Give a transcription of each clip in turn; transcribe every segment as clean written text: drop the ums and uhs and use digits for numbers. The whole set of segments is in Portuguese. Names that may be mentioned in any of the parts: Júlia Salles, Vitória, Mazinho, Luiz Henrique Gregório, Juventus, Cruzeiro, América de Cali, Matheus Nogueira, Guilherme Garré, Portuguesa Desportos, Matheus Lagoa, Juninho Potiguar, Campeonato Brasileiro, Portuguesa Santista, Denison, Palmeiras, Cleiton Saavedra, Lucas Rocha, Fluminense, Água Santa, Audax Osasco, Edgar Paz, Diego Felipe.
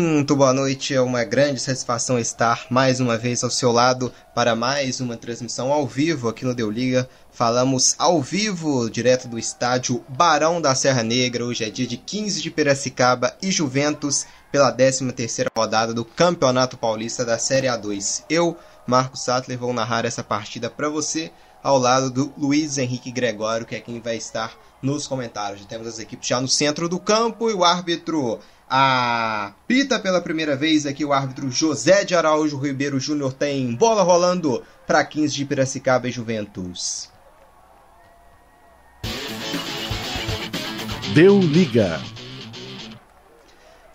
Muito boa noite, é uma grande satisfação estar mais uma vez ao seu lado para mais uma transmissão ao vivo aqui no Deu Liga. Falamos ao vivo, direto do estádio Barão da Serra Negra. Hoje é dia de XV de Piracicaba e Juventus pela 13ª rodada do Campeonato Paulista da Série A2. Eu, Marcos Sattler, vou narrar essa partida para você, ao lado do Luiz Henrique Gregório, que é quem vai estar nos comentários. Já temos as equipes já no centro do campo e o árbitro apita pela primeira vez aqui. O árbitro José de Araújo Ribeiro Júnior tem bola rolando para XV de Piracicaba e Juventus. Deu Liga.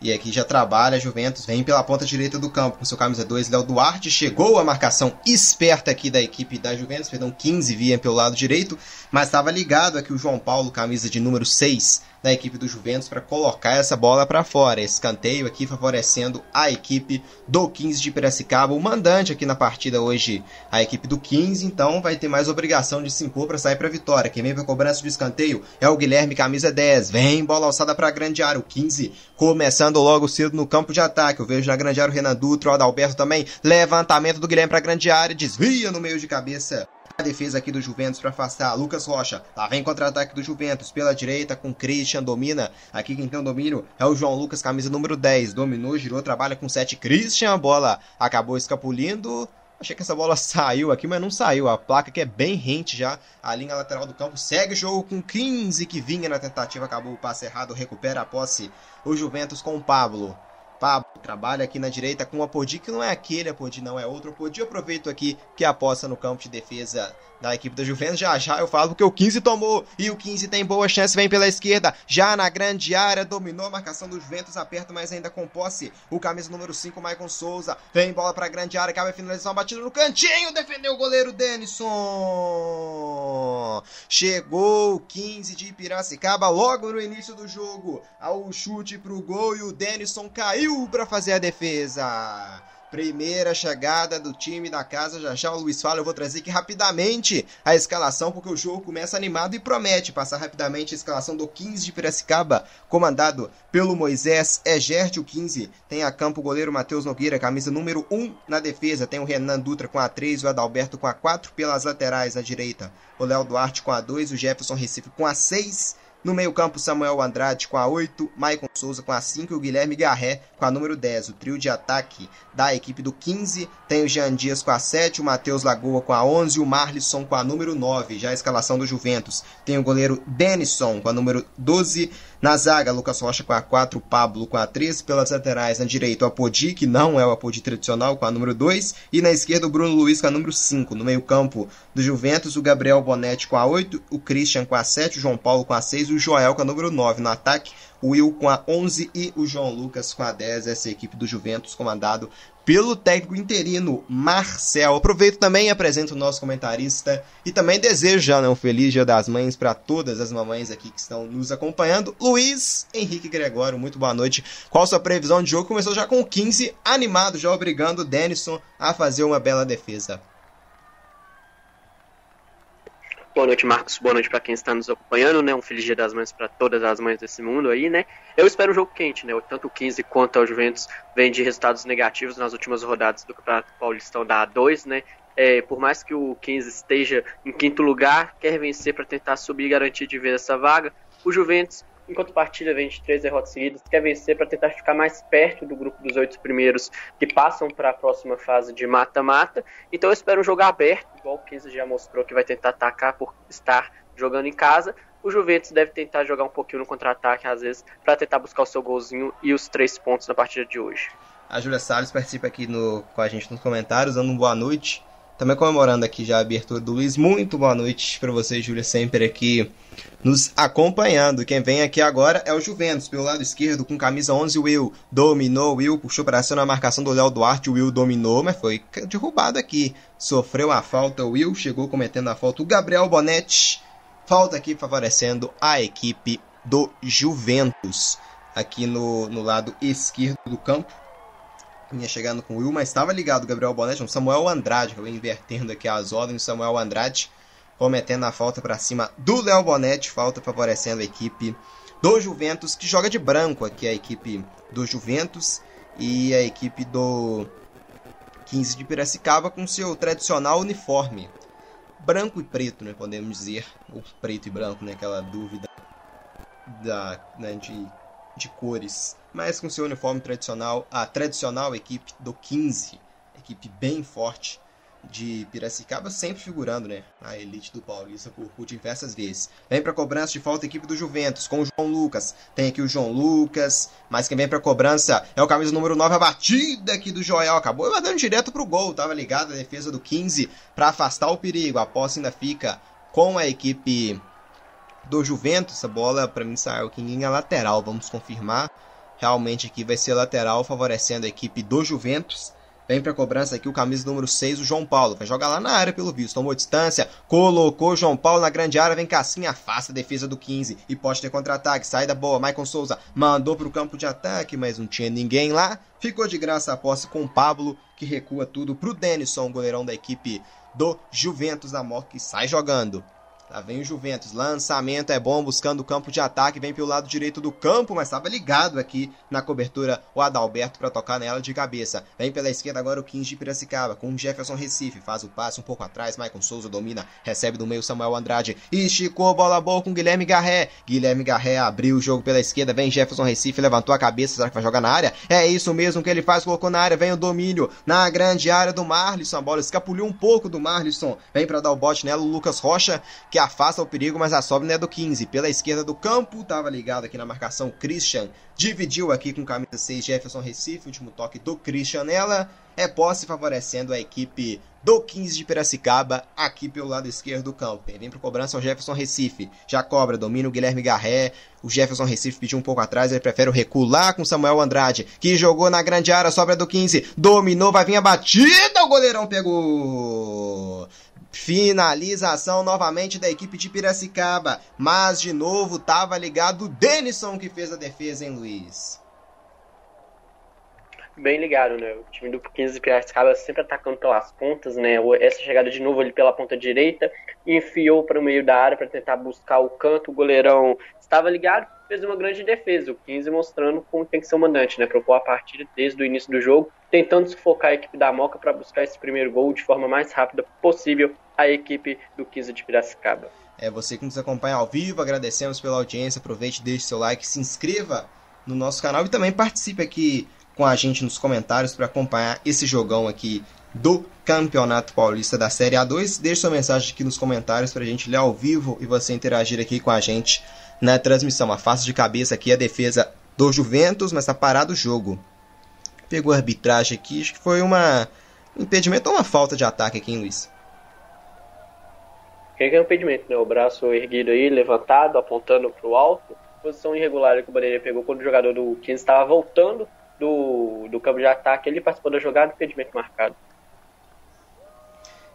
E aqui já trabalha a Juventus, vem pela ponta direita do campo com seu camisa 2, Léo Duarte. Chegou a marcação esperta aqui da equipe da Juventus, perdão, 15 vinha pelo lado direito, mas estava ligado aqui o João Paulo, camisa de número 6 da equipe do Juventus, para colocar essa bola para fora. Escanteio aqui favorecendo a equipe do 15 de Piracicaba, o mandante aqui na partida hoje, a equipe do 15, então vai ter mais obrigação de se impor para sair para a vitória. Quem vem para a cobrança do escanteio é o Guilherme, camisa 10, vem bola alçada para a grande área, o 15 começando logo cedo no campo de ataque. Eu vejo na grande área o Renan Dutra, o Adalberto também. Levantamento do Guilherme para a grande área, desvia no meio de cabeça a defesa aqui do Juventus para afastar. Lucas Rocha, lá vem contra-ataque do Juventus pela direita com Christian, domina aqui. Quem tem o domínio é o João Lucas, camisa número 10, dominou, girou, trabalha com 7 Christian, a bola acabou escapulindo. Achei que essa bola saiu aqui, mas não saiu. A placa que é bem rente já a linha lateral do campo. Segue o jogo com 15 que vinha na tentativa. Acabou o passe errado. Recupera a posse o Juventus com o Pablo. Pablo trabalha aqui na direita com o Apodi, que não é aquele Apodi, não é outro Apodi. Eu aproveito aqui que aposta no campo de defesa da equipe da Juventus. Já já eu falo que o 15 tomou e o 15 tem boa chance, vem pela esquerda, já na grande área, dominou a marcação do Juventus, aperta, mas ainda com posse o camisa número 5, Maicon Souza, vem bola pra grande área, acaba a finalização, batida no cantinho, defendeu o goleiro Denison. Chegou o 15 de Piracicaba logo no início do jogo ao chute pro gol e o Denison caiu para fazer a defesa. Primeira chegada do time da casa. Já já o Luiz fala, eu vou trazer aqui rapidamente a escalação, porque o jogo começa animado e promete passar rapidamente a escalação do 15 de Piracicaba, comandado pelo Moisés Egerte. O 15 tem a campo o goleiro Matheus Nogueira, camisa número 1 na defesa. Tem o Renan Dutra com a 3, o Adalberto com a 4 pelas laterais na direita, o Léo Duarte com a 2, o Jefferson Recife com a 6. No meio-campo, Samuel Andrade com a 8, Maicon Souza com a 5 e o Guilherme Garré com a número 10. O trio de ataque da equipe do 15 tem o Jean Dias com a 7, o Matheus Lagoa com a 11 e o Marlisson com a número 9. Já a escalação do Juventus tem o goleiro Denison com a número 12. Na zaga, Lucas Rocha com a 4, Pablo com a 3. Pelas laterais, na direita, o Apodi, que não é o Apodi tradicional, com a número 2. E na esquerda, o Bruno Luiz com a número 5. No meio-campo do Juventus, o Gabriel Bonetti com a 8, o Christian com a 7, o João Paulo com a 6 e o Joel com a número 9. No ataque, o Will com a 11 e o João Lucas com a 10. Essa é a equipe do Juventus, comandado pelo técnico interino Marcel. Aproveito também e apresento o nosso comentarista e também desejo já um feliz Dia das Mães para todas as mamães aqui que estão nos acompanhando. Luiz Henrique Gregório, muito boa noite. Qual sua previsão de jogo? Começou já com 15, animado, já obrigando o Denison a fazer uma bela defesa. Boa noite, Marcos. Boa noite para quem está nos acompanhando, né? Um feliz Dia das Mães para todas as mães desse mundo aí, né? Eu espero um jogo quente, né? Tanto o 15 quanto o Juventus vem de resultados negativos nas últimas rodadas do Campeonato Paulistão da A2, né? Por mais que o 15 esteja em quinto lugar, quer vencer para tentar subir e garantir de vez essa vaga. O Juventus, enquanto partida, vem de 3 derrotas seguidas, quer vencer para tentar ficar mais perto do grupo dos 8 primeiros que passam para a próxima fase de mata-mata. Então eu espero um jogo aberto, igual o 15 já mostrou que vai tentar atacar por estar jogando em casa. O Juventus deve tentar jogar um pouquinho no contra-ataque, às vezes, para tentar buscar o seu golzinho e os 3 pontos na partida de hoje. A Júlia Salles participa aqui com a gente nos comentários, dando uma boa noite. Também comemorando aqui já a abertura do Luiz. Muito boa noite para você, Júlia, sempre aqui nos acompanhando. Quem vem aqui agora é o Juventus, pelo lado esquerdo, com camisa 11, o Will. Dominou, o Will puxou para cima na marcação do Léo Duarte, o Will dominou, mas foi derrubado aqui. Sofreu a falta, o Will chegou cometendo a falta. O Gabriel Bonetti, falta aqui favorecendo a equipe do Juventus, aqui no lado esquerdo do campo. Vinha chegando com o Will, mas estava ligado o Gabriel Bonetti, o Samuel Andrade, eu invertendo aqui as ordens, o Samuel Andrade cometendo a falta para cima do Léo Bonetti, falta favorecendo a equipe do Juventus, que joga de branco aqui a equipe do Juventus, e a equipe do XV de Piracicaba com seu tradicional uniforme branco e preto, né, podemos dizer, ou preto e branco, né, aquela dúvida de cores, mas com seu uniforme tradicional, a tradicional equipe do 15, equipe bem forte de Piracicaba, sempre figurando, né, a elite do Paulista por diversas vezes. Vem para cobrança de falta a equipe do Juventus com o João Lucas. Tem aqui o João Lucas, mas quem vem para cobrança é o camisa número 9, a batida aqui do Joel. Acabou batendo direto pro gol, tava ligado a defesa do 15 para afastar o perigo. A posse ainda fica com a equipe do Juventus. Essa bola para mim saiu aqui em lateral, vamos confirmar. Realmente aqui vai ser lateral, favorecendo a equipe do Juventus. Vem para cobrança aqui o camisa número 6, o João Paulo. Vai jogar lá na área, pelo visto. Tomou distância, colocou o João Paulo na grande área. Vem Cassinha, afasta a defesa do 15. E pode ter contra-ataque. Saída boa. Maicon Souza mandou para o campo de ataque, mas não tinha ninguém lá. Ficou de graça a posse com o Pablo, que recua tudo para o Denison, goleirão da equipe do Juventus da Moca, que sai jogando. Lá vem o Juventus, lançamento é bom, buscando o campo de ataque, vem pelo lado direito do campo, mas estava ligado aqui na cobertura o Adalberto para tocar nela de cabeça. Vem pela esquerda agora o 15 de Piracicaba, com o Jefferson Recife, faz o passe um pouco atrás, Maicon Souza domina, recebe do meio Samuel Andrade, esticou, bola boa com Guilherme Garré. Guilherme Garré abriu o jogo pela esquerda, vem Jefferson Recife, levantou a cabeça, será que vai jogar na área? É isso mesmo que ele faz, colocou na área, vem o domínio na grande área do Marlisson, a bola escapuliu um pouco do Marlisson, vem para dar o bote nela o Lucas Rocha, que afasta o perigo, mas a sobra não é do 15. Pela esquerda do campo, estava ligado aqui na marcação Christian, dividiu aqui com camisa 6, Jefferson Recife, último toque do Christian nela, é posse favorecendo a equipe do 15 de Piracicaba, aqui pelo lado esquerdo do campo. Vem para cobrança o Jefferson Recife, já cobra, domina o Guilherme Garré, o Jefferson Recife pediu um pouco atrás, ele prefere recuar com o Samuel Andrade, que jogou na grande área, sobra do 15, dominou, vai vir a batida, o goleirão pegou... Finalização novamente da equipe de Piracicaba, mas de novo estava ligado o Denison que fez a defesa, hein, Luiz? Bem ligado, né? O time do 15 de Piracicaba sempre atacando pelas pontas, né? Essa chegada de novo ali pela ponta direita, enfiou para o meio da área para tentar buscar o canto, o goleirão estava ligado, fez uma grande defesa, o 15 mostrando como tem que ser o mandante, né? Propôs a partida desde o início do jogo, tentando sufocar a equipe da Moca para buscar esse primeiro gol de forma mais rápida possível a equipe do 15 de Piracicaba. É você que nos acompanha ao vivo, agradecemos pela audiência, aproveite, deixe seu like, se inscreva no nosso canal e também participe aqui com a gente nos comentários para acompanhar esse jogão aqui do Campeonato Paulista da Série A2. Deixe sua mensagem aqui nos comentários para a gente ler ao vivo e você interagir aqui com a gente na transmissão. Afasta de cabeça aqui a defesa do Juventus, mas está parado o jogo. Pegou a arbitragem aqui, acho que foi um impedimento ou uma falta de ataque aqui, hein, Luiz? Quem é um impedimento, né? O braço erguido aí, levantado, apontando para o alto. Posição irregular que o Bandeira pegou quando o jogador do 15 estava voltando do campo de ataque. Ele participou da jogada, impedimento marcado.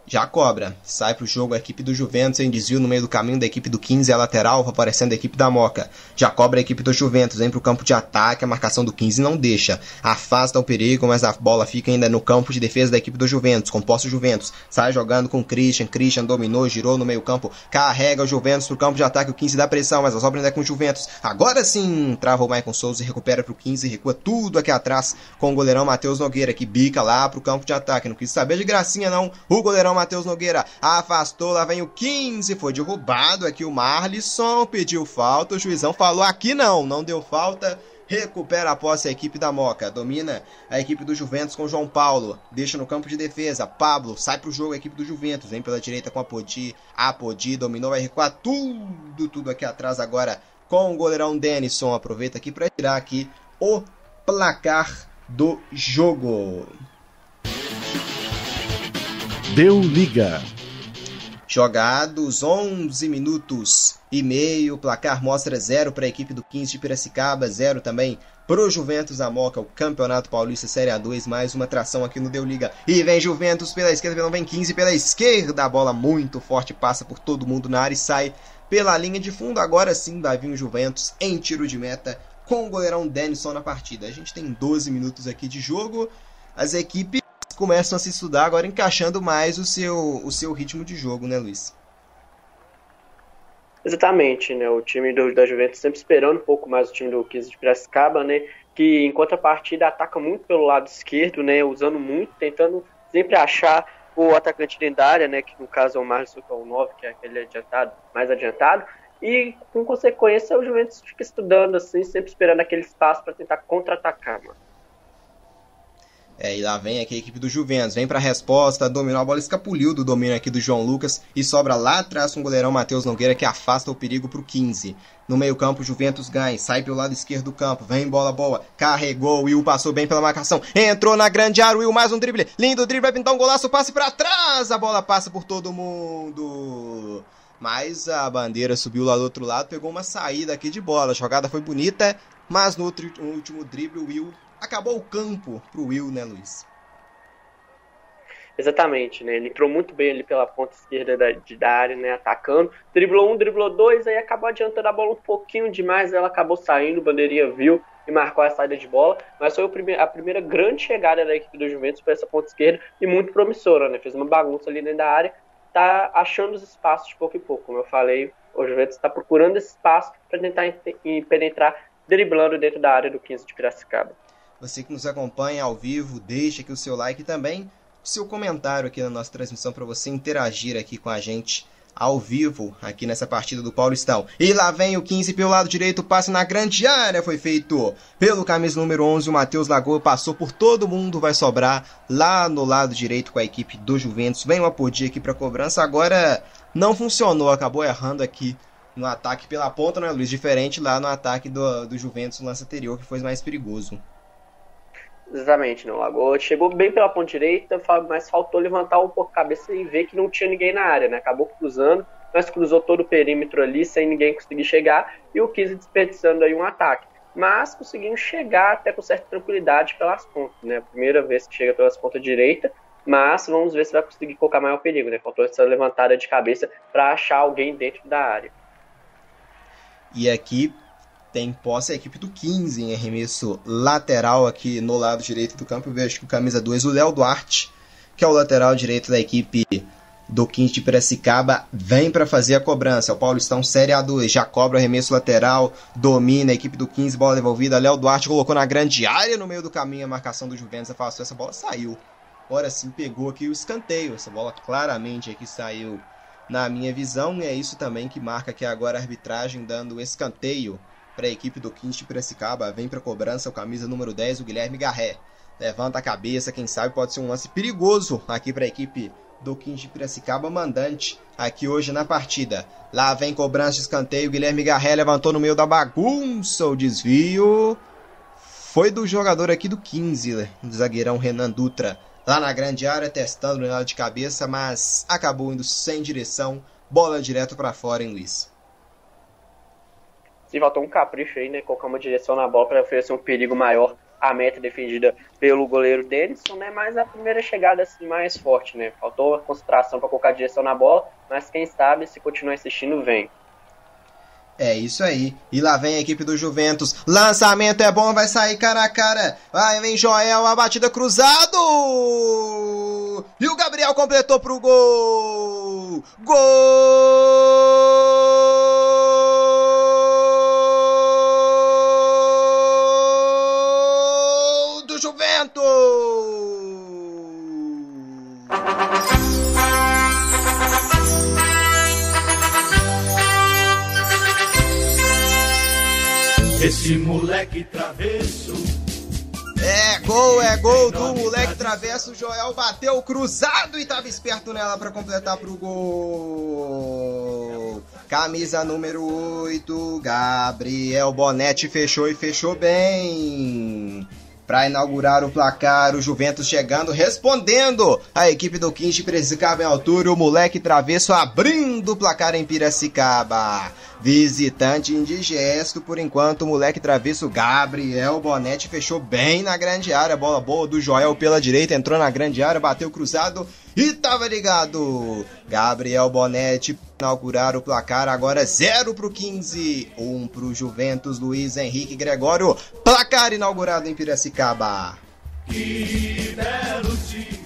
Já cobra, sai pro jogo a equipe do Juventus, em desvio no meio do caminho da equipe do 15, a lateral, aparecendo a equipe da Moca. Já cobra a equipe do Juventus, vem pro campo de ataque, a marcação do 15 não deixa. Afasta o perigo, mas a bola fica ainda no campo de defesa da equipe do Juventus, com posse o Juventus. Sai jogando com o Christian, Christian dominou, girou no meio campo, carrega o Juventus pro campo de ataque, o 15 dá pressão, mas a sobra ainda é com o Juventus. Agora sim, trava o Maicon Souza e recupera pro 15, recua tudo aqui atrás com o goleirão Matheus Nogueira, que bica lá pro campo de ataque. Não quis saber de gracinha não, o goleirão Matheus Nogueira afastou, lá vem o 15, foi derrubado aqui o Marlisson, pediu falta, o juizão falou aqui não deu falta, recupera a posse a equipe da Moca, domina a equipe do Juventus com o João Paulo, deixa no campo de defesa, Pablo sai pro jogo a equipe do Juventus, vem pela direita com a Podi dominou, vai recuar tudo aqui atrás agora com o goleirão Denison, aproveita aqui para tirar aqui o placar do jogo. Deu liga. Jogados 11 minutos e meio, o placar mostra 0 para a equipe do 15 de Piracicaba, 0 também pro Juventus da Moca, o Campeonato Paulista Série A2, mais uma atração aqui no Deu Liga. E vem Juventus pela esquerda, vem 15 pela esquerda, a bola muito forte, passa por todo mundo na área e sai pela linha de fundo. Agora sim vai vir o Juventus em tiro de meta com o goleirão Denison na partida. A gente tem 12 minutos aqui de jogo, as equipes começam a se estudar agora, encaixando mais o seu ritmo de jogo, né, Luiz? Exatamente, né? O time da Juventus sempre esperando um pouco mais o time do 15 de Piracicaba, né? que em contrapartida ataca muito pelo lado esquerdo, né, usando muito, tentando sempre achar o atacante dentro da área, né, que no caso é o Marlisson, que é o 9, que é aquele adiantado, mais adiantado, e com consequência o Juventus fica estudando assim, sempre esperando aquele espaço para tentar contra-atacar, mano. É, e lá vem aqui a equipe do Juventus, vem para a resposta, dominou a bola, escapuliu do domínio aqui do João Lucas e sobra lá atrás um goleirão Matheus Nogueira que afasta o perigo para o 15. No meio campo, o Juventus ganha, sai pelo lado esquerdo do campo, vem bola boa, carregou, o Will passou bem pela marcação, entrou na grande área, o Will mais um drible, lindo drible, vai pintar um golaço, passe para trás, a bola passa por todo mundo... Mas a bandeira subiu lá do outro lado, pegou uma saída aqui de bola. A jogada foi bonita, mas no último drible o Will acabou o campo pro Will, né, Luiz? Exatamente, né? Ele entrou muito bem ali pela ponta esquerda da área, né? Atacando. Driblou um, driblou dois, aí acabou adiantando a bola um pouquinho demais. Ela acabou saindo, o bandeirinha viu e marcou a saída de bola. Mas foi a primeira grande chegada da equipe do Juventus para essa ponta esquerda e muito promissora, né? Fez uma bagunça ali dentro da área. Tá achando os espaços de pouco em pouco, como eu falei, o Juventus está procurando esse espaço para tentar penetrar, driblando dentro da área do 15 de Piracicaba. Você que nos acompanha ao vivo, deixa aqui o seu like e também o seu comentário aqui na nossa transmissão para você interagir aqui com a gente ao vivo, aqui nessa partida do Paulistão. E lá vem o 15 pelo lado direito, passe na grande área, foi feito pelo camisa número 11, o Matheus Lagoa passou por todo mundo, vai sobrar lá no lado direito com a equipe do Juventus, vem uma podia aqui para cobrança, agora não funcionou, acabou errando aqui no ataque pela ponta, né, Luiz? Diferente lá no ataque do Juventus no lance anterior, que foi mais perigoso. Exatamente, não. Lagoa chegou bem pela ponta direita, mas faltou levantar um pouco a cabeça e ver que não tinha ninguém na área, né? Acabou cruzando, mas cruzou todo o perímetro ali, sem ninguém conseguir chegar, e o 15 desperdiçando aí um ataque. Mas conseguindo chegar até com certa tranquilidade pelas pontas, né? Primeira vez que chega pelas pontas direita, mas vamos ver se vai conseguir colocar maior perigo, né? Faltou essa levantada de cabeça para achar alguém dentro da área. E aqui... tem posse a equipe do 15 em arremesso lateral aqui no lado direito do campo. Eu vejo que o camisa 2, o Léo Duarte, que é o lateral direito da equipe do 15 de Piracicaba, vem para fazer a cobrança. O Paulistão Série A2 já cobra o arremesso lateral, domina a equipe do 15, bola devolvida. Léo Duarte colocou na grande área, no meio do caminho a marcação do Juventus afastou, essa bola saiu. Ora sim, pegou aqui o escanteio. Essa bola claramente aqui saiu na minha visão. E é isso também que marca aqui agora a arbitragem, dando o escanteio para a equipe do 15 de Piracicaba. Vem para a cobrança o camisa número 10, o Guilherme Garré. Levanta a cabeça, quem sabe pode ser um lance perigoso aqui para a equipe do 15 de Piracicaba, mandante aqui hoje na partida. Lá vem cobrança de escanteio, Guilherme Garré levantou no meio da bagunça, o desvio foi do jogador aqui do 15, do zagueirão Renan Dutra. Lá na grande área, testando o lado de cabeça, mas acabou indo sem direção, bola direto para fora, hein, Luiz? Se faltou um capricho aí, né, colocar uma direção na bola para oferecer um perigo maior à meta defendida pelo goleiro Denison, né, mas a primeira chegada assim mais forte, né, faltou a concentração para colocar a direção na bola, mas quem sabe se continuar insistindo vem. É isso aí, e lá vem a equipe do Juventus, lançamento é bom, vai sair cara a cara, vai, vem Joel, a batida cruzado, e o Gabriel completou pro gol, Esse moleque travesso. É gol do moleque travesso. O Joel bateu cruzado e tava esperto nela para completar pro gol. Camisa número 8, Gabriel Bonetti fechou e fechou bem. Para inaugurar o placar, o Juventus chegando, respondendo a equipe do 15 de Piracicaba em altura, o moleque travesso abrindo o placar em Piracicaba. Visitante indigesto, por enquanto, o moleque travesso Gabriel Bonetti fechou bem na grande área, bola boa do Joel pela direita, entrou na grande área, bateu cruzado e tava ligado. Gabriel Bonetti inaugurar o placar, agora 0 para o 15, 1 para o Juventus, Luiz Henrique Gregório, placar inaugurado em Piracicaba. Que belo time!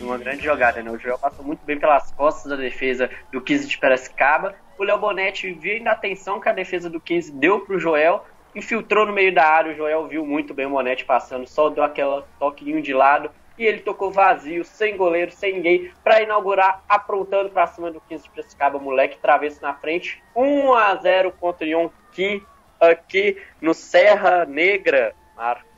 Uma grande jogada, né? O Joel passou muito bem pelas costas da defesa do 15 de Piracicaba, o Léo Bonetti viu na atenção que a defesa do 15 deu para o Joel, infiltrou no meio da área, o Joel viu muito bem o Bonetti passando, só deu aquele toquinho de lado, e ele tocou vazio, sem goleiro, sem ninguém, para inaugurar, aprontando para cima do XV de Piracicaba, moleque, travesso na frente, 1-0 contra o Yonki, aqui no Serra Negra, Marcos.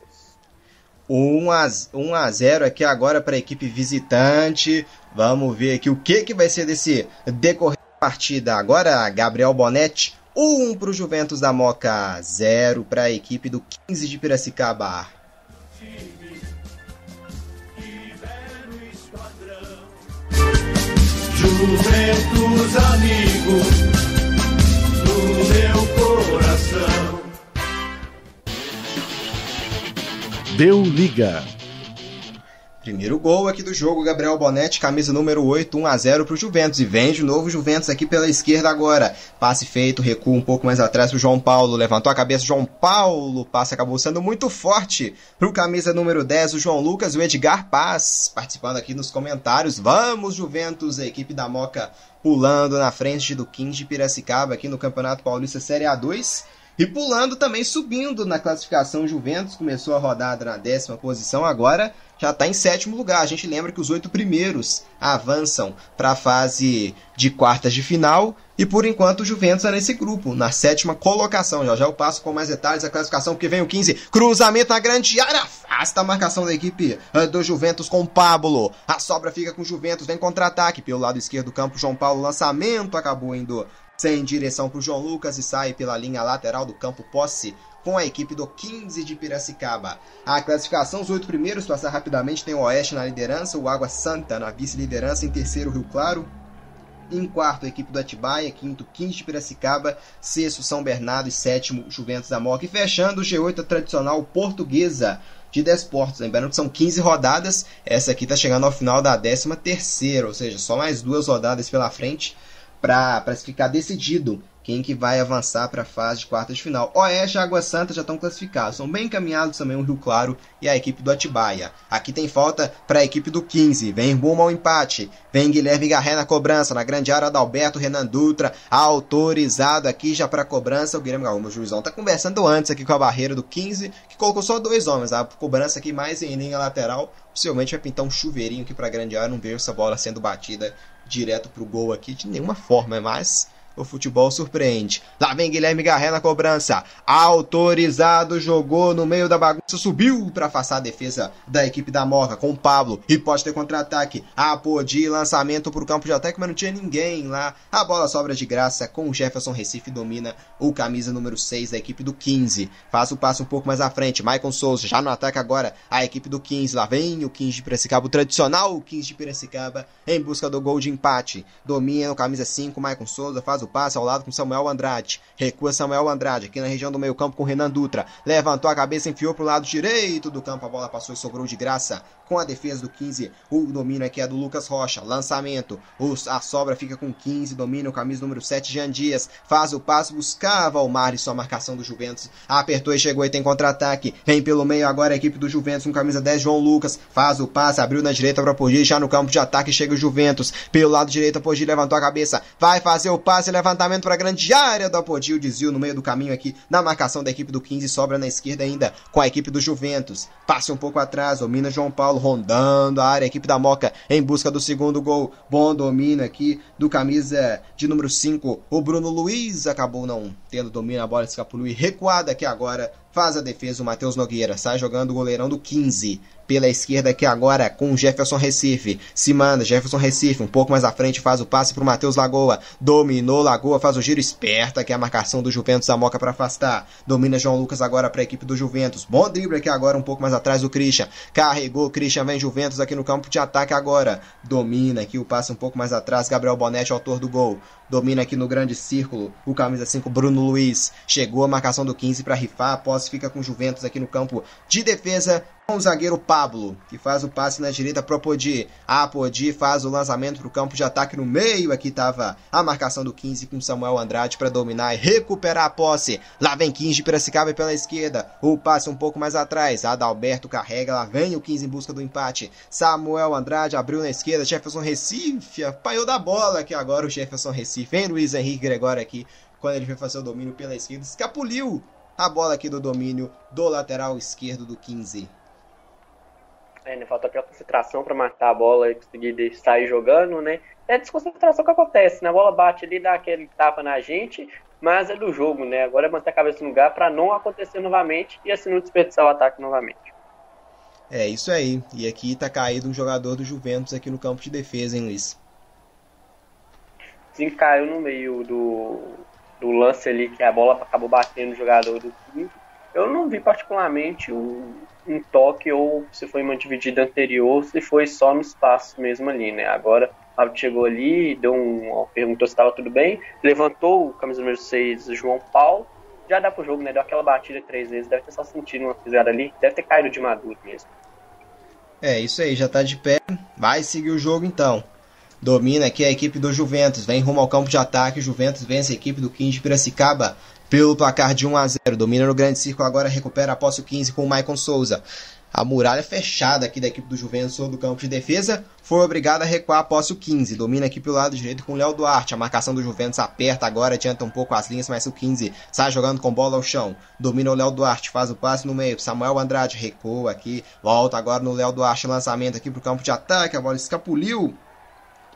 1-0 aqui agora para a equipe visitante, vamos ver aqui o que vai ser desse decorrer da partida. Agora, Gabriel Bonetti, 1 para o Juventus da Moca, 0 para a equipe do XV de Piracicaba. Juventus, amigo, do meu coração. Deu liga. Primeiro gol aqui do jogo, Gabriel Bonetti, camisa número 8, 1-0 para o Juventus. E vem de novo o Juventus aqui pela esquerda agora. Passe feito, recua um pouco mais atrás para o João Paulo. Levantou a cabeça, João Paulo. Passe acabou sendo muito forte para o camisa número 10, o João Lucas, o Edgar Paz. Participando aqui nos comentários. Vamos, Juventus, a equipe da Moca pulando na frente do XV de Piracicaba aqui no Campeonato Paulista Série A2. E pulando também, subindo na classificação, Juventus começou a rodada na 10ª posição, agora já está em 7º lugar. A gente lembra que os 8 primeiros avançam para a fase de quartas de final e, por enquanto, o Juventus é nesse grupo, na 7ª colocação. Já já eu passo com mais detalhes a classificação, porque vem o 15, cruzamento na grande área, afasta a marcação da equipe do Juventus com o Pablo. A sobra fica com o Juventus, vem contra-ataque pelo lado esquerdo do campo, João Paulo, lançamento, acabou indo sem direção para o João Lucas e sai pela linha lateral do campo, posse com a equipe do XV de Piracicaba. A classificação, os 8 primeiros, passar rapidamente, tem o Oeste na liderança, o Água Santa na vice-liderança, em terceiro o Rio Claro, em quarto a equipe do Atibaia, quinto XV de Piracicaba, sexto São Bernardo e sétimo Juventus da Moca. E fechando o G8, a tradicional Portuguesa de Desportos. Lembrando que são 15 rodadas, essa aqui está chegando ao final da 13ª, ou seja, só mais 2 rodadas pela frente para ficar decidido quem que vai avançar para a fase de quartas de final. Oeste e Água Santa já estão classificados, são bem encaminhados também o Rio Claro e a equipe do Atibaia. Aqui tem falta para a equipe do 15, vem rumo ao empate, vem Guilherme Garré na cobrança, na grande área do Alberto Renan Dutra, autorizado aqui já para cobrança, o Guilherme Garré, o juizão está conversando antes aqui com a barreira do 15, que colocou só 2 homens, a cobrança aqui mais em linha lateral, possivelmente vai pintar um chuveirinho aqui para a grande área, não vejo essa bola sendo batida direto para o gol aqui, de nenhuma forma, mas o futebol surpreende. Lá vem Guilherme Garré na cobrança, autorizado, jogou no meio da bagunça, subiu para afastar a defesa da equipe da Moca com o Pablo, e pode ter contra-ataque, apodi, lançamento para o campo de ataque, mas não tinha ninguém lá, a bola sobra de graça com o Jefferson Recife, domina o camisa número 6 da equipe do 15, faz o passo um pouco mais à frente, Maicon Souza já no ataque agora, a equipe do 15, lá vem o 15 de Piracicaba, o tradicional 15 de Piracicaba, em busca do gol de empate, domina o camisa 5, Maicon Souza, faz o passe ao lado com Samuel Andrade, recua Samuel Andrade aqui na região do meio campo com Renan Dutra, levantou a cabeça, enfiou para o lado direito do campo, a bola passou e sobrou de graça com a defesa do 15, o domínio aqui é do Lucas Rocha, lançamento, a sobra fica com 15, domina o camisa número 7, Jean Dias, faz o passe, buscava o Marlisson, a marcação do Juventus, apertou e chegou e tem contra-ataque, vem pelo meio agora a equipe do Juventus com camisa 10, João Lucas, faz o passe, abriu na direita para Poggi, já no campo de ataque chega o Juventus, pelo lado direito Poggi levantou a cabeça, vai fazer o passe, levantamento para a grande área do Apodi, o desvio no meio do caminho aqui, na marcação da equipe do 15, sobra na esquerda ainda, com a equipe do Juventus, passe um pouco atrás, domina João Paulo, rondando a área, a equipe da Moca, em busca do segundo gol, bom domínio aqui, do camisa de número 5, o Bruno Luiz, acabou não tendo domínio, a bola escapulou e recuada aqui agora, faz a defesa o Matheus Nogueira, sai jogando o goleirão do 15, pela esquerda aqui agora com o Jefferson Recife, se manda Jefferson Recife, um pouco mais à frente faz o passe pro Matheus Lagoa, dominou Lagoa, faz o giro esperto aqui a marcação do Juventus da Moca para afastar, domina João Lucas agora para a equipe do Juventus, bom drible aqui agora um pouco mais atrás do Christian, carregou, Christian vem Juventus aqui no campo de ataque agora, domina aqui o passe um pouco mais atrás, Gabriel Bonetti autor do gol, domina aqui no grande círculo, o camisa 5 Bruno Luiz, chegou a marcação do 15 para rifar, após fica com o Juventus aqui no campo de defesa com o zagueiro Pablo, que faz o passe na direita para o Apodi. Apodi faz o lançamento para o campo de ataque no meio. Aqui estava a marcação do 15 com Samuel Andrade para dominar e recuperar a posse. Lá vem 15 de Piracicaba pela esquerda. O passe um pouco mais atrás. Adalberto carrega. Lá vem o 15 em busca do empate. Samuel Andrade abriu na esquerda. Jefferson Recife apanhou da bola. Aqui agora o Jefferson Recife. Vem Luiz Henrique Gregório aqui. Quando ele foi fazer o domínio pela esquerda, escapuliu A bola aqui do domínio do lateral esquerdo do 15. Falta aquela concentração para matar a bola e conseguir sair jogando, né? É a desconcentração que acontece, né? A bola bate ali, dá aquele tapa na gente, mas é do jogo, né? Agora é manter a cabeça no lugar para não acontecer novamente e assim não desperdiçar o ataque novamente. É isso aí. E aqui tá caído um jogador do Juventus aqui no campo de defesa, hein, Luiz? Sim, caiu no meio do lance ali, que a bola acabou batendo no jogador do time. Eu não vi particularmente um toque, ou se foi uma dividida anterior, se foi só no espaço mesmo ali, né? Agora o árbitro chegou ali, perguntou se estava tudo bem, levantou o camisa número 6, João Paulo, já dá pro jogo, né? Deu aquela batida 3 vezes, deve ter só sentido uma pisada ali, deve ter caído de maduro mesmo. É, isso aí, já tá de pé, vai seguir o jogo então. Domina aqui a equipe do Juventus, vem rumo ao campo de ataque, o Juventus vence a equipe do XV de Piracicaba pelo placar de 1-0, domina no grande círculo, agora recupera a posse o 15 com o Maicon Souza. A muralha fechada aqui da equipe do Juventus sobre o campo de defesa, foi obrigada a recuar a posse o 15, domina aqui pelo lado direito com o Léo Duarte, a marcação do Juventus aperta agora, adianta um pouco as linhas, mas o 15 sai jogando com bola ao chão, domina o Léo Duarte, faz o passe no meio, Samuel Andrade recua aqui, volta agora no Léo Duarte, lançamento aqui pro campo de ataque, a bola escapuliu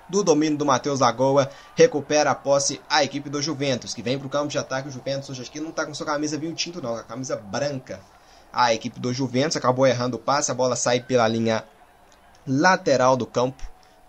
do domínio do Matheus Lagoa, recupera a posse a equipe do Juventus, que vem para o campo de ataque. O Juventus hoje aqui não está com sua camisa vinho tinto não, com a camisa branca. A equipe do Juventus acabou errando o passe, a bola sai pela linha lateral do campo,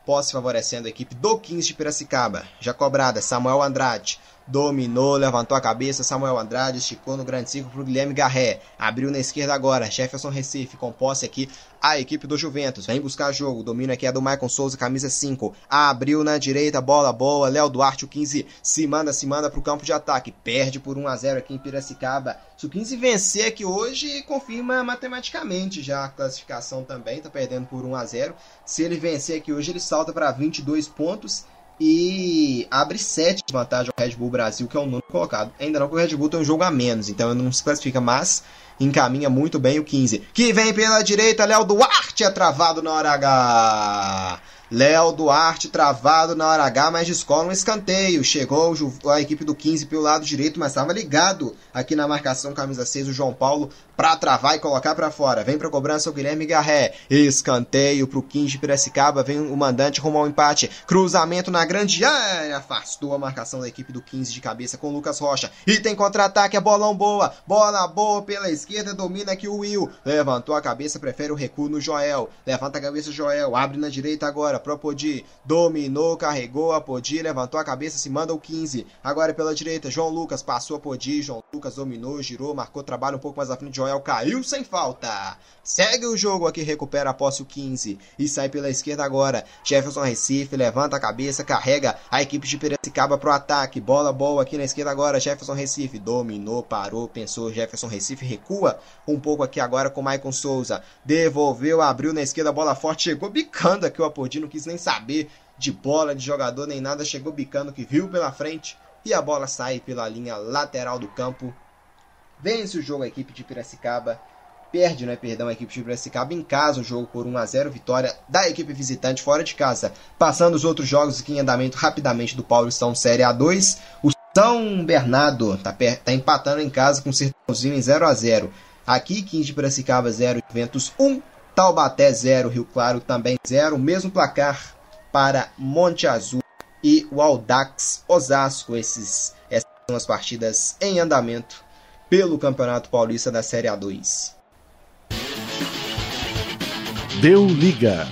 posse favorecendo a equipe do 15 de Piracicaba. Já cobrada, Samuel Andrade dominou, levantou a cabeça, Samuel Andrade esticou no grande círculo para o Guilherme Garré, abriu na esquerda agora, Jefferson Recife com posse aqui, a equipe do Juventus vem buscar jogo, domínio aqui é do Maicon Souza, camisa 5, abriu na direita, bola boa, Léo Duarte, o 15 se manda para o campo de ataque, perde por 1-0 aqui em Piracicaba. Se o 15 vencer aqui hoje, confirma matematicamente já a classificação também, está perdendo por 1-0, se ele vencer aqui hoje ele salta para 22 pontos, e abre 7 de vantagem ao Red Bull Brasil, que é o nono colocado. Ainda não que o Red Bull tem um jogo a menos, então não se classifica, mas encaminha muito bem o 15. Que vem pela direita, Léo Duarte é travado na hora H. Léo Duarte travado na hora H, mas descola um escanteio. Chegou a equipe do 15 pelo lado direito, mas estava ligado aqui na marcação, camisa 6, o João Paulo, para travar e colocar para fora. Vem para cobrança o Guilherme Garré. Escanteio para o 15 de Piracicaba, vem o mandante rumo ao empate. Cruzamento na grande área, afastou a marcação da equipe do 15 de cabeça com o Lucas Rocha. E tem contra-ataque, é bolão boa. Bola boa pela esquerda, domina aqui o Will. Levantou a cabeça, prefere o recuo no Joel. Levanta a cabeça, Joel, abre na direita agora para o Apodi, dominou, carregou, Apodi levantou a cabeça, se manda o 15 agora pela direita, João Lucas passou Apodi, João Lucas dominou, girou, marcou trabalho um pouco mais à frente, Joel caiu sem falta, segue o jogo aqui, recupera a posse o 15 e sai pela esquerda agora, Jefferson Recife levanta a cabeça, carrega a equipe de Piracicaba pro ataque, bola boa aqui na esquerda agora, Jefferson Recife dominou, parou, pensou, Jefferson Recife recua um pouco aqui agora com Maicon Souza, devolveu, abriu na esquerda, bola forte, chegou bicando aqui o Apodi, não quis nem saber de bola, de jogador, nem nada, chegou bicando que viu pela frente e a bola sai pela linha lateral do campo. Vence o jogo a equipe de Piracicaba, a equipe de Piracicaba em casa, o jogo por 1-0, vitória da equipe visitante fora de casa. Passando os outros jogos aqui em andamento rapidamente do Paulistão Série A2, o São Bernardo tá empatando em casa com o Sertãozinho em 0-0. Aqui 15 de Piracicaba 0, Juventus 1. Taubaté 0, Rio Claro também 0, mesmo placar para Monte Azul e o Audax Osasco. Essas são as partidas em andamento pelo Campeonato Paulista da Série A2. Deu Liga.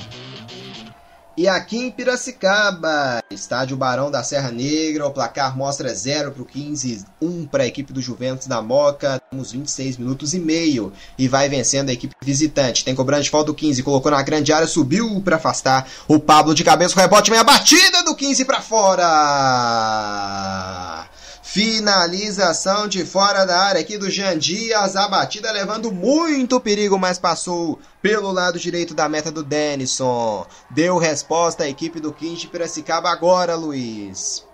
E aqui em Piracicaba, estádio Barão da Serra Negra, o placar mostra 0 para o 15, 1 para a equipe do Juventus na Moca, temos 26 minutos e meio, e vai vencendo a equipe visitante, tem cobrante de falta o 15, colocou na grande área, subiu para afastar o Pablo de cabeça, o rebote, meia batida do 15 para fora! Finalização de fora da área aqui do Jean Dias, a batida levando muito perigo, mas passou pelo lado direito da meta do Denison. Deu resposta à equipe do 15 de Piracicaba agora, Luiz.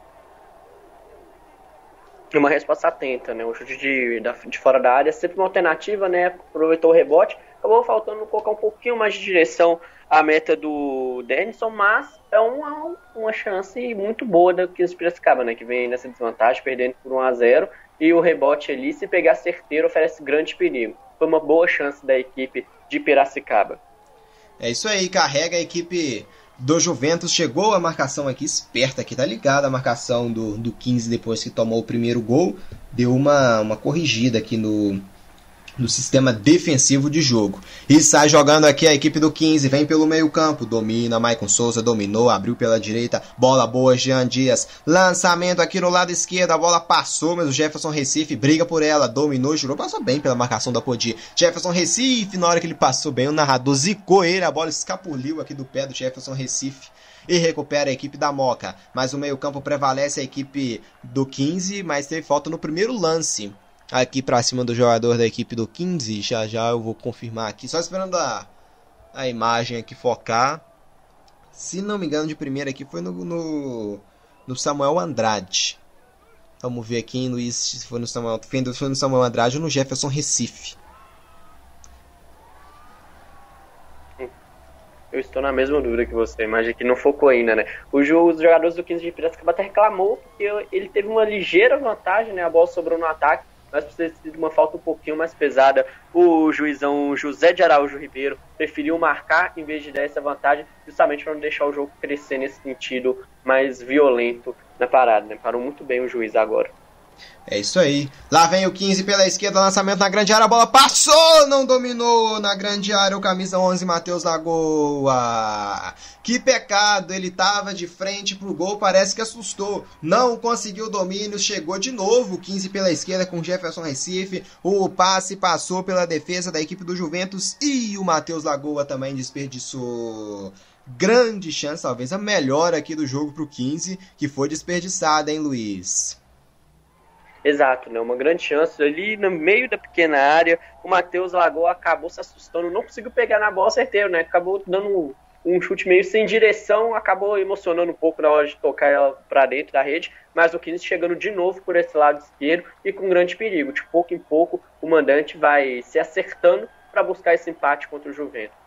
Uma resposta atenta, né? O chute de fora da área é sempre uma alternativa, né? Aproveitou o rebote, acabou faltando colocar um pouquinho mais de direção à meta do Denison, mas é uma chance muito boa da XV de Piracicaba, né, que vem nessa desvantagem, perdendo por 1-0, e o rebote ali, se pegar certeiro, oferece grande perigo. Foi uma boa chance da equipe de Piracicaba. É isso aí, carrega a equipe do Juventus, chegou a marcação aqui, esperta aqui, tá ligada a marcação do 15 depois que tomou o primeiro gol, deu uma corrigida aqui no sistema defensivo de jogo. E sai jogando aqui a equipe do 15, vem pelo meio campo, domina, Maicon Souza dominou, abriu pela direita, bola boa, Jean Dias, lançamento aqui no lado esquerdo, a bola passou, mas o Jefferson Recife briga por ela, dominou, girou, passou bem pela marcação da Podi, Jefferson Recife, na hora que ele passou bem, o narrador zicou ele, a bola escapuliu aqui do pé do Jefferson Recife, e recupera a equipe da Moca, mas o meio campo prevalece a equipe do 15, mas teve falta no primeiro lance, aqui pra cima do jogador da equipe do 15, já eu vou confirmar aqui, só esperando a imagem aqui focar, se não me engano de primeira aqui foi no Samuel Andrade, vamos ver aqui em Luiz, se foi no Samuel Andrade ou no Jefferson Recife. Eu estou na mesma dúvida que você, a imagem aqui não focou ainda, né? Os jogadores do 15 de Piracicaba até reclamou porque ele teve uma ligeira vantagem, né? A bola sobrou no ataque, mas precisa de uma falta um pouquinho mais pesada. O juizão José de Araújo Ribeiro preferiu marcar em vez de dar essa vantagem, justamente para não deixar o jogo crescer nesse sentido mais violento na parada, né? Parou muito bem o juiz agora. É isso aí, lá vem o 15 pela esquerda, lançamento na grande área, a bola passou, não dominou na grande área, o camisa 11, Matheus Lagoa, que pecado, ele tava de frente pro gol, parece que assustou, não conseguiu o domínio, chegou de novo, 15 pela esquerda com Jefferson Recife, o passe passou pela defesa da equipe do Juventus e o Matheus Lagoa também desperdiçou. Grande chance, talvez a melhor aqui do jogo pro 15, que foi desperdiçada, hein, Luiz? Exato, né? Uma grande chance ali no meio da pequena área, o Matheus Lagoa acabou se assustando, não conseguiu pegar na bola certeiro, né? Acabou dando um chute meio sem direção, acabou emocionando um pouco na hora de tocar ela para dentro da rede, mas o 15 chegando de novo por esse lado esquerdo e com grande perigo. De pouco em pouco o mandante vai se acertando para buscar esse empate contra o Juventus.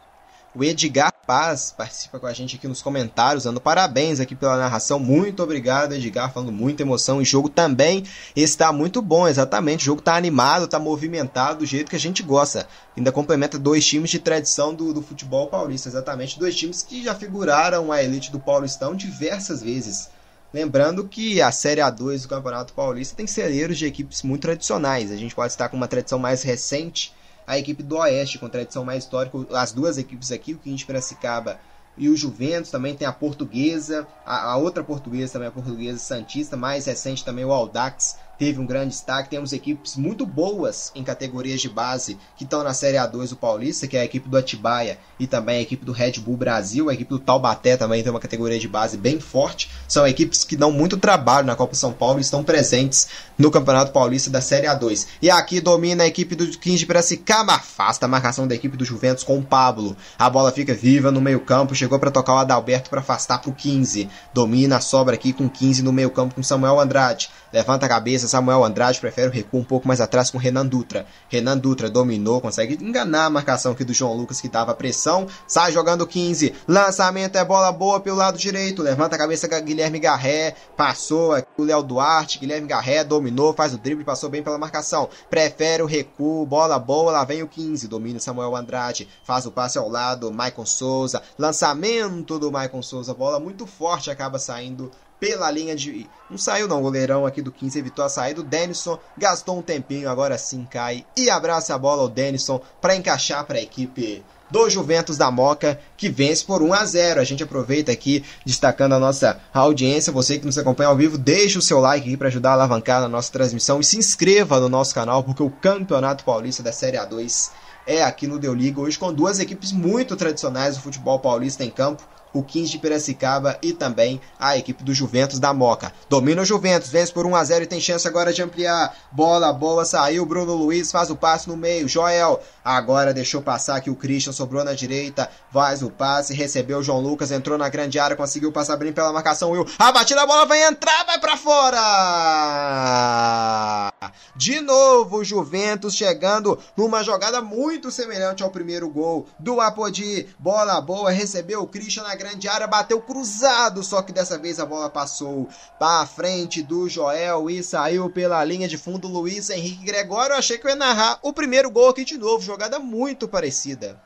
O Edgar Paz participa com a gente aqui nos comentários, dando parabéns aqui pela narração, muito obrigado Edgar, falando muita emoção, e o jogo também está muito bom, exatamente, o jogo está animado, está movimentado, do jeito que a gente gosta, ainda complementa dois times de tradição do futebol paulista, exatamente, dois times que já figuraram a elite do Paulistão diversas vezes, lembrando que a Série A2 do Campeonato Paulista tem celeiros de equipes muito tradicionais, a gente pode estar com uma tradição mais recente, a equipe do Oeste, com tradição mais histórica, as duas equipes aqui, o 15 de Piracicaba e o Juventus, também tem a Portuguesa, a outra Portuguesa também, a Portuguesa Santista, mais recente também o Audax, teve um grande destaque, temos equipes muito boas em categorias de base, que estão na Série A2 do Paulista, que é a equipe do Atibaia e também a equipe do Red Bull Brasil, a equipe do Taubaté também tem uma categoria de base bem forte, são equipes que dão muito trabalho na Copa São Paulo e estão presentes no Campeonato Paulista da Série A2. E aqui domina a equipe do 15 de Piracicaba, afasta a marcação da equipe do Juventus com o Pablo, a bola fica viva no meio campo, chegou para tocar o Adalberto para afastar para o 15, domina a sobra aqui com 15 no meio campo com Samuel Andrade, levanta a cabeça Samuel Andrade, prefere o recuo um pouco mais atrás com Renan Dutra. Renan Dutra dominou, consegue enganar a marcação aqui do João Lucas que dava pressão, sai jogando 15, lançamento é bola boa pelo lado direito, levanta a cabeça Guilherme Garré, passou aqui o Léo Duarte, Guilherme Garré dominou, faz o drible, passou bem pela marcação, prefere o recuo, bola boa, lá vem o 15, domina Samuel Andrade, faz o passe ao lado, Maicon Souza, lançamento do Maicon Souza, bola muito forte, acaba saindo pela linha de... Não saiu não, o goleirão aqui do 15 evitou a saída, o Denison gastou um tempinho, agora sim cai e abraça a bola o Denison para encaixar para a equipe do Juventus da Moca, que vence por 1-0. A gente aproveita aqui, destacando a nossa audiência, você que nos acompanha ao vivo, deixa o seu like aqui para ajudar a alavancar na nossa transmissão e se inscreva no nosso canal, porque o Campeonato Paulista da Série A2 é aqui no Deu Liga, hoje com duas equipes muito tradicionais do futebol paulista em campo, o XV de Piracicaba e também a equipe do Juventus da Moca. Domina o Juventus, vence por 1 a 0 e tem chance agora de ampliar. Bola boa, saiu Bruno Luiz, faz o passe no meio, Joel agora deixou passar aqui o Christian, sobrou na direita, faz o passe, recebeu o João Lucas, entrou na grande área, conseguiu passar bem pela marcação, Will, a batida, a bola vai entrar, vai pra fora! De novo o Juventus chegando numa jogada muito semelhante ao primeiro gol do Apodi. Bola boa, recebeu o Christian na grande área, bateu cruzado, só que dessa vez a bola passou para frente do Joel e saiu pela linha de fundo. Luiz Henrique Gregório, eu achei que eu ia narrar o primeiro gol aqui de novo, jogada muito parecida.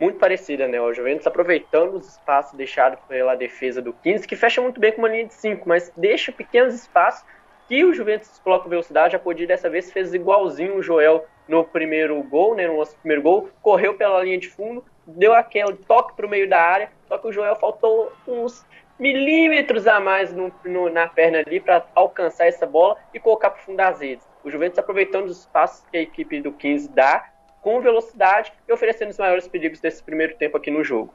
Muito parecida, né? O Juventus aproveitando os espaços deixados pela defesa do 15, que fecha muito bem com uma linha de 5, mas deixa pequenos espaços que o Juventus desloca velocidade. A Podia dessa vez fez igualzinho o Joel no primeiro gol, né? No nosso primeiro gol, correu pela linha de fundo, deu aquele toque para o meio da área, só que o Joel faltou uns milímetros a mais na perna ali para alcançar essa bola e colocar para o fundo das redes. O Juventus aproveitando os espaços que a equipe do 15 dá, com velocidade e oferecendo os maiores perigos desse primeiro tempo aqui no jogo.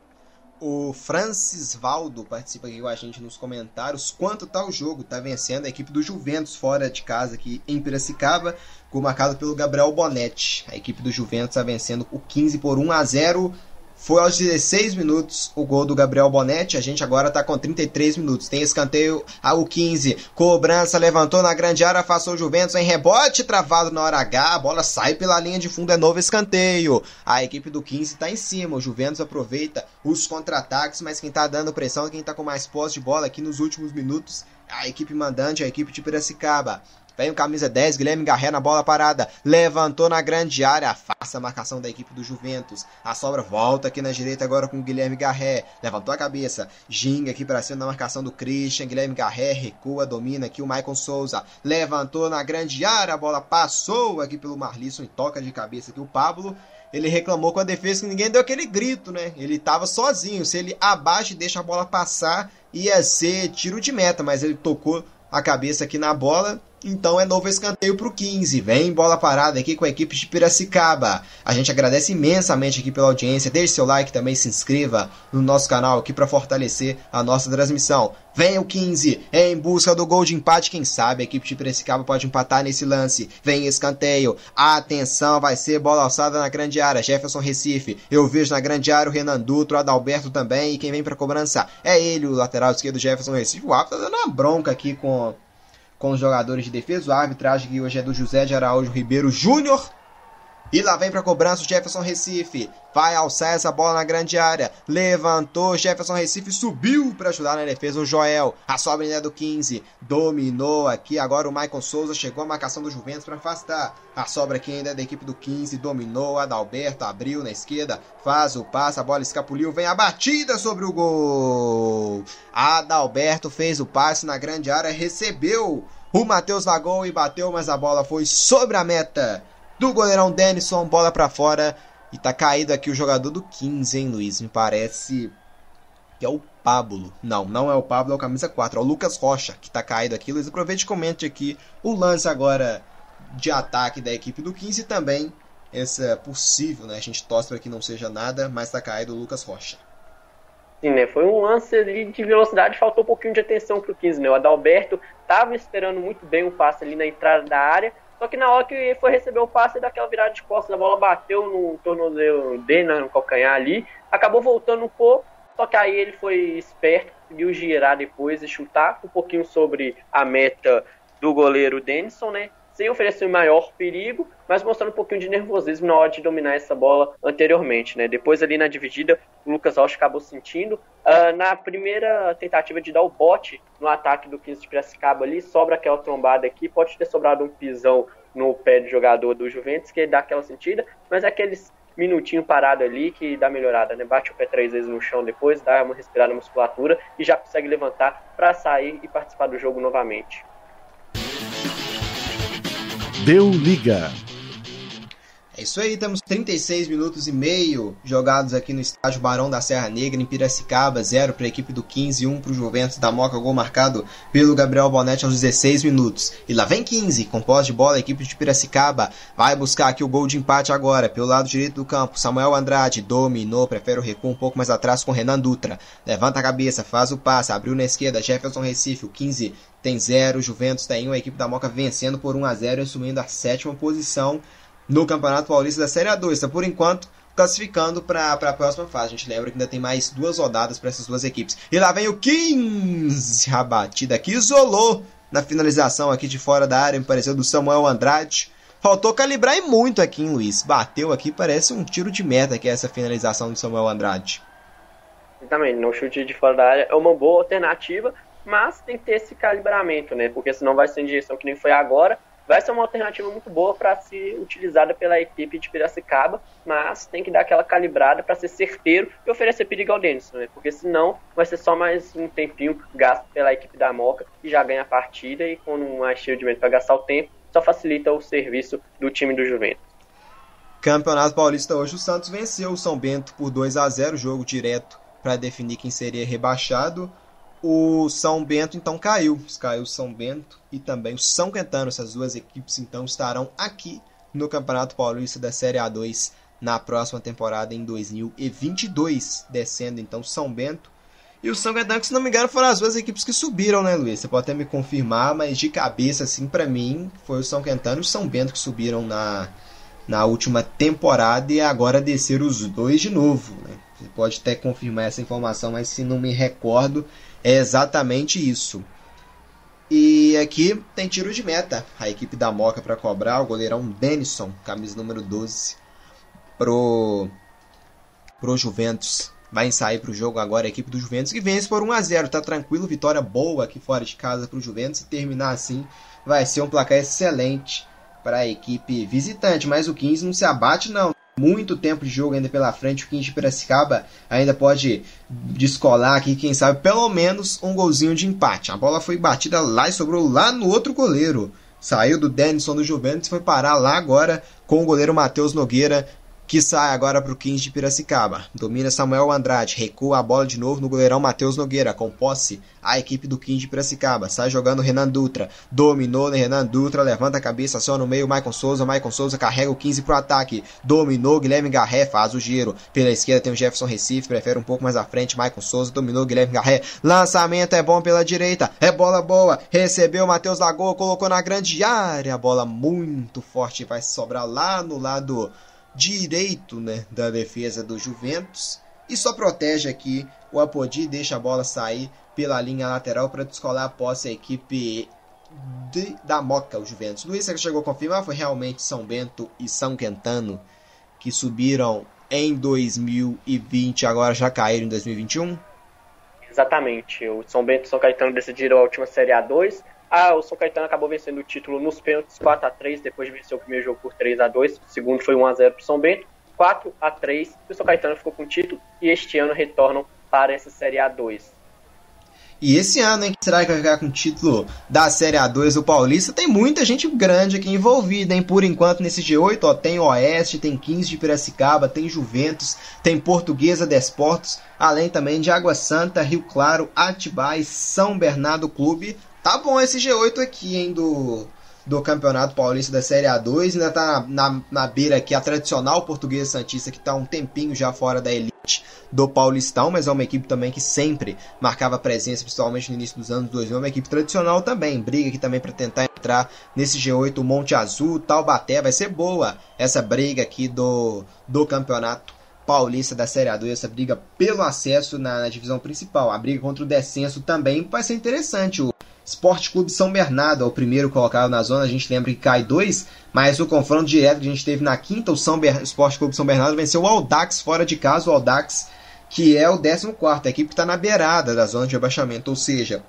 O Francis Valdo participa aqui com a gente nos comentários. Quanto tá o jogo? Tá vencendo a equipe do Juventus fora de casa aqui em Piracicaba, gol marcado pelo Gabriel Bonetti. A equipe do Juventus tá vencendo o 15 por 1 a 0. Foi aos 16 minutos o gol do Gabriel Bonetti. A gente agora tá com 33 minutos. Tem escanteio ao 15. Cobrança, levantou na grande área, afastou o Juventus em rebote, travado na hora H. A bola sai pela linha de fundo, é novo escanteio. A equipe do 15 tá em cima. O Juventus aproveita os contra-ataques, mas quem tá dando pressão, quem tá com mais posse de bola aqui nos últimos minutos, a equipe mandante, a equipe de Piracicaba. Vem o camisa 10, Guilherme Garré na bola parada. Levantou na grande área, afasta a marcação da equipe do Juventus. A sobra volta aqui na direita agora com o Guilherme Garré. Levantou a cabeça, ginga aqui para cima na marcação do Christian. Guilherme Garré recua, domina aqui o Maicon Souza. Levantou na grande área, a bola passou aqui pelo Marlisson e toca de cabeça aqui o Pablo. Ele reclamou com a defesa que ninguém deu aquele grito, né? Ele tava sozinho. Se ele abaixa e deixa a bola passar, ia ser tiro de meta, mas ele tocou a cabeça aqui na bola. Então é novo escanteio para o 15. Vem bola parada aqui com a equipe de Piracicaba. A gente agradece imensamente aqui pela audiência. Deixe seu like também, se inscreva no nosso canal aqui para fortalecer a nossa transmissão. Vem o 15 em busca do gol de empate. Quem sabe a equipe de Piracicaba pode empatar nesse lance. Vem escanteio. Atenção, vai ser bola alçada na grande área. Jefferson Recife. Eu vejo na grande área o Renan Dutra, o Adalberto também. E quem vem para cobrança é ele, o lateral esquerdo Jefferson Recife. O árbitro tá dando uma bronca aqui com os jogadores de defesa. A arbitragem que hoje é do José de Araújo Ribeiro Júnior. E lá vem para cobrança o Jefferson Recife. Vai alçar essa bola na grande área. Levantou, Jefferson Recife subiu para ajudar na defesa o Joel. A sobra ainda é do 15. Dominou aqui agora o Maicon Souza. Chegou a marcação do Juventus para afastar. A sobra aqui ainda é da equipe do 15. Dominou, Adalberto abriu na esquerda. Faz o passe, a bola escapuliu. Vem a batida sobre o gol. Adalberto fez o passe na grande área. Recebeu o Matheus na gol e bateu, mas a bola foi sobre a meta do goleirão Denison, bola pra fora. E tá caído aqui o jogador do 15, hein, Luiz? Me parece que é o Pablo. Não, não é o Pablo, é o camisa 4. É o Lucas Rocha que tá caído aqui. Luiz, aproveite e comente aqui o lance agora de ataque da equipe do 15 e também essa possível, né? A gente torce pra que não seja nada, mas tá caído o Lucas Rocha. Sim, né? Foi um lance ali de velocidade, faltou um pouquinho de atenção pro 15, né? O Adalberto tava esperando muito bem o passe ali na entrada da área. Só que na hora que foi receber o passe, deu aquela virada de costas, a bola bateu no tornozelo dele, no calcanhar ali, acabou voltando um pouco, só que aí ele foi esperto, conseguiu girar depois e chutar um pouquinho sobre a meta do goleiro Denison, né? Sem oferecer o maior perigo, mas mostrando um pouquinho de nervosismo na hora de dominar essa bola anteriormente, né? Depois ali na dividida, o Lucas Rocha acabou sentindo. Na primeira tentativa de dar o bote no ataque do 15 de Piracicaba ali, sobra aquela trombada aqui, pode ter sobrado um pisão no pé do jogador do Juventus, que dá aquela sentida, mas é aqueles minutinho parado ali que dá melhorada, né? Bate o pé 3 vezes no chão depois, dá uma respirada na musculatura e já consegue levantar para sair e participar do jogo novamente. Deu Liga. É isso aí, estamos 36 minutos e meio jogados aqui no estádio Barão da Serra Negra, em Piracicaba, 0 para a equipe do 15, 1 para o Juventus da Moca, gol marcado pelo Gabriel Bonetti aos 16 minutos. E lá vem 15, com posse de bola, a equipe de Piracicaba vai buscar aqui o gol de empate agora, pelo lado direito do campo, Samuel Andrade dominou, prefere o recuo um pouco mais atrás com Renan Dutra, levanta a cabeça, faz o passe, abriu na esquerda, Jefferson Recife, o 15 tem 0, Juventus tem 1, a equipe da Moca vencendo por 1-0, assumindo a 7ª posição no Campeonato Paulista da Série A2, está por enquanto classificando para a próxima fase. A gente lembra que ainda tem mais 2 rodadas para essas 2 equipes. E lá vem o 15, a batida que isolou na finalização aqui de fora da área, me pareceu, do Samuel Andrade. Faltou calibrar e muito aqui, hein, Luiz? Bateu aqui, parece um tiro de meta que é essa finalização do Samuel Andrade. Também, no chute de fora da área é uma boa alternativa, mas tem que ter esse calibramento, né? Porque senão vai ser em direção que nem foi agora. Vai ser uma alternativa muito boa para ser utilizada pela equipe de Piracicaba, mas tem que dar aquela calibrada para ser certeiro e oferecer perigo ao Denison, né? Porque senão vai ser só mais um tempinho gasto pela equipe da Moca, que já ganha a partida, e com um estirmento para gastar o tempo, só facilita o serviço do time do Juventus. Campeonato Paulista hoje, o Santos venceu o São Bento por 2-0, jogo direto para definir quem seria rebaixado. O São Bento então caiu, o São Bento e também o São Caetano. Essas 2 equipes então estarão aqui no Campeonato Paulista da Série A2 na próxima temporada em 2022, descendo então São Bento e o São Caetano, que se não me engano foram as 2 equipes que subiram, né, Luiz? Você pode até me confirmar, mas de cabeça assim pra mim foi o São Caetano e o São Bento que subiram na última temporada e agora desceram os 2 de novo, né? Você pode até confirmar essa informação, mas se não me recordo, é exatamente isso. E aqui tem tiro de meta. A equipe da Moca para cobrar. O goleirão Denison, camisa número 12, pro Juventus. Vai sair pro jogo agora a equipe do Juventus, que vence por 1-0. Tá tranquilo, vitória boa aqui fora de casa pro Juventus. Se terminar assim, vai ser um placar excelente para a equipe visitante. Mas o 15 não se abate, não. Muito tempo de jogo ainda pela frente, o 15 de Piracicaba ainda pode descolar aqui, quem sabe, pelo menos um golzinho de empate. A bola foi batida lá e sobrou lá no outro goleiro. Saiu do Denison do Juventus e foi parar lá agora com o goleiro Matheus Nogueira, que sai agora para o 15 de Piracicaba. Domina Samuel Andrade, recua a bola de novo no goleirão Matheus Nogueira, com posse a equipe do 15 de Piracicaba. Sai jogando Renan Dutra, dominou, né, Renan Dutra, levanta a cabeça, só no meio, Maicon Souza carrega o 15 para o ataque, dominou Guilherme Garré, faz o giro, pela esquerda tem o Jefferson Recife, prefere um pouco mais à frente, Maicon Souza, dominou Guilherme Garré, lançamento é bom pela direita, é bola boa, recebeu Matheus Lagoa, colocou na grande área, bola muito forte, vai sobrar lá no lado direito, né, da defesa do Juventus, e só protege aqui o Apodi, deixa a bola sair pela linha lateral para descolar a posse a equipe da Moca, o Juventus. Luiz, você chegou a confirmar, foi realmente São Bento e São Caetano que subiram em 2020, agora já caíram em 2021? Exatamente, o São Bento e São Caetano decidiram a última Série A2. O São Caetano acabou vencendo o título nos pênaltis 4-3, depois venceu o primeiro jogo por 3-2, o segundo foi 1-0 para o São Bento, 4-3, e o São Caetano ficou com o título e este ano retornam para essa Série A2. E esse ano, hein, que será que vai ficar com o título da Série A2 do Paulista? Tem muita gente grande aqui envolvida, hein? Por enquanto, nesse G8, ó, tem Oeste, tem 15 de Piracicaba, tem Juventus, tem Portuguesa Desportos, além também de Água Santa, Rio Claro, Atibaia, São Bernardo Clube. Tá bom esse G8 aqui, hein, do Campeonato Paulista da Série A2. Ainda tá na beira aqui a tradicional Portuguesa Santista, que tá um tempinho já fora da elite do Paulistão, mas é uma equipe também que sempre marcava presença, principalmente no início dos anos 2000. É uma equipe tradicional também, briga aqui também para tentar entrar nesse G8, o Monte Azul, Taubaté. Vai ser boa essa briga aqui do Campeonato Paulista da Série A2, essa briga pelo acesso na divisão principal. A briga contra o descenso também vai ser interessante. O Esporte Clube São Bernardo é o primeiro colocado na zona, a gente lembra que cai 2, mas o confronto direto que a gente teve na quinta, o Esporte Clube São Bernardo venceu o Audax fora de casa, o Audax que é o 14º, a equipe que está na beirada da zona de rebaixamento, ou seja,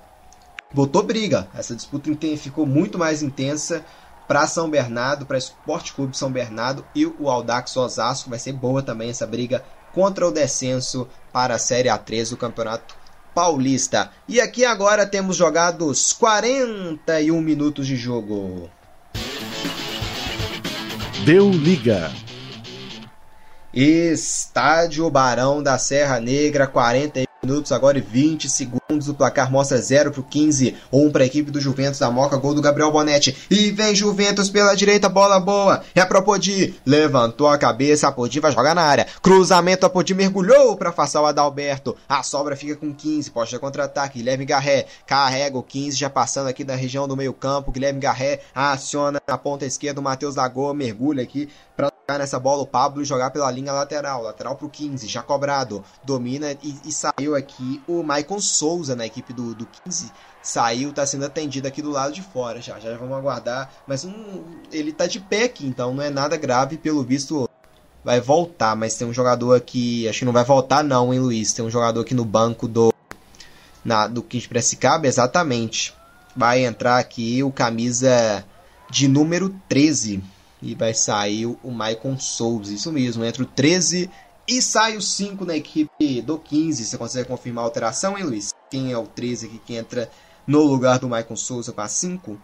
botou briga, essa disputa ficou muito mais intensa para São Bernardo, para Esporte Clube São Bernardo e o Audax Osasco. Vai ser boa também essa briga contra o descenso para a Série A3 do Campeonato Paulista. E aqui agora temos jogados 41 minutos de jogo. Deu Liga. Estádio Barão da Serra Negra, 41 minutos agora e 20 segundos. O placar mostra 0-15, 1 para a equipe do Juventus da Moca, gol do Gabriel Bonetti. E vem Juventus pela direita, bola boa, é para Apodi, levantou a cabeça, Apodi vai jogar na área, cruzamento, Apodi mergulhou para afastar o Adalberto, a sobra fica com 15, pode ser contra-ataque, Guilherme Garré carrega o 15, já passando aqui da região do meio campo, Guilherme Garré aciona na ponta esquerda, o Matheus Lagoa mergulha aqui para tocar nessa bola o Pablo e jogar pela linha lateral, lateral pro 15, já cobrado, domina e saiu aqui o Maicon Souza na equipe do 15, saiu, tá sendo atendido aqui do lado de fora, já vamos aguardar, mas ele tá de pé aqui, então não é nada grave, pelo visto vai voltar, mas tem um jogador aqui, acho que não vai voltar não, hein, Luiz, tem um jogador aqui no banco do 15 de Piracicaba, exatamente, vai entrar aqui o camisa de número 13, e vai sair o Maicon Souza, isso mesmo, entra o 13 e sai o 5 na equipe do 15. Você consegue confirmar a alteração, hein, Luiz? Quem é o 13 aqui que entra no lugar do Maicon Souza com a 5?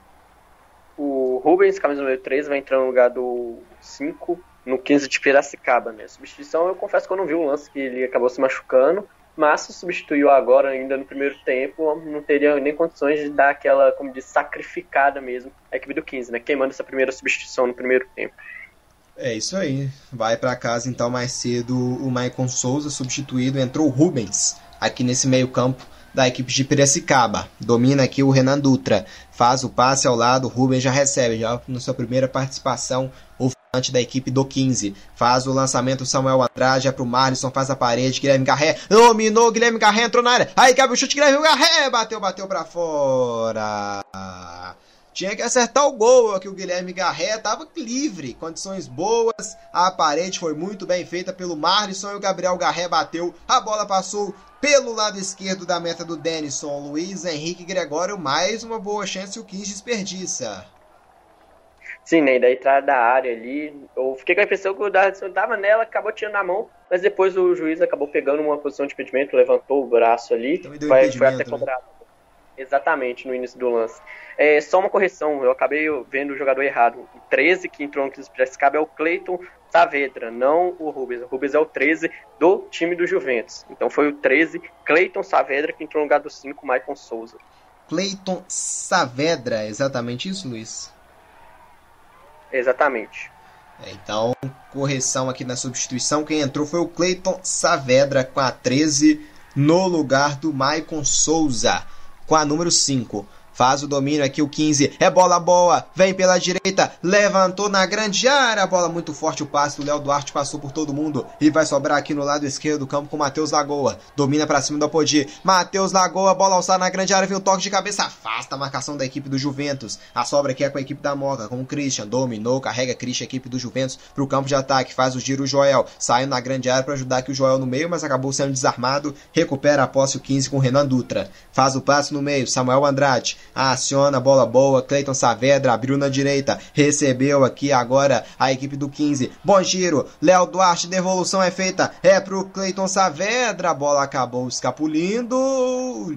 O Rubens, camisa número 13, vai entrar no lugar do 5, no 15 de Piracicaba, né? Substituição, eu confesso que eu não vi o lance, que ele acabou se machucando, mas se substituiu agora, ainda no primeiro tempo, não teria nem condições de dar aquela, como diz, sacrificada mesmo a equipe do 15, né? Queimando essa primeira substituição no primeiro tempo. É isso aí, vai para casa então mais cedo o Maicon Souza, substituído, entrou o Rubens aqui nesse meio campo da equipe de Piracicaba, domina aqui o Renan Dutra, faz o passe ao lado, o Rubens já recebe, já na sua primeira participação, o volante da equipe do 15, faz o lançamento, o Samuel atrás, já pro Marlisson, faz a parede, Guilherme Garré, dominou, Guilherme Garré entrou na área, aí cabe o chute, Guilherme Garré, bateu para fora... Tinha que acertar o gol, que o Guilherme Garré estava livre, condições boas, a parede foi muito bem feita pelo Marlisson e o Gabriel Garré bateu, a bola passou pelo lado esquerdo da meta do Denison, Luiz Henrique Gregório, mais uma boa chance, o 15 desperdiça. Sim, né, da entrada da área ali, eu fiquei com a impressão que o Denison estava nela, acabou tirando na mão, mas depois o juiz acabou pegando uma posição de impedimento, levantou o braço ali, então, foi até cobrado. Exatamente, no início do lance. É, só uma correção, eu acabei vendo o jogador errado. O 13 que entrou no 15 de Piracicaba é o Cleiton Saavedra, não o Rubens. O Rubens é o 13 do time do Juventus. Então foi o 13, Cleiton Saavedra, que entrou no lugar do 5, Maicon Souza. Cleiton Saavedra, exatamente isso, Luiz? Exatamente. Então, correção aqui na substituição. Quem entrou foi o Cleiton Saavedra com a 13 no lugar do Maicon Souza. Com a número 5, faz o domínio aqui o 15, é bola boa, vem pela direita, levantou na grande área, a bola muito forte, o passe do Léo Duarte passou por todo mundo e vai sobrar aqui no lado esquerdo do campo com o Matheus Lagoa, domina pra cima do Apodi, Matheus Lagoa, bola alçada na grande área, vem o toque de cabeça, afasta a marcação da equipe do Juventus, a sobra aqui é com a equipe da Moca, com o Christian, dominou, carrega Christian, equipe do Juventus pro campo de ataque, faz o giro o Joel, saiu na grande área pra ajudar aqui o Joel no meio, mas acabou sendo desarmado, recupera a posse o 15 com o Renan Dutra, faz o passe no meio, Samuel Andrade, aciona, bola boa, Cleiton Saavedra abriu na direita, recebeu aqui agora a equipe do 15, bom giro, Léo Duarte, devolução é feita, é pro Cleiton Saavedra, a bola acabou escapulindo,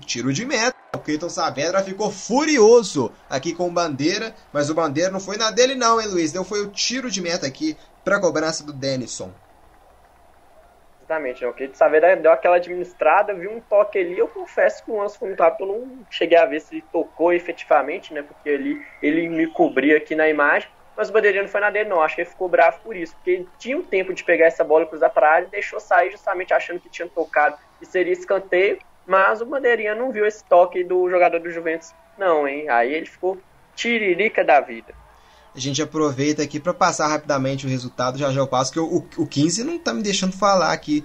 tiro de meta, o Cleiton Saavedra ficou furioso aqui com o Bandeira, mas o Bandeira não foi na dele não, hein, Luiz, deu foi o tiro de meta aqui pra cobrança do Denison. Exatamente, o Cleiton Saavedra deu aquela administrada, viu um toque ali, eu confesso que o lance foi muito rápido, eu não cheguei a ver se ele tocou efetivamente, né, porque ali ele me cobria aqui na imagem, mas o bandeirinha não foi nada dele não, acho que ele ficou bravo por isso, porque ele tinha um tempo de pegar essa bola e cruzar para a área, deixou sair justamente achando que tinha tocado e seria escanteio, mas o bandeirinha não viu esse toque do jogador do Juventus não, hein, aí ele ficou tiririca da vida. A gente aproveita aqui para passar rapidamente o resultado, já eu passo, que o 15 não tá me deixando falar aqui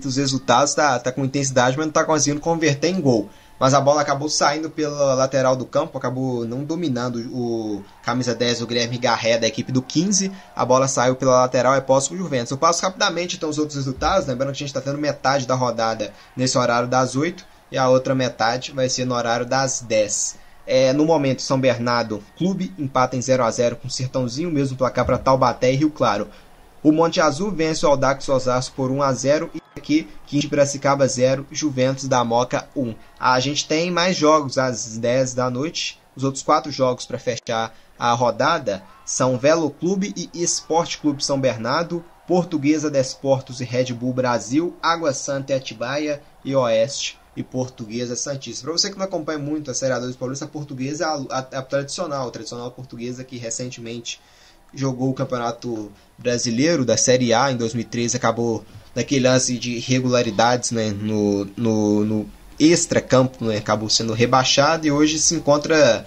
dos resultados, tá com intensidade, mas não tá conseguindo converter em gol. Mas a bola acabou saindo pela lateral do campo, acabou não dominando o camisa 10, o Guilherme Garré da equipe do 15, a bola saiu pela lateral, é posse pro Juventus. Eu passo rapidamente então os outros resultados, lembrando que a gente tá tendo metade da rodada nesse horário das 8, e a outra metade vai ser no horário das 10. No momento, São Bernardo Clube empata em 0-0 com o Sertãozinho, mesmo placar para Taubaté e Rio Claro. O Monte Azul vence o Audax Osasco por 1-0 e aqui 15 de Piracicaba 0, Juventus da Moca 1. A gente tem mais jogos às 10 da noite, os outros 4 jogos para fechar a rodada são Velo Clube e Esporte Clube São Bernardo, Portuguesa Desportos e Red Bull Brasil, Água Santa e Atibaia, e Oeste e Portuguesa Santista. Para você que não acompanha muito a Série A2 Paulista, a Portuguesa é a tradicional portuguesa que recentemente jogou o Campeonato Brasileiro da Série A em 2013, acabou naquele lance de irregularidades, né, no extra-campo, né, acabou sendo rebaixado e hoje se encontra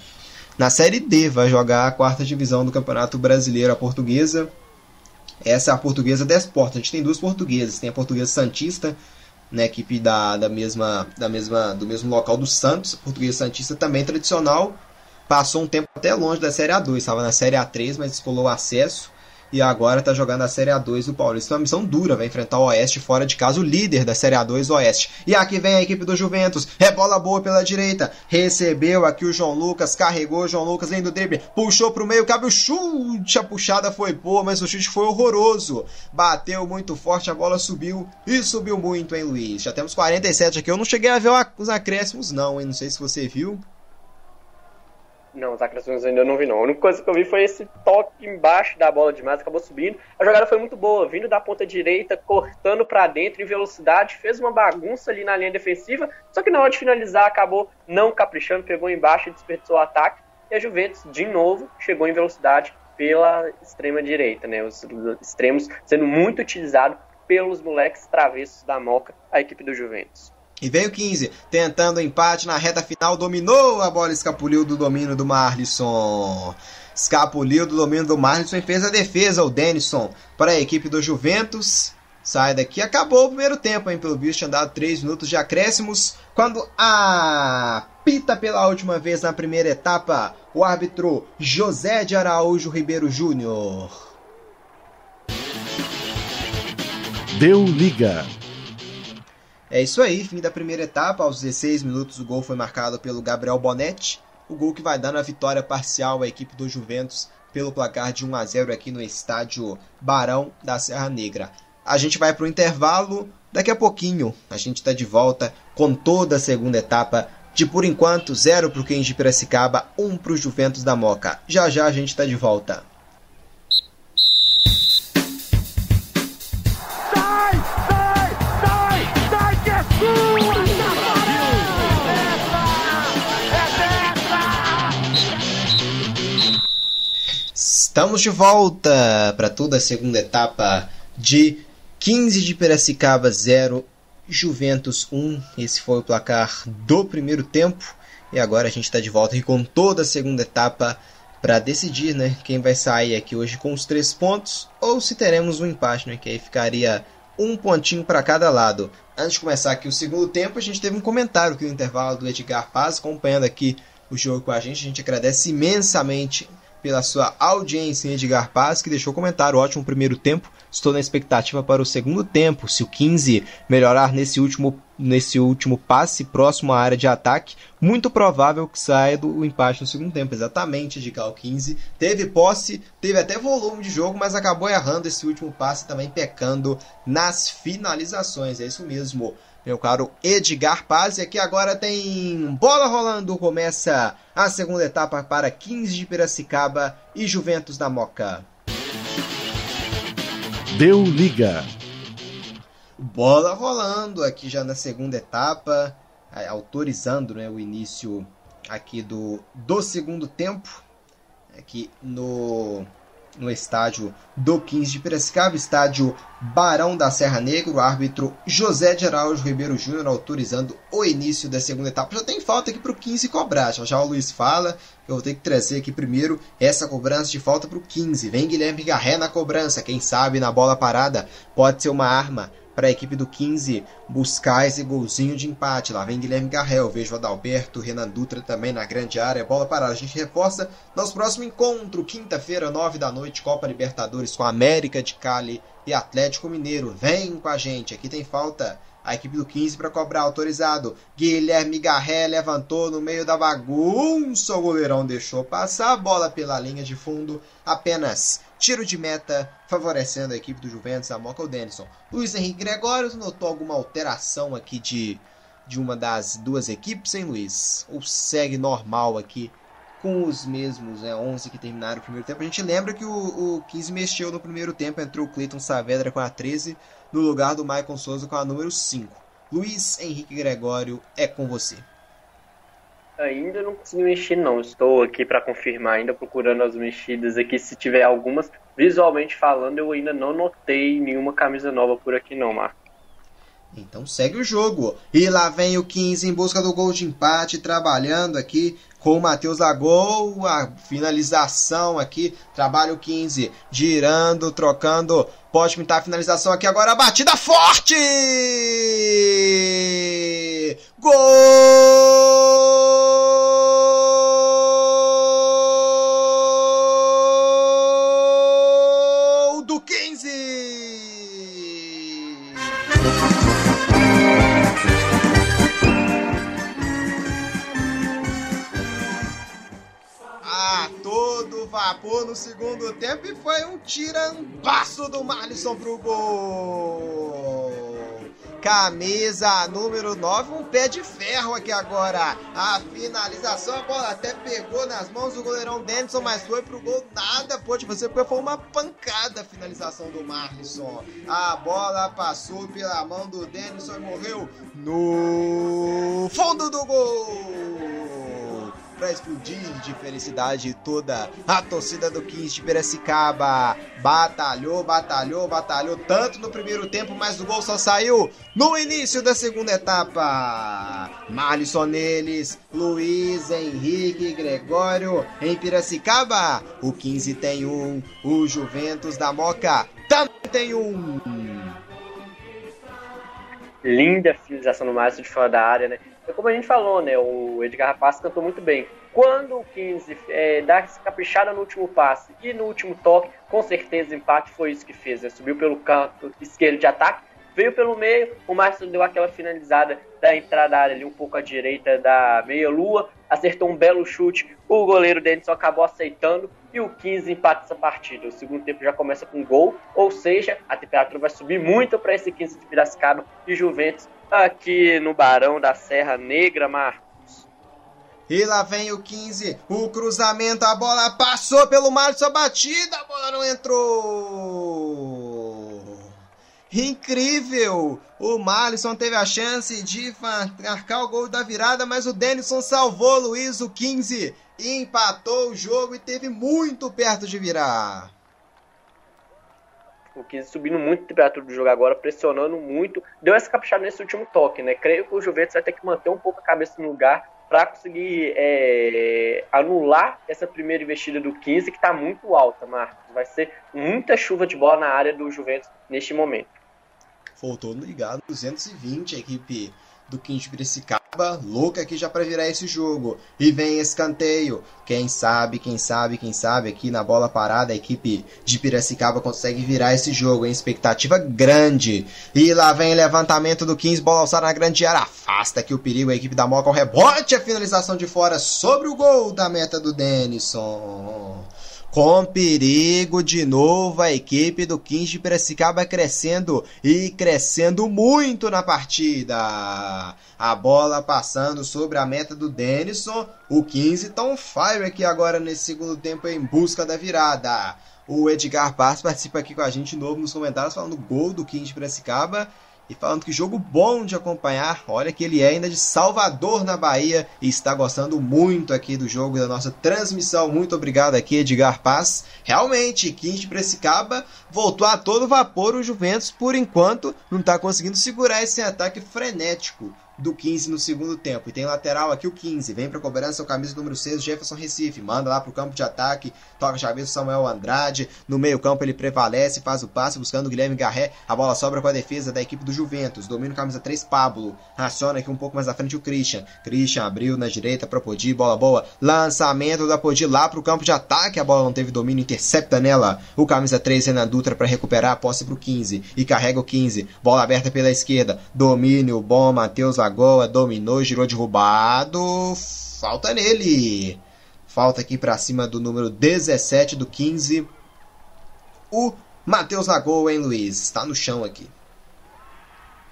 na Série D, vai jogar a quarta divisão do Campeonato Brasileiro, a Portuguesa. Essa é a Portuguesa Desportos. A gente tem duas portuguesas, tem a Portuguesa Santista, né, equipe do mesmo local do Santos. A Portuguesa Santista também tradicional, passou um tempo até longe da Série A2, estava na Série A3, mas descolou o acesso e agora está jogando na Série A2 do Paulista. É uma missão dura, vai enfrentar o Oeste fora de casa, o líder da Série A2, Oeste. E aqui vem a equipe do Juventus, é bola boa pela direita, recebeu aqui o João Lucas, carregou o João Lucas, vem do drible, puxou para o meio, cabe o chute, a puxada foi boa, mas o chute foi horroroso, bateu muito forte, a bola subiu e subiu muito, hein, Luiz? Já temos 47 aqui, eu não cheguei a ver os acréscimos não, hein, não sei se você viu. Não, os acréscimos ainda não vi não. A única coisa que eu vi foi esse toque embaixo da bola demais, acabou subindo. A jogada foi muito boa, vindo da ponta direita, cortando pra dentro em velocidade, fez uma bagunça ali na linha defensiva, só que na hora de finalizar acabou não caprichando, pegou embaixo e desperdiçou o ataque. E a Juventus, de novo, chegou em velocidade pela extrema direita, né? Os extremos sendo muito utilizados pelos moleques travessos da Moca, a equipe do Juventus. E veio 15, tentando empate na reta final, dominou a bola, escapuliu do domínio do Marlisson. Escapuliu do domínio do Marlisson e fez a defesa, o Denison, para a equipe do Juventus. Sai daqui, acabou o primeiro tempo, hein? Pelo visto, tinha dado 3 minutos de acréscimos. Quando apita pela última vez na primeira etapa, o árbitro José de Araújo Ribeiro Júnior. Deu liga. É isso aí, fim da primeira etapa, aos 16 minutos o gol foi marcado pelo Gabriel Bonetti, o gol que vai dar na vitória parcial à equipe do Juventus pelo placar de 1-0 aqui no estádio Barão da Serra Negra. A gente vai para o intervalo, daqui a pouquinho a gente está de volta com toda a segunda etapa, de por enquanto 0 para o XV de Piracicaba, 1 para o Juventus da Moca. Já já a gente está de volta. Estamos de volta para toda a segunda etapa de XV de Piracicaba 0, Juventus 1. Esse foi o placar do primeiro tempo. E agora a gente está de volta aqui com toda a segunda etapa para decidir, né, quem vai sair aqui hoje com os 3 pontos ou se teremos um empate, né, que aí ficaria um pontinho para cada lado. Antes de começar aqui o segundo tempo, a gente teve um comentário aqui no intervalo do Edgar Paz, acompanhando aqui o jogo com a gente agradece imensamente pela sua audiência, Edgar Paz, que deixou comentário. Ótimo primeiro tempo, estou na expectativa para o segundo tempo, se o 15 melhorar nesse último passe próximo à área de ataque, muito provável que saia do empate no segundo tempo. Exatamente, Edgar, o 15 teve posse, teve até volume de jogo, mas acabou errando esse último passe, também pecando nas finalizações. É isso mesmo, meu caro Edgar Paz. E aqui agora tem bola rolando. Começa a segunda etapa para XV de Piracicaba e Juventus da Moca. Deu liga. Bola rolando aqui já na segunda etapa, autorizando, né, o início aqui do segundo tempo. Aqui no estádio do XV de Piracicaba, estádio Barão da Serra Negra, o árbitro José de Araújo Ribeiro Júnior autorizando o início da segunda etapa. Já tem falta aqui para o 15 cobrar, já o Luiz fala, eu vou ter que trazer aqui primeiro essa cobrança de falta para o 15. Vem Guilherme Garré na cobrança, quem sabe na bola parada pode ser uma arma para a equipe do 15 buscar esse golzinho de empate. Lá vem Guilherme Garré, eu vejo o Adalberto, Renan Dutra também na grande área, bola parada. A gente reforça nosso próximo encontro, quinta-feira, 21h, Copa Libertadores, com a América de Cali e Atlético Mineiro. Vem com a gente, aqui tem falta, a equipe do 15 para cobrar, autorizado. Guilherme Garré levantou no meio da bagunça, o goleirão deixou passar a bola pela linha de fundo, apenas tiro de meta, favorecendo a equipe do Juventus, a Moca, o Denison. Luiz Henrique Gregório notou alguma alteração aqui de uma das duas equipes, hein, Luiz? Ou segue normal aqui com os mesmos 11 que terminaram o primeiro tempo. A gente lembra que o 15 mexeu no primeiro tempo, entrou o Cleiton Saavedra com a 13, no lugar do Maicon Souza com a número 5. Luiz Henrique Gregório, é com você. Ainda não consegui mexer, não. Estou aqui para confirmar, ainda procurando as mexidas aqui. Se tiver algumas, visualmente falando, eu ainda não notei nenhuma camisa nova por aqui não, Marcos. Então segue o jogo. E lá vem o 15 em busca do gol de empate, trabalhando aqui com o Matheus Lagol. A finalização aqui, trabalha o 15, girando, trocando. Pode pintar a finalização aqui agora, a batida forte! Gol! Vapor no segundo tempo e foi um tirambaço do Marlisson pro gol. Camisa número 9, um pé de ferro aqui agora. A finalização, a bola até pegou nas mãos do goleirão Denison, mas foi pro gol nada, pode você, porque foi uma pancada a finalização do Marlisson. A bola passou pela mão do Denison e morreu no fundo do gol, para explodir de felicidade toda a torcida do XV de Piracicaba. Batalhou tanto no primeiro tempo, mas o gol só saiu no início da segunda etapa. Marlisson neles, Luiz Henrique Gregório em Piracicaba. O XV tem um, o Juventus da Moca também tem um. Linda finalização do Márcio de fora da área, né? Como a gente falou, né, o Edgar Paz cantou muito bem. Quando o 15 dá essa caprichada no último passe e no último toque, com certeza o empate foi isso que fez, né? Subiu pelo canto esquerdo de ataque, veio pelo meio, o Márcio deu aquela finalizada da entrada da área ali um pouco à direita da meia-lua, acertou um belo chute, o goleiro dele só acabou aceitando e o 15 empata essa partida. O segundo tempo já começa com gol, ou seja, a temperatura vai subir muito para esse 15 de Piracicaba e Juventus aqui no Barão da Serra Negra, Marcos. E lá vem o 15, o cruzamento, a bola passou pelo Márcio, a batida, a bola não entrou. Incrível! O Marlisson teve a chance de marcar o gol da virada, mas o Denison salvou o Luiz, o 15, empatou o jogo e teve muito perto de virar. O 15 subindo muito a temperatura do jogo agora, pressionando muito. Deu essa caprichada nesse último toque, né? Creio que o Juventus vai ter que manter um pouco a cabeça no lugar para conseguir anular essa primeira investida do 15, que está muito alta, Marcos. Vai ser muita chuva de bola na área do Juventus neste momento. Voltou no ligado, 220, a equipe do 15 de Piracicaba, louca aqui já para virar esse jogo. E vem escanteio. Quem sabe aqui na bola parada a equipe de Piracicaba consegue virar esse jogo, hein? Expectativa grande. E lá vem levantamento do 15, bola alçada na grande área. Afasta aqui o perigo, a equipe da Moca, o rebote, a finalização de fora sobre o gol da meta do Denison. Com perigo de novo, a equipe do 15 de Piracicaba crescendo e crescendo muito na partida. A bola passando sobre a meta do Denison. O 15 tá on fire aqui agora nesse segundo tempo em busca da virada. O Edgar Paz participa aqui com a gente de novo nos comentários falando gol do 15 de Piracicaba e falando que jogo bom de acompanhar. Olha que ele é ainda de Salvador, na Bahia, e está gostando muito aqui do jogo e da nossa transmissão. Muito obrigado aqui, Edgar Paz. Realmente, 15 de Piracicaba voltou a todo vapor. O Juventus, por enquanto, não está conseguindo segurar esse ataque frenético do 15 no segundo tempo. E tem lateral aqui, o 15. Vem para cobrança, o camisa número 6, Jefferson Recife. Manda lá pro campo de ataque. Toca a cabeça Samuel Andrade. No meio-campo ele prevalece, faz o passe buscando o Guilherme Garré. A bola sobra com a defesa da equipe do Juventus. Domina o camisa 3, Pablo. Aciona aqui um pouco mais à frente o Christian. Christian abriu na direita para Podi. Bola boa. Lançamento da Podi lá pro campo de ataque. A bola não teve domínio, intercepta nela o camisa 3, Renan Dutra, para recuperar a posse pro 15. E carrega o 15. Bola aberta pela esquerda. Domínio bom, Matheus Lagoa dominou, girou, derrubado, falta nele, falta aqui para cima do número 17 do 15, o Matheus Lagoa, hein, Luiz, está no chão aqui.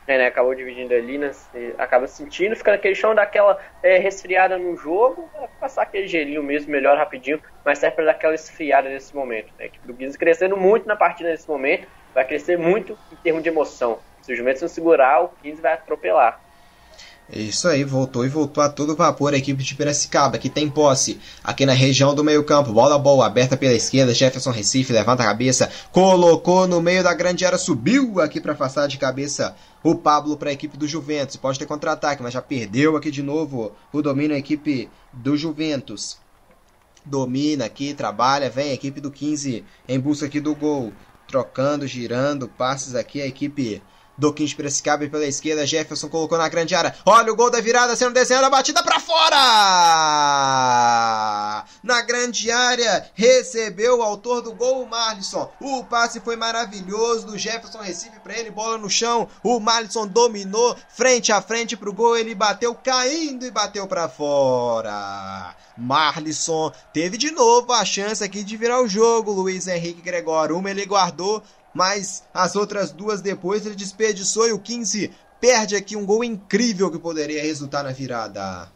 É, né? Acabou dividindo ali, né? Você acaba sentindo, fica naquele chão daquela resfriada no jogo, né? Passar aquele gelinho mesmo, melhor rapidinho, mas serve para dar aquela esfriada nesse momento, né? A equipe do Guisa crescendo muito na partida nesse momento, vai crescer muito em termos de emoção. Se o Juventus não segurar, o 15 vai atropelar. É isso aí, voltou a todo vapor a equipe de Piracicaba, que tem posse aqui na região do meio campo, bola boa, aberta pela esquerda, Jefferson Recife levanta a cabeça, colocou no meio da grande área, subiu aqui para afastar de cabeça o Pablo para a equipe do Juventus, pode ter contra-ataque, mas já perdeu aqui de novo o domínio a equipe do Juventus, domina aqui, trabalha, vem a equipe do 15 em busca aqui do gol, trocando, girando, passes aqui a equipe do 15 Piracicaba pela esquerda, Jefferson colocou na grande área, olha o gol da virada sendo desenhada, a batida pra fora! Na grande área, recebeu o autor do gol, o Marlisson, o passe foi maravilhoso do Jefferson Recife pra ele, bola no chão, o Marlisson dominou, frente a frente pro gol, ele bateu caindo e bateu pra fora! Marlisson teve de novo a chance aqui de virar o jogo, Luiz Henrique Gregório, uma ele guardou, mas as outras duas depois ele desperdiçou e o 15 perde aqui um gol incrível que poderia resultar na virada.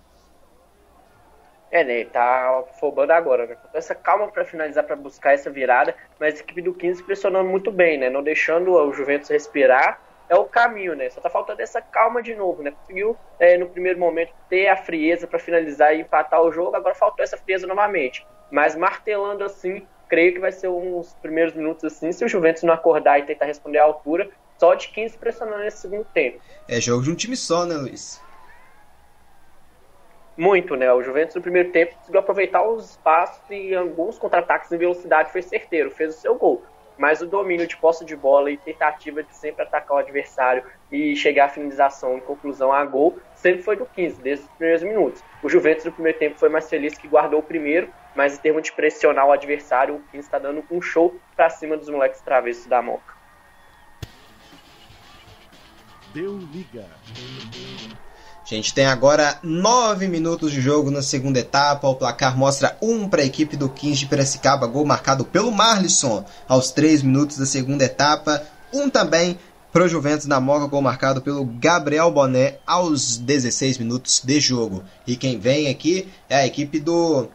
É, né? Ele tá afobando agora, né? Essa calma para finalizar, para buscar essa virada, mas a equipe do 15 pressionando muito bem, né? Não deixando o Juventus respirar, é o caminho, né? Só tá faltando essa calma de novo, né? Conseguiu, no primeiro momento, ter a frieza para finalizar e empatar o jogo, agora faltou essa frieza novamente. Mas martelando assim, creio que vai ser uns primeiros minutos assim, se o Juventus não acordar e tentar responder à altura, só de 15 pressionando nesse segundo tempo. É jogo de um time só, né, Luiz? Muito, né? O Juventus no primeiro tempo conseguiu aproveitar os espaços e alguns contra-ataques em velocidade, foi certeiro, fez o seu gol. Mas o domínio de posse de bola e tentativa de sempre atacar o adversário e chegar à finalização e conclusão a gol, sempre foi do 15, desde os primeiros minutos. O Juventus no primeiro tempo foi mais feliz, que guardou o primeiro, mas em termos de pressionar o adversário, o 15 está dando um show para cima dos moleques travessos da Moca. Deu liga. A gente tem agora 9 minutos de jogo na segunda etapa, o placar mostra 1 para a equipe do 15 de Piracicaba, gol marcado pelo Marlisson aos 3 minutos da segunda etapa, 1 também para o Juventus da Moca, gol marcado pelo Gabriel Bonetti aos 16 minutos de jogo. E quem vem aqui é a equipe do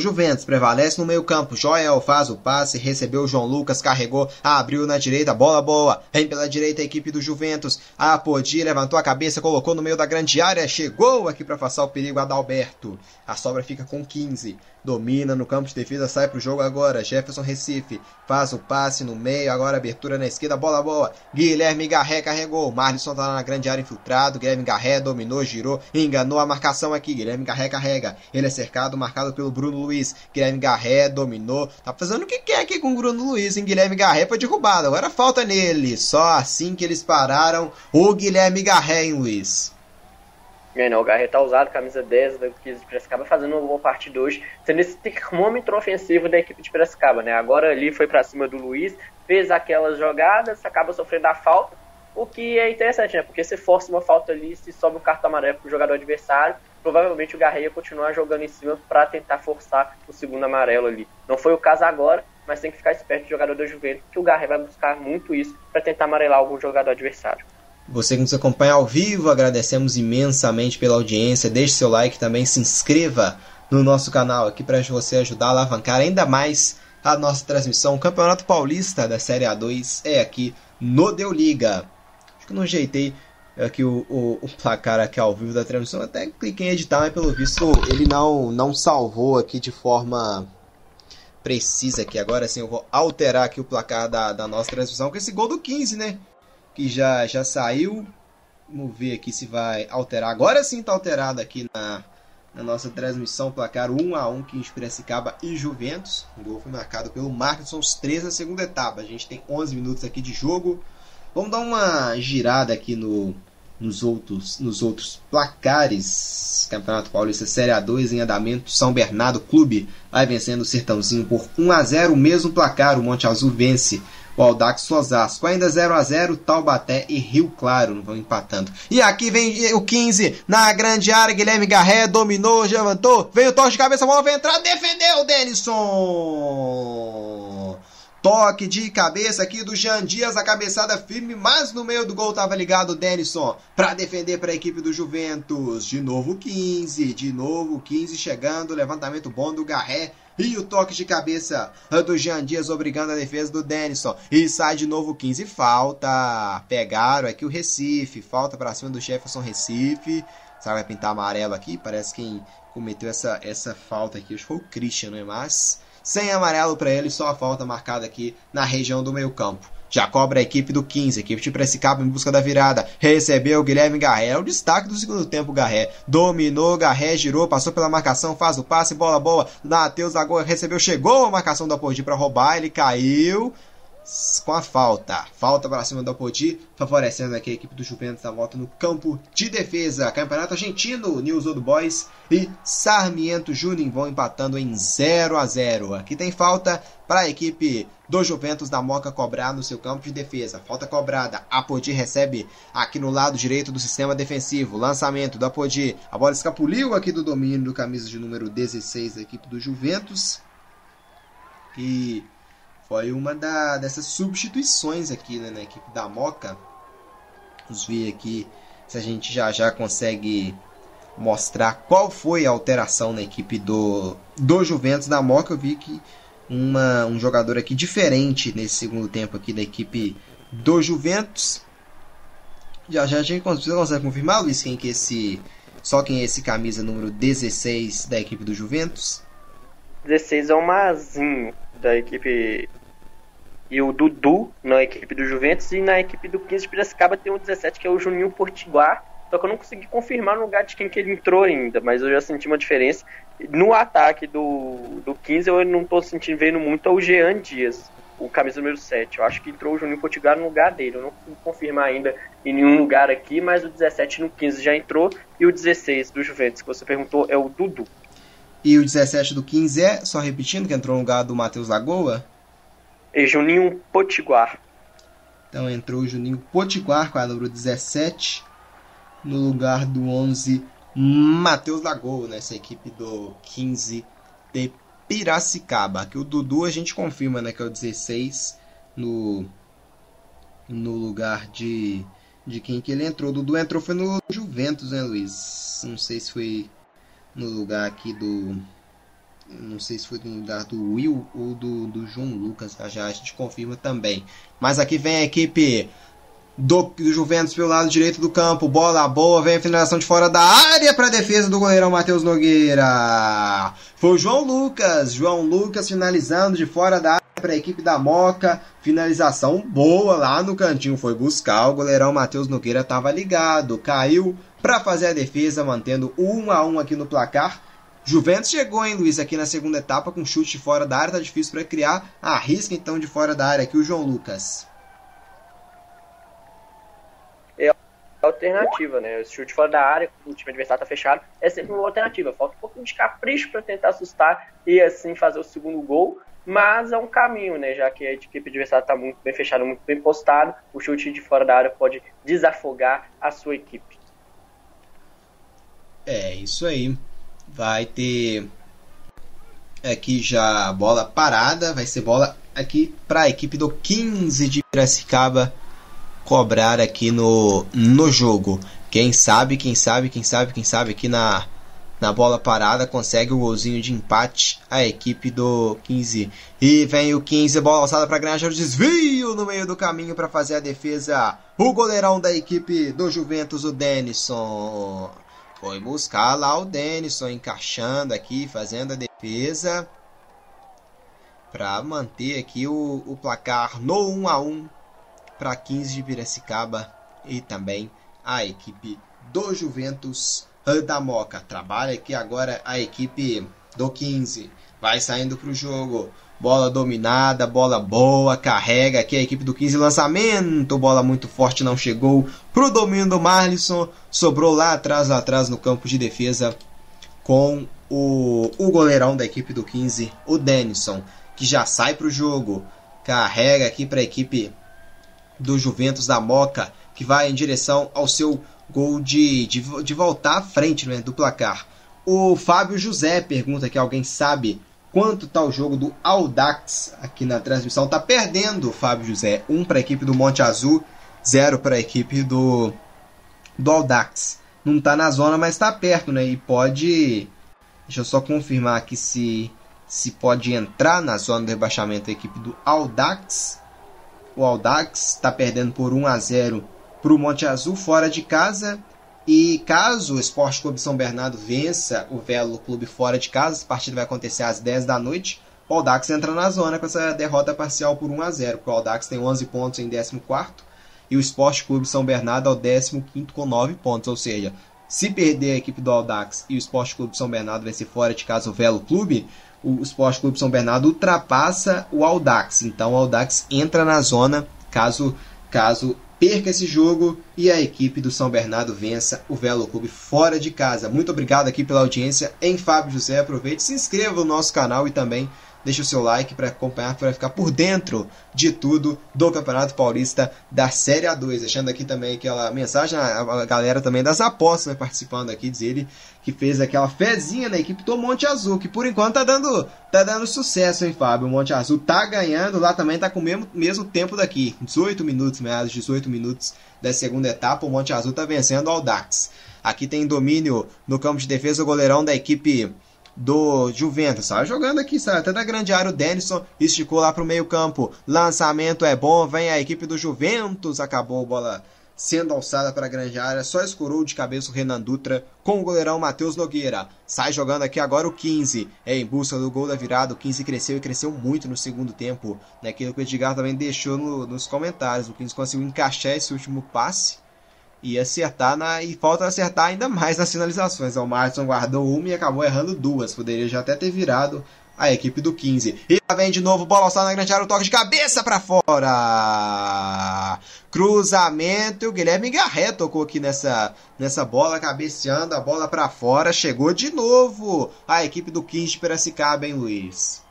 Juventus, prevalece no meio campo, Joel faz o passe, recebeu o João Lucas, carregou, abriu na direita, bola boa, vem pela direita a equipe do Juventus, Apodi levantou a cabeça, colocou no meio da grande área, chegou aqui para passar o perigo Adalberto, a sobra fica com 15, domina no campo de defesa, sai pro jogo agora, Jefferson Recife faz o passe no meio, agora abertura na esquerda, bola boa, Guilherme Garré carregou, Marlisson tá lá na grande área infiltrado, Guilherme Garré dominou, girou, enganou a marcação aqui, Guilherme Garré carrega, ele é cercado, marcado pelo Bruno Luiz, Guilherme Garré dominou, tá fazendo o que quer aqui com o Bruno Luiz, hein? Guilherme Garré foi derrubado, agora falta nele, só assim que eles pararam o Guilherme Garré, hein, Luiz? É, não, o Garré tá usado, camisa 10 da 15 de Piracicaba, fazendo uma boa partida hoje, sendo esse termômetro ofensivo da equipe de Piracicaba, né? Agora ali foi pra cima do Luiz, fez aquelas jogadas, acaba sofrendo a falta, o que é interessante, né? Porque se força uma falta ali, se sobe o cartão amarelo pro jogador adversário, provavelmente o Garré ia continuar jogando em cima para tentar forçar o segundo amarelo ali. Não foi o caso agora, mas tem que ficar esperto do jogador do Juventus, que o Garré vai buscar muito isso para tentar amarelar algum jogador adversário. Você que nos acompanha ao vivo, agradecemos imensamente pela audiência, deixe seu like também, se inscreva no nosso canal aqui para você ajudar a alavancar ainda mais a nossa transmissão. O Campeonato Paulista da Série A2 é aqui no Deu Liga. Acho que não ajeitei aqui o placar aqui ao vivo da transmissão, até cliquei em editar, mas pelo visto ele não salvou aqui de forma precisa aqui. Agora sim eu vou alterar aqui o placar da nossa transmissão com esse gol do 15, né, que já saiu. Vamos ver aqui se vai alterar, agora sim tá alterado aqui na nossa transmissão, placar 1-1, 15 Piracicaba e Juventus, o gol foi marcado pelo Marcos aos 3 na segunda etapa, a gente tem 11 minutos aqui de jogo. Vamos dar uma girada aqui nos outros placares. Campeonato Paulista Série A2 em andamento. São Bernardo Clube vai vencendo o Sertãozinho por 1-0. O mesmo placar, o Monte Azul vence o Audax Osasco. Ainda 0-0, Taubaté e Rio Claro não vão empatando. E aqui vem o 15 na grande área. Guilherme Garré dominou, já levantou. Veio o toque de cabeça, a bola vai entrar. Defendeu o Denison. Toque de cabeça aqui do Jean Dias, a cabeçada firme, mas no meio do gol estava ligado o Denison para defender para a equipe do Juventus. De novo 15 chegando, levantamento bom do Garré. E o toque de cabeça do Jean Dias obrigando a defesa do Denison. E sai de novo 15. Falta. Pegaram aqui o Recife. Falta para cima do Jefferson Recife. Será que vai pintar amarelo aqui? Parece que quem cometeu essa falta aqui acho que foi o Christian, não é? Mas sem amarelo para ele, só a falta marcada aqui na região do meio-campo. Já cobra a equipe do 15, equipe de Piracicaba em busca da virada. Recebeu o Guilherme Garré, é o destaque do segundo tempo, Garré. Dominou, Garré girou, passou pela marcação, faz o passe, bola boa. Matheus Nogueira recebeu, chegou a marcação do Apodi para roubar, ele caiu com a falta. Falta para cima do Apodi, favorecendo aqui a equipe do Juventus na volta no campo de defesa. Campeonato Argentino, News Old Boys e Sarmiento Junín vão empatando em 0 a 0. Aqui tem falta para a equipe do Juventus da Moca cobrar no seu campo de defesa. Falta cobrada. Apodi recebe aqui no lado direito do sistema defensivo. Lançamento do Apodi. A bola escapuliu aqui do domínio do camisa de número 16 da equipe do Juventus. E foi uma dessas substituições aqui, né, na equipe da Moca. Vamos ver aqui se a gente já consegue mostrar qual foi a alteração na equipe do Juventus da Moca. Eu vi que um jogador aqui diferente nesse segundo tempo aqui da equipe do Juventus. Já a gente consegue confirmar, Luiz, quem é esse camisa número 16 da equipe do Juventus? 16 é o Mazinho da equipe, e o Dudu na equipe do Juventus, e na equipe do 15 de Piracicaba tem o 17 que é o Juninho Potiguar. Só que eu não consegui confirmar no lugar de quem que ele entrou ainda, mas eu já senti uma diferença. No ataque do 15, eu não estou sentindo, vendo muito o Jean Dias, o camisa número 7. Eu acho que entrou o Juninho Potiguar no lugar dele. Eu não consegui confirmar ainda em nenhum lugar aqui, mas o 17 no 15 já entrou, e o 16 do Juventus, que você perguntou, é o Dudu. E o 17 do 15 é, só repetindo, que entrou no lugar do Matheus Lagoa? É Juninho Potiguar. Então entrou o Juninho Potiguar, com a número 17... no lugar do 11, Matheus Lagoa, nessa equipe do 15 de Piracicaba. Que o Dudu a gente confirma, né, que é o 16 no lugar de quem que ele entrou. O Dudu entrou foi no Juventus, né, Luiz? Não sei se foi no lugar aqui do... Não sei se foi no lugar do Will ou do João Lucas. Já a gente confirma também. Mas aqui vem a equipe do Juventus pelo lado direito do campo. Bola boa, vem a finalização de fora da área para a defesa do goleirão Matheus Nogueira. Foi o João Lucas finalizando de fora da área para a equipe da Moca. Finalização boa lá no cantinho, foi buscar, o goleirão Matheus Nogueira estava ligado, caiu para fazer a defesa, mantendo 1 a 1 aqui no placar. Juventus chegou, hein, Luiz, aqui na segunda etapa com chute de fora da área, tá difícil para criar, arrisca então de fora da área aqui o João Lucas. Alternativa, né? O chute fora da área, o time adversário tá fechado, é sempre uma alternativa. Falta um pouquinho de capricho para tentar assustar e assim fazer o segundo gol, mas é um caminho, né? Já que a equipe adversária tá muito bem fechada, muito bem postado, o chute de fora da área pode desafogar a sua equipe. É isso aí. Vai ter aqui já bola parada, vai ser bola aqui para a equipe do 15 de Piracicaba cobrar aqui no jogo. Quem sabe aqui na bola parada consegue o golzinho de empate a equipe do 15. E vem o 15, bola alçada para Granja, desvio no meio do caminho para fazer a defesa. O goleirão da equipe do Juventus, o Denison. Foi buscar lá o Denison, encaixando aqui, fazendo a defesa para manter aqui o placar no 1 a 1. Para 15 de Piracicaba e também a equipe do Juventus da Moca. Trabalha aqui agora a equipe do 15. Vai saindo para o jogo. Bola dominada, bola boa, carrega aqui a equipe do 15. Lançamento, bola muito forte, não chegou. Para o domínio do Marlisson, sobrou lá atrás no campo de defesa com o goleirão da equipe do 15, o Denison, que já sai para o jogo. Carrega aqui para a equipe do Juventus da Moca, que vai em direção ao seu gol de voltar à frente, né, do placar. O Fábio José pergunta que alguém sabe quanto está o jogo do Audax aqui na transmissão. Está perdendo o Fábio José, 1 para a equipe do Monte Azul, 0 para a equipe do Audax. Não está na zona, mas está perto, né? E pode... Deixa eu só confirmar aqui se pode entrar na zona do rebaixamento a equipe do Audax. O Audax está perdendo por 1-0 para o Monte Azul fora de casa. E caso o Esporte Clube São Bernardo vença o Velo Clube fora de casa, essa partida vai acontecer às 10 da noite, o Audax entra na zona com essa derrota parcial por 1-0. O Audax tem 11 pontos em 14º e o Esporte Clube São Bernardo ao 15º com 9 pontos. Ou seja, se perder a equipe do Audax e o Esporte Clube São Bernardo vencer fora de casa o Velo Clube, o Esporte Clube São Bernardo ultrapassa o Audax. Então o Audax entra na zona caso perca esse jogo e a equipe do São Bernardo vença o Velo Clube fora de casa. Muito obrigado aqui pela audiência em Fábio José. Aproveite, se inscreva no nosso canal e também deixe o seu like para acompanhar, para ficar por dentro de tudo do Campeonato Paulista da Série A2. Deixando aqui também aquela mensagem, a galera também das apostas, né, participando aqui, diz ele que fez aquela fezinha na equipe do Monte Azul, que por enquanto tá dando sucesso, hein, Fábio? O Monte Azul tá ganhando, lá também tá com o mesmo tempo daqui, 18 minutos, meados 18 minutos da segunda etapa, o Monte Azul tá vencendo o Audax. Aqui tem domínio no campo de defesa, o goleirão da equipe do Juventus, sabe? Jogando aqui, sabe? Até da grande área, o Denison esticou lá pro meio campo, lançamento é bom, vem a equipe do Juventus, acabou a bola sendo alçada para a grande área, só escorou de cabeça o Renan Dutra com o goleirão Matheus Nogueira. Sai jogando aqui agora o 15, é em busca do gol da virada. O 15 cresceu e cresceu muito no segundo tempo, naquilo que o Edgar também deixou nos comentários. O 15 conseguiu encaixar esse último passe e acertar, e falta acertar ainda mais nas sinalizações. O Marlisson guardou uma e acabou errando duas, poderia já até ter virado a equipe do 15. E lá vem de novo, bola alçada na grande área, o toque de cabeça para fora. Cruzamento, o Guilherme Garré tocou aqui nessa bola, cabeceando a bola para fora. Chegou de novo a equipe do 15 de Piracicaba, hein, Luiz?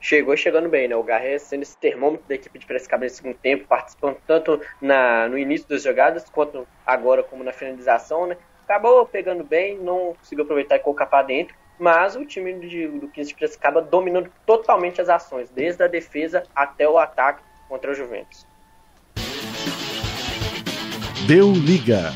Chegou chegando bem, né? O Garré sendo esse termômetro da equipe de Piracicaba no segundo tempo, participando tanto no início das jogadas, quanto agora como na finalização, né? Acabou pegando bem, não conseguiu aproveitar e colocar para dentro, mas o time do 15 de Piracicaba dominando totalmente as ações, desde a defesa até o ataque contra o Juventus. Deu liga.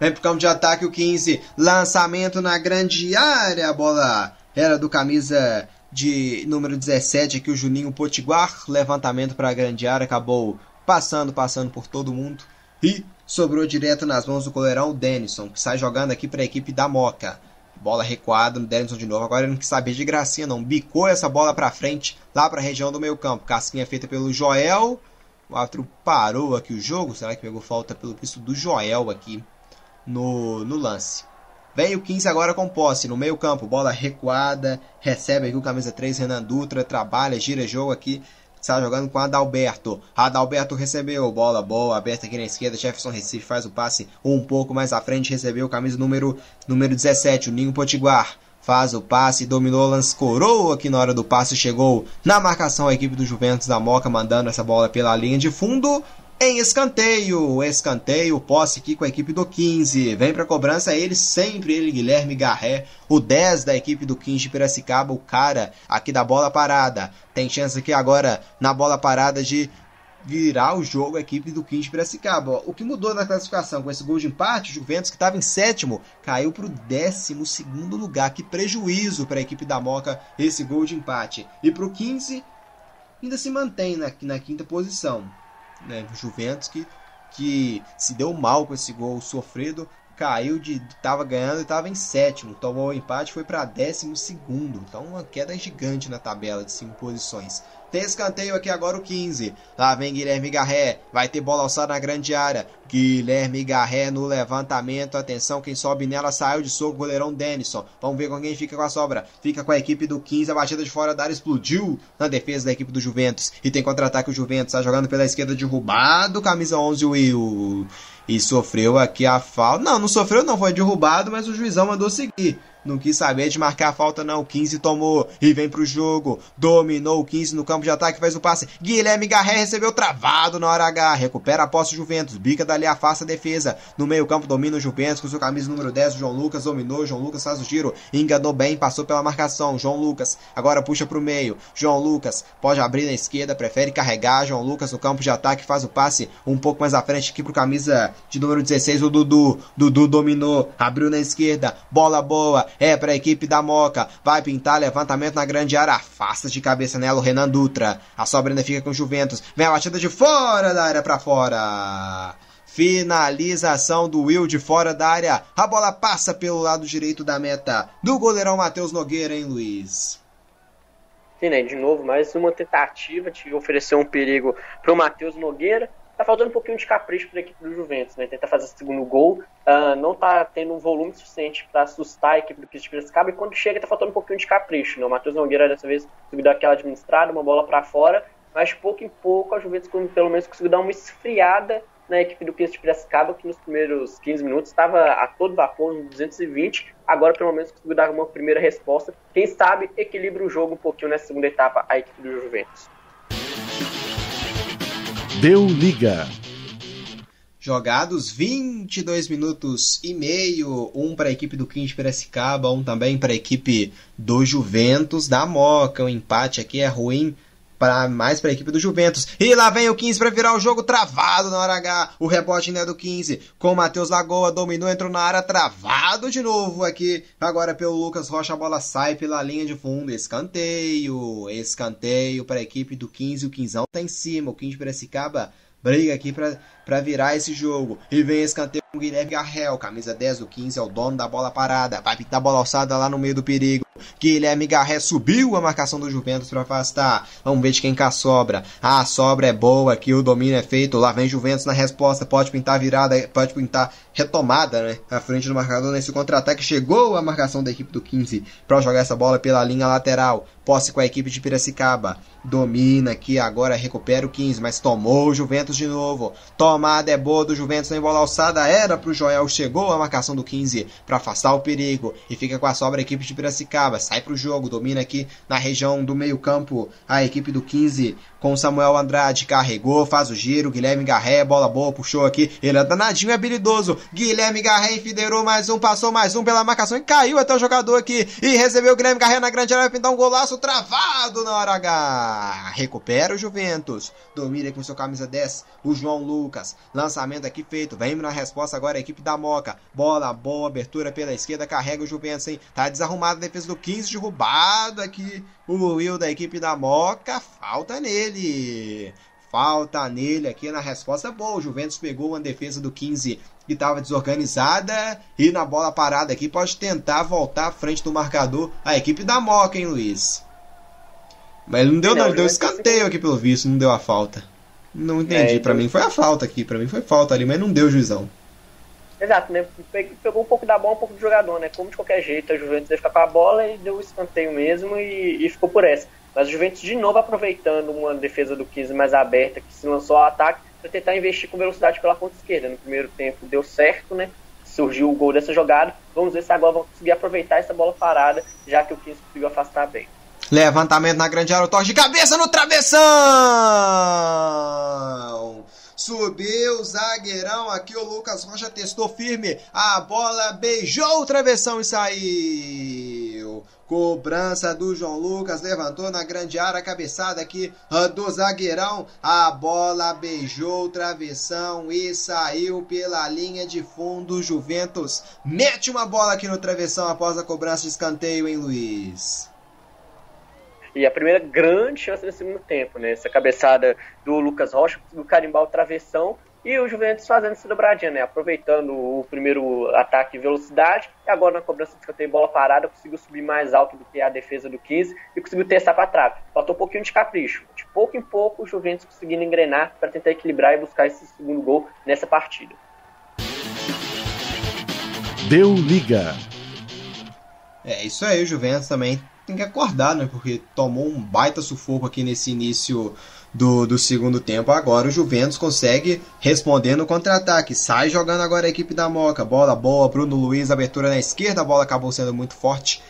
Vem pro campo de ataque o 15, lançamento na grande área, a bola era do camisa de número 17 aqui, o Juninho Potiguar, levantamento para a grande área, acabou passando por todo mundo e sobrou direto nas mãos do goleirão Denison, que sai jogando aqui para a equipe da Moca. Bola recuada no Denison de novo, agora ele não quis saber de gracinha não, bicou essa bola para frente, lá para a região do meio campo. Casquinha feita pelo Joel, o árbitro parou aqui o jogo, será que pegou falta pelo piso do Joel aqui no lance. Vem o 15 agora com posse no meio campo, bola recuada, recebe aqui o camisa 3, Renan Dutra, trabalha, gira jogo aqui, está jogando com Adalberto. Adalberto recebeu, bola boa, aberta aqui na esquerda, Jefferson Recife faz o passe um pouco mais à frente, recebeu camisa número 17, o Ninho Potiguar. Faz o passe, dominou, lance, coroa aqui na hora do passe, chegou na marcação a equipe do Juventus da Moca, mandando essa bola pela linha de fundo. Em escanteio, posse aqui com a equipe do 15, vem pra cobrança ele, Guilherme Garré, o 10 da equipe do 15 de Piracicaba, o cara aqui da bola parada, tem chance aqui agora na bola parada de virar o jogo a equipe do 15 de Piracicaba. O que mudou na classificação com esse gol de empate, o Juventus, que estava em 7º, caiu para o 12º lugar, que prejuízo para a equipe da Moca esse gol de empate, e para o 15 ainda se mantém na 5ª posição. Né, Juventus que se deu mal com esse gol sofrido, caiu estava ganhando e estava em 7º, tomou o empate, foi para 12º, então uma queda gigante na tabela de 5 posições. Tem escanteio aqui agora o 15, lá vem Guilherme Garré, vai ter bola alçada na grande área, Guilherme Garré no levantamento, atenção, quem sobe nela saiu de soco, goleirão Denison, vamos ver com quem fica com a sobra, fica com a equipe do 15, a batida de fora da área explodiu na defesa da equipe do Juventus, e tem contra-ataque o Juventus, tá jogando pela esquerda, derrubado, camisa 11 Will, e sofreu aqui a falta, não sofreu não, foi derrubado, mas o juizão mandou seguir. não quis saber de marcar a falta não, 15 tomou e vem pro jogo, dominou o 15 no campo de ataque, faz o passe, Guilherme Garré recebeu travado na hora H, recupera a posse do Juventus, bica dali, afasta a defesa, no meio campo domina o Juventus com seu camisa número 10, o João Lucas dominou, João Lucas faz o giro, enganou bem, passou pela marcação, João Lucas agora puxa pro meio, João Lucas pode abrir na esquerda, prefere carregar, João Lucas no campo de ataque, faz o passe um pouco mais à frente aqui pro camisa de número 16, o Dudu, Dudu dominou, abriu na esquerda, bola boa, é pra equipe da Moca, vai pintar, levantamento na grande área, afasta de cabeça nela o Renan Dutra, a sobra ainda fica com o Juventus, vem a batida de fora da área pra fora, finalização do Will de fora da área, a bola passa pelo lado direito da meta, do goleirão Matheus Nogueira, hein Luiz? Sim, né? De novo, mais uma tentativa de oferecer um perigo pro Matheus Nogueira. Tá faltando um pouquinho de capricho para a equipe do Juventus, né? Tentar fazer o segundo gol, não tá tendo um volume suficiente para assustar a equipe do XV de Piracicaba, e quando chega tá faltando um pouquinho de capricho, né? O Matheus Nogueira dessa vez conseguiu dar aquela administrada, uma bola para fora, mas de pouco em pouco a Juventus pelo menos conseguiu dar uma esfriada na equipe do XV de Piracicaba, que nos primeiros 15 minutos estava a todo vapor, nos 220, agora pelo menos conseguiu dar uma primeira resposta, quem sabe equilibra o jogo um pouquinho nessa segunda etapa a equipe do Juventus. Deu Liga. Jogados 22 minutos e meio, um para a equipe do XV de Piracicaba, um também para a equipe do Juventus da Moca. O empate aqui é ruim mais para a equipe do Juventus. E lá vem o 15 para virar o jogo, travado na hora H. O rebote ainda é do 15, com o Matheus Lagoa, dominou, entrou na área, travado de novo aqui. Agora pelo Lucas Rocha, a bola sai pela linha de fundo. Escanteio, escanteio para a equipe do 15. O 15ão tá em cima, o 15 de Piracicaba briga aqui para virar esse jogo. E vem escanteio com o Guilherme Garré, camisa 10 do 15, é o dono da bola parada. Vai pintar a bola alçada lá no meio do perigo. Guilherme Garré subiu a marcação do Juventus para afastar. Vamos ver de quem cá sobra. A sobra é boa aqui, o domínio é feito. Lá vem Juventus na resposta. Pode pintar virada, pode pintar retomada, né? À frente do marcador nesse contra-ataque. Chegou a marcação da equipe do 15 para jogar essa bola pela linha lateral. Posse com a equipe de Piracicaba. Domina aqui, agora recupera o 15, mas tomou o Juventus de novo. Tomada é boa do Juventus, nem bola alçada. Era pro Joel, chegou a marcação do 15 para afastar o perigo. E fica com a sobra a equipe de Piracicaba. Sai pro jogo, domina aqui na região do meio campo a equipe do 15 com Samuel Andrade, carregou, faz o giro, Guilherme Garré, bola boa, puxou aqui, ele é danadinho, é habilidoso, Guilherme Garré enfideirou mais um, passou mais um pela marcação e caiu até o jogador aqui, e recebeu o Guilherme Garré na grande área, vai pintar um golaço, travado na hora H, recupera o Juventus, domina com seu camisa 10, o João Lucas, lançamento aqui feito, vem na resposta agora a equipe da Moca, bola boa, abertura pela esquerda, carrega o Juventus, hein? Tá desarrumado a defesa do 15, derrubado aqui o Will da equipe da Moca, falta nele aqui na resposta boa, o Juventus pegou uma defesa do 15 que estava desorganizada e na bola parada aqui pode tentar voltar à frente do marcador a equipe da Moca, hein Luiz? Mas ele não deu não, deu escanteio aqui pelo visto, não deu a falta, não entendi, então... pra mim foi falta ali, mas não deu juizão. Exato, né? Pegou um pouco da bola, um pouco do jogador, né? Como de qualquer jeito, a Juventus ia ficar com a bola e deu o escanteio mesmo e ficou por essa. Mas o Juventus de novo aproveitando uma defesa do 15 mais aberta, que se lançou ao ataque, para tentar investir com velocidade pela ponta esquerda. No primeiro tempo deu certo, né? Surgiu o gol dessa jogada. Vamos ver se agora vão conseguir aproveitar essa bola parada, já que o 15 conseguiu afastar bem. Levantamento na grande área, o toque de cabeça no travessão! Subiu o zagueirão aqui, o Lucas Rocha testou firme, a bola beijou o travessão e saiu. Cobrança do João Lucas, levantou na grande área, cabeçada aqui do zagueirão, a bola beijou o travessão e saiu pela linha de fundo. O Juventus mete uma bola aqui no travessão após a cobrança de escanteio, hein Luiz? E a primeira grande chance no segundo tempo, né? Essa cabeçada do Lucas Rocha, do carimbar o travessão, e o Juventus fazendo essa dobradinha, né? Aproveitando o primeiro ataque em velocidade, e agora na cobrança de escanteio, bola parada, conseguiu subir mais alto do que a defesa do 15 e conseguiu testar para trás. Faltou um pouquinho de capricho. De pouco em pouco, o Juventus conseguindo engrenar para tentar equilibrar e buscar esse segundo gol nessa partida. Deu Liga. É isso aí, o Juventus também tem que acordar, né? Porque tomou um baita sufoco aqui nesse início do segundo tempo. Agora o Juventus consegue responder no contra-ataque, sai jogando agora a equipe da Moca, bola boa, Bruno Luiz, abertura na esquerda, a bola acabou sendo muito forte,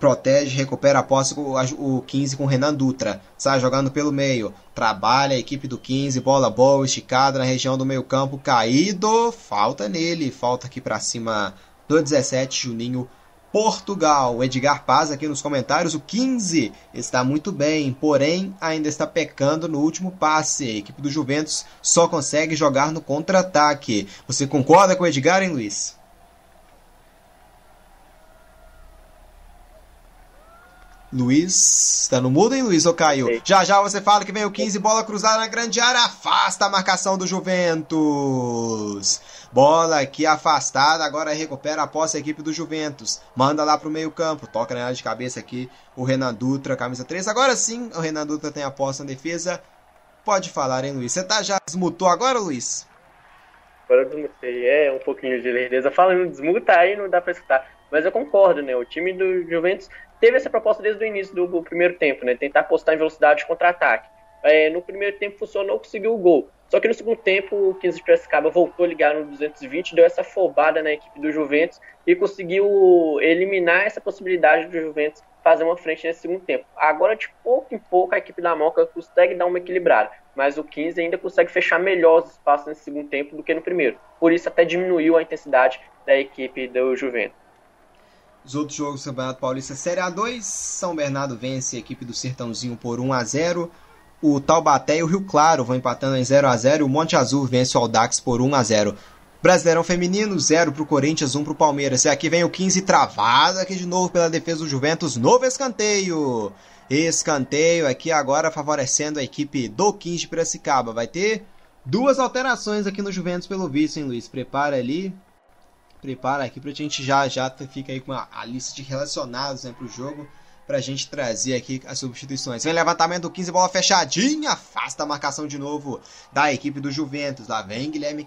protege, recupera a posse o 15 com o Renan Dutra, sai jogando pelo meio, trabalha a equipe do 15, bola boa, esticada na região do meio campo, caído, falta nele, falta aqui para cima do 17, Juninho Portugal. Edgar Paz aqui nos comentários, o 15 está muito bem, porém ainda está pecando no último passe. A equipe do Juventus só consegue jogar no contra-ataque. Você concorda com o Edgar, hein, Luiz? Luiz, está no mudo, hein, Luiz? Ou caiu? Sim. Já você fala que vem o 15, bola cruzada na grande área, afasta a marcação do Juventus. Bola aqui afastada, agora recupera a posse a equipe do Juventus. Manda lá pro meio campo, toca na área de cabeça aqui o Renan Dutra, camisa 3. Agora sim, o Renan Dutra tem a posse na defesa. Pode falar, hein, Luiz? Você já desmutou agora, Luiz? Agora eu desmutei, é um pouquinho de lerdeza. Falando desmuta aí, não dá pra escutar. Mas eu concordo, né? O time do Juventus teve essa proposta desde o início do primeiro tempo, né? Tentar apostar em velocidade de contra-ataque. No primeiro tempo funcionou, conseguiu o gol. Só que no segundo tempo, o XV de Piracicaba voltou a ligar no 220, deu essa afobada na equipe do Juventus e conseguiu eliminar essa possibilidade do Juventus fazer uma frente nesse segundo tempo. Agora, de pouco em pouco, a equipe da Moca consegue dar uma equilibrada, mas o 15 ainda consegue fechar melhor os espaços nesse segundo tempo do que no primeiro. Por isso, até diminuiu a intensidade da equipe do Juventus. Os outros jogos do Campeonato Paulista Série A2, São Bernardo vence a equipe do Sertãozinho por 1-0, o Taubaté e o Rio Claro vão empatando em 0-0, o Monte Azul vence o Audax por 1-0. Brasileirão Feminino, 0 para o Corinthians, 1 para o Palmeiras. E aqui vem o 15 travado aqui de novo pela defesa do Juventus, novo escanteio. Escanteio aqui agora favorecendo a equipe do 15 de Piracicaba. Vai ter duas alterações aqui no Juventus pelo visto, hein, Luiz? Prepara ali. Prepara aqui pra gente já fica aí com a lista de relacionados, né, pro jogo, pra gente trazer aqui as substituições. Vem levantamento do 15, bola fechadinha, afasta a marcação de novo da equipe do Juventus. Lá vem Guilherme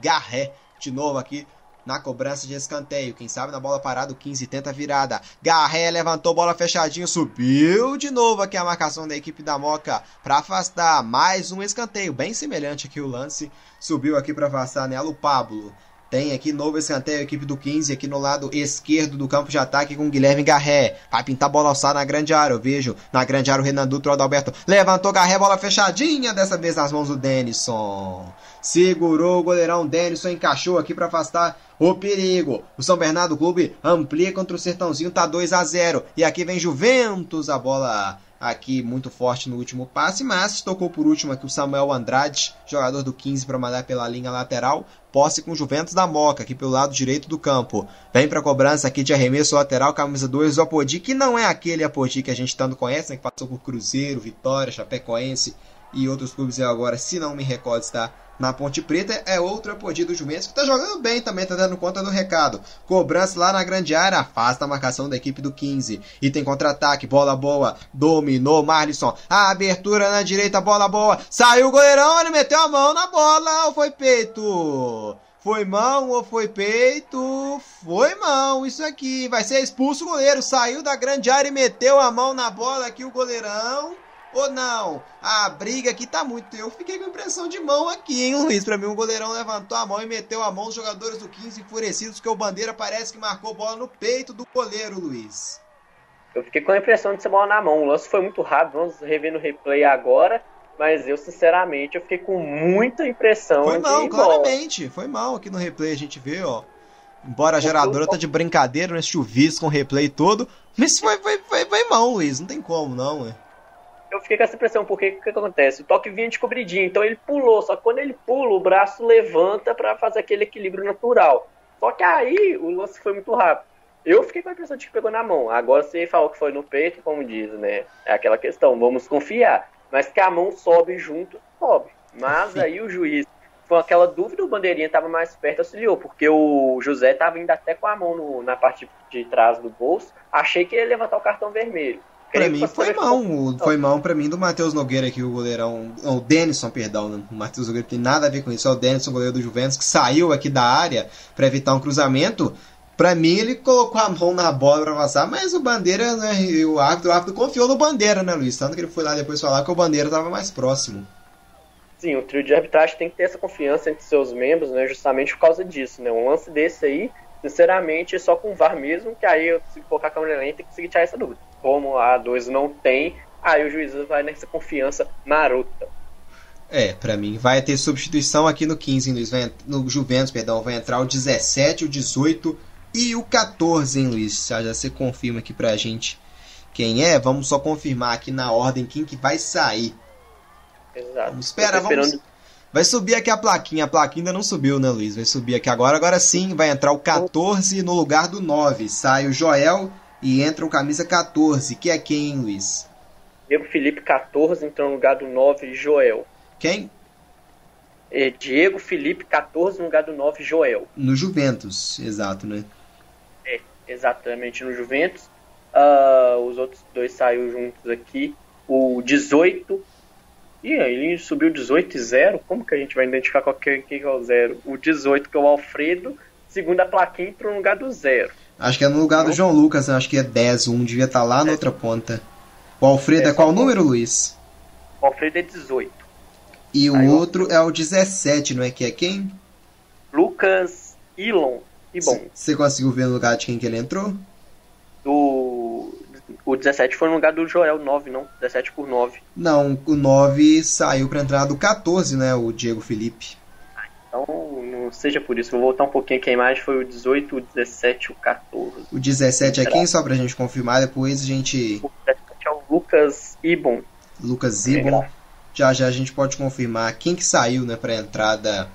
Garré de novo aqui na cobrança de escanteio. Quem sabe na bola parada o 15 tenta a virada. Garré levantou, bola fechadinha, subiu de novo aqui a marcação da equipe da Moca para afastar. Mais um escanteio, bem semelhante aqui o lance. Subiu aqui para afastar nela o Pablo. Tem aqui novo escanteio, a equipe do 15 aqui no lado esquerdo do campo de ataque com Guilherme Garré. Vai pintar bola alçada na grande área, eu vejo. Na grande área o Renan Dutra, o Adalberto levantou, Garré, bola fechadinha, dessa vez nas mãos do Denison. Segurou o goleirão Denison, encaixou aqui para afastar o perigo. O São Bernardo Clube amplia contra o Sertãozinho, tá 2-0. E aqui vem Juventus, a bola aqui muito forte no último passe, mas tocou por último aqui o Samuel Andrade, jogador do 15, para mandar pela linha lateral. Posse com o Juventus da Moca, aqui pelo lado direito do campo. Vem para cobrança aqui de arremesso lateral, camisa 2, o Apodi, que não é aquele Apodi que a gente tanto conhece, né, que passou por Cruzeiro, Vitória, Chapecoense e outros clubes. E agora, se não me recordo, está na Ponte Preta. É outro Apodi do Juventus que está jogando bem também, está dando conta do recado. Cobrança lá na grande área, afasta a marcação da equipe do 15. E tem contra-ataque, bola boa, dominou Marlisson. A abertura na direita, bola boa, saiu o goleirão, ele meteu a mão na bola, ou foi peito? Foi mão ou foi peito? Foi mão, isso aqui, vai ser expulso o goleiro. Saiu da grande área e meteu a mão na bola aqui o goleirão. Ou não? A briga aqui tá muito... Eu fiquei com impressão de mão aqui, hein, Luiz? Pra mim, o goleirão levantou a mão e meteu a mão. Os jogadores do 15 enfurecidos, que o Bandeira parece que marcou bola no peito do goleiro, Luiz. Eu fiquei com a impressão de ser bola na mão. O lance foi muito rápido, vamos rever no replay agora. Mas eu, sinceramente, eu fiquei com muita impressão. Foi mal, claramente. Bola. Foi mal. Aqui no replay a gente vê, ó. Embora a geradora tá de brincadeira nesse chuvisco com o replay todo. Mas foi mão, Luiz. Não tem como, não, é. Eu fiquei com essa impressão, porque o que acontece? O toque vinha de cobridinho, então ele pulou, só que quando ele pula, o braço levanta para fazer aquele equilíbrio natural. Só que aí o lance foi muito rápido. Eu fiquei com a impressão de que pegou na mão. Agora você falou que foi no peito, como diz, né? É aquela questão, vamos confiar. Mas que a mão sobe junto, sobe. Mas aí o juiz, com aquela dúvida, o bandeirinha estava mais perto, auxiliou, porque o José estava indo até com a mão na parte de trás do bolso. Achei que ele ia levantar o cartão vermelho. Pra mim foi mão pra mim do Matheus Nogueira aqui, o goleirão, o Denison, perdão, né? O Matheus Nogueira tem nada a ver com isso, é o Denison, goleiro do Juventus, que saiu aqui da área pra evitar um cruzamento. Pra mim, ele colocou a mão na bola pra passar, mas o Bandeira, né, e o árbitro confiou no Bandeira, né, Luiz? Tanto que ele foi lá depois falar que o Bandeira tava mais próximo. Sim, o trio de arbitragem tem que ter essa confiança entre seus membros, né, justamente por causa disso, né? Um lance desse aí, sinceramente, é só com o VAR mesmo, que aí eu consigo colocar a câmera lenta e conseguir tirar essa dúvida. Como a A2 não tem, aí o juiz vai nessa confiança marota. É, pra mim, vai ter substituição aqui no 15, Luiz. No Juventus, perdão, vai entrar o 17, o 18 e o 14, hein, Luiz? Já você confirma aqui pra gente quem é. Vamos só confirmar aqui na ordem quem que vai sair. Exato. Vamos esperar, vamos... Vai subir aqui a plaquinha ainda não subiu, né, Luiz? Vai subir aqui agora, agora sim, vai entrar o 14 no lugar do 9. Sai o Joel e entra o camisa 14, que é quem, hein, Luiz? Diego Felipe, 14, entrou no lugar do 9, Joel. Quem? É Diego Felipe, 14, no lugar do 9, Joel. No Juventus, exato, né? É, exatamente, no Juventus. Os outros dois saíram juntos aqui. O 18... Ih, ele subiu 18 e 0. Como que a gente vai identificar qual que é o 0? O 18, que é o Alfredo, segunda plaquinha, entrou no lugar do 0. Acho que é no lugar do João Lucas, né? Acho que é 10, 1 devia estar lá na outra ponta. O Alfredo é qual número, Luiz? O Alfredo é 18. E o outro é o 17, não é? Que é quem? Lucas Ilon. E bom. Você conseguiu ver no lugar de quem que ele entrou? O 17 foi no lugar do Joel, 9 não, 17 por 9. Não, o 9 saiu para entrar do 14, né, o Diego Felipe. Ah, então, não seja por isso, vou voltar um pouquinho aqui a imagem, foi o 18, o 17, o 14. O 17 é quem, só pra gente confirmar, depois a gente... O 17 é o Lucas Ibon. Lucas Ibon, já a gente pode confirmar quem que saiu, né, pra entrada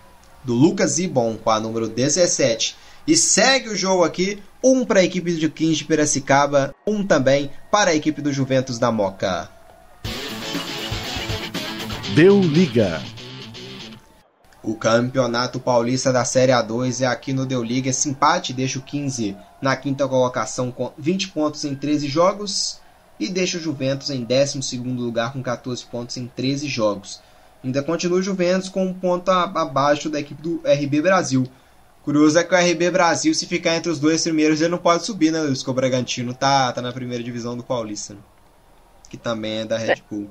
do Lucas Ibon com a número 17. E segue o jogo aqui, 1 para a equipe do XV de Piracicaba, 1 também para a equipe do Juventus da Moca. Deu Liga. O Campeonato Paulista da Série A2 é aqui no Deu Liga. Esse empate deixa o XV na quinta colocação com 20 pontos em 13 jogos e deixa o Juventus em 12º lugar com 14 pontos em 13 jogos. Ainda continua o Juventus com um ponto abaixo da equipe do RB Brasil. Curioso é que o RB Brasil, se ficar entre os dois primeiros, ele não pode subir, né, Luiz? Porque o Bragantino tá na primeira divisão do Paulista, né? Que também é da Red Bull.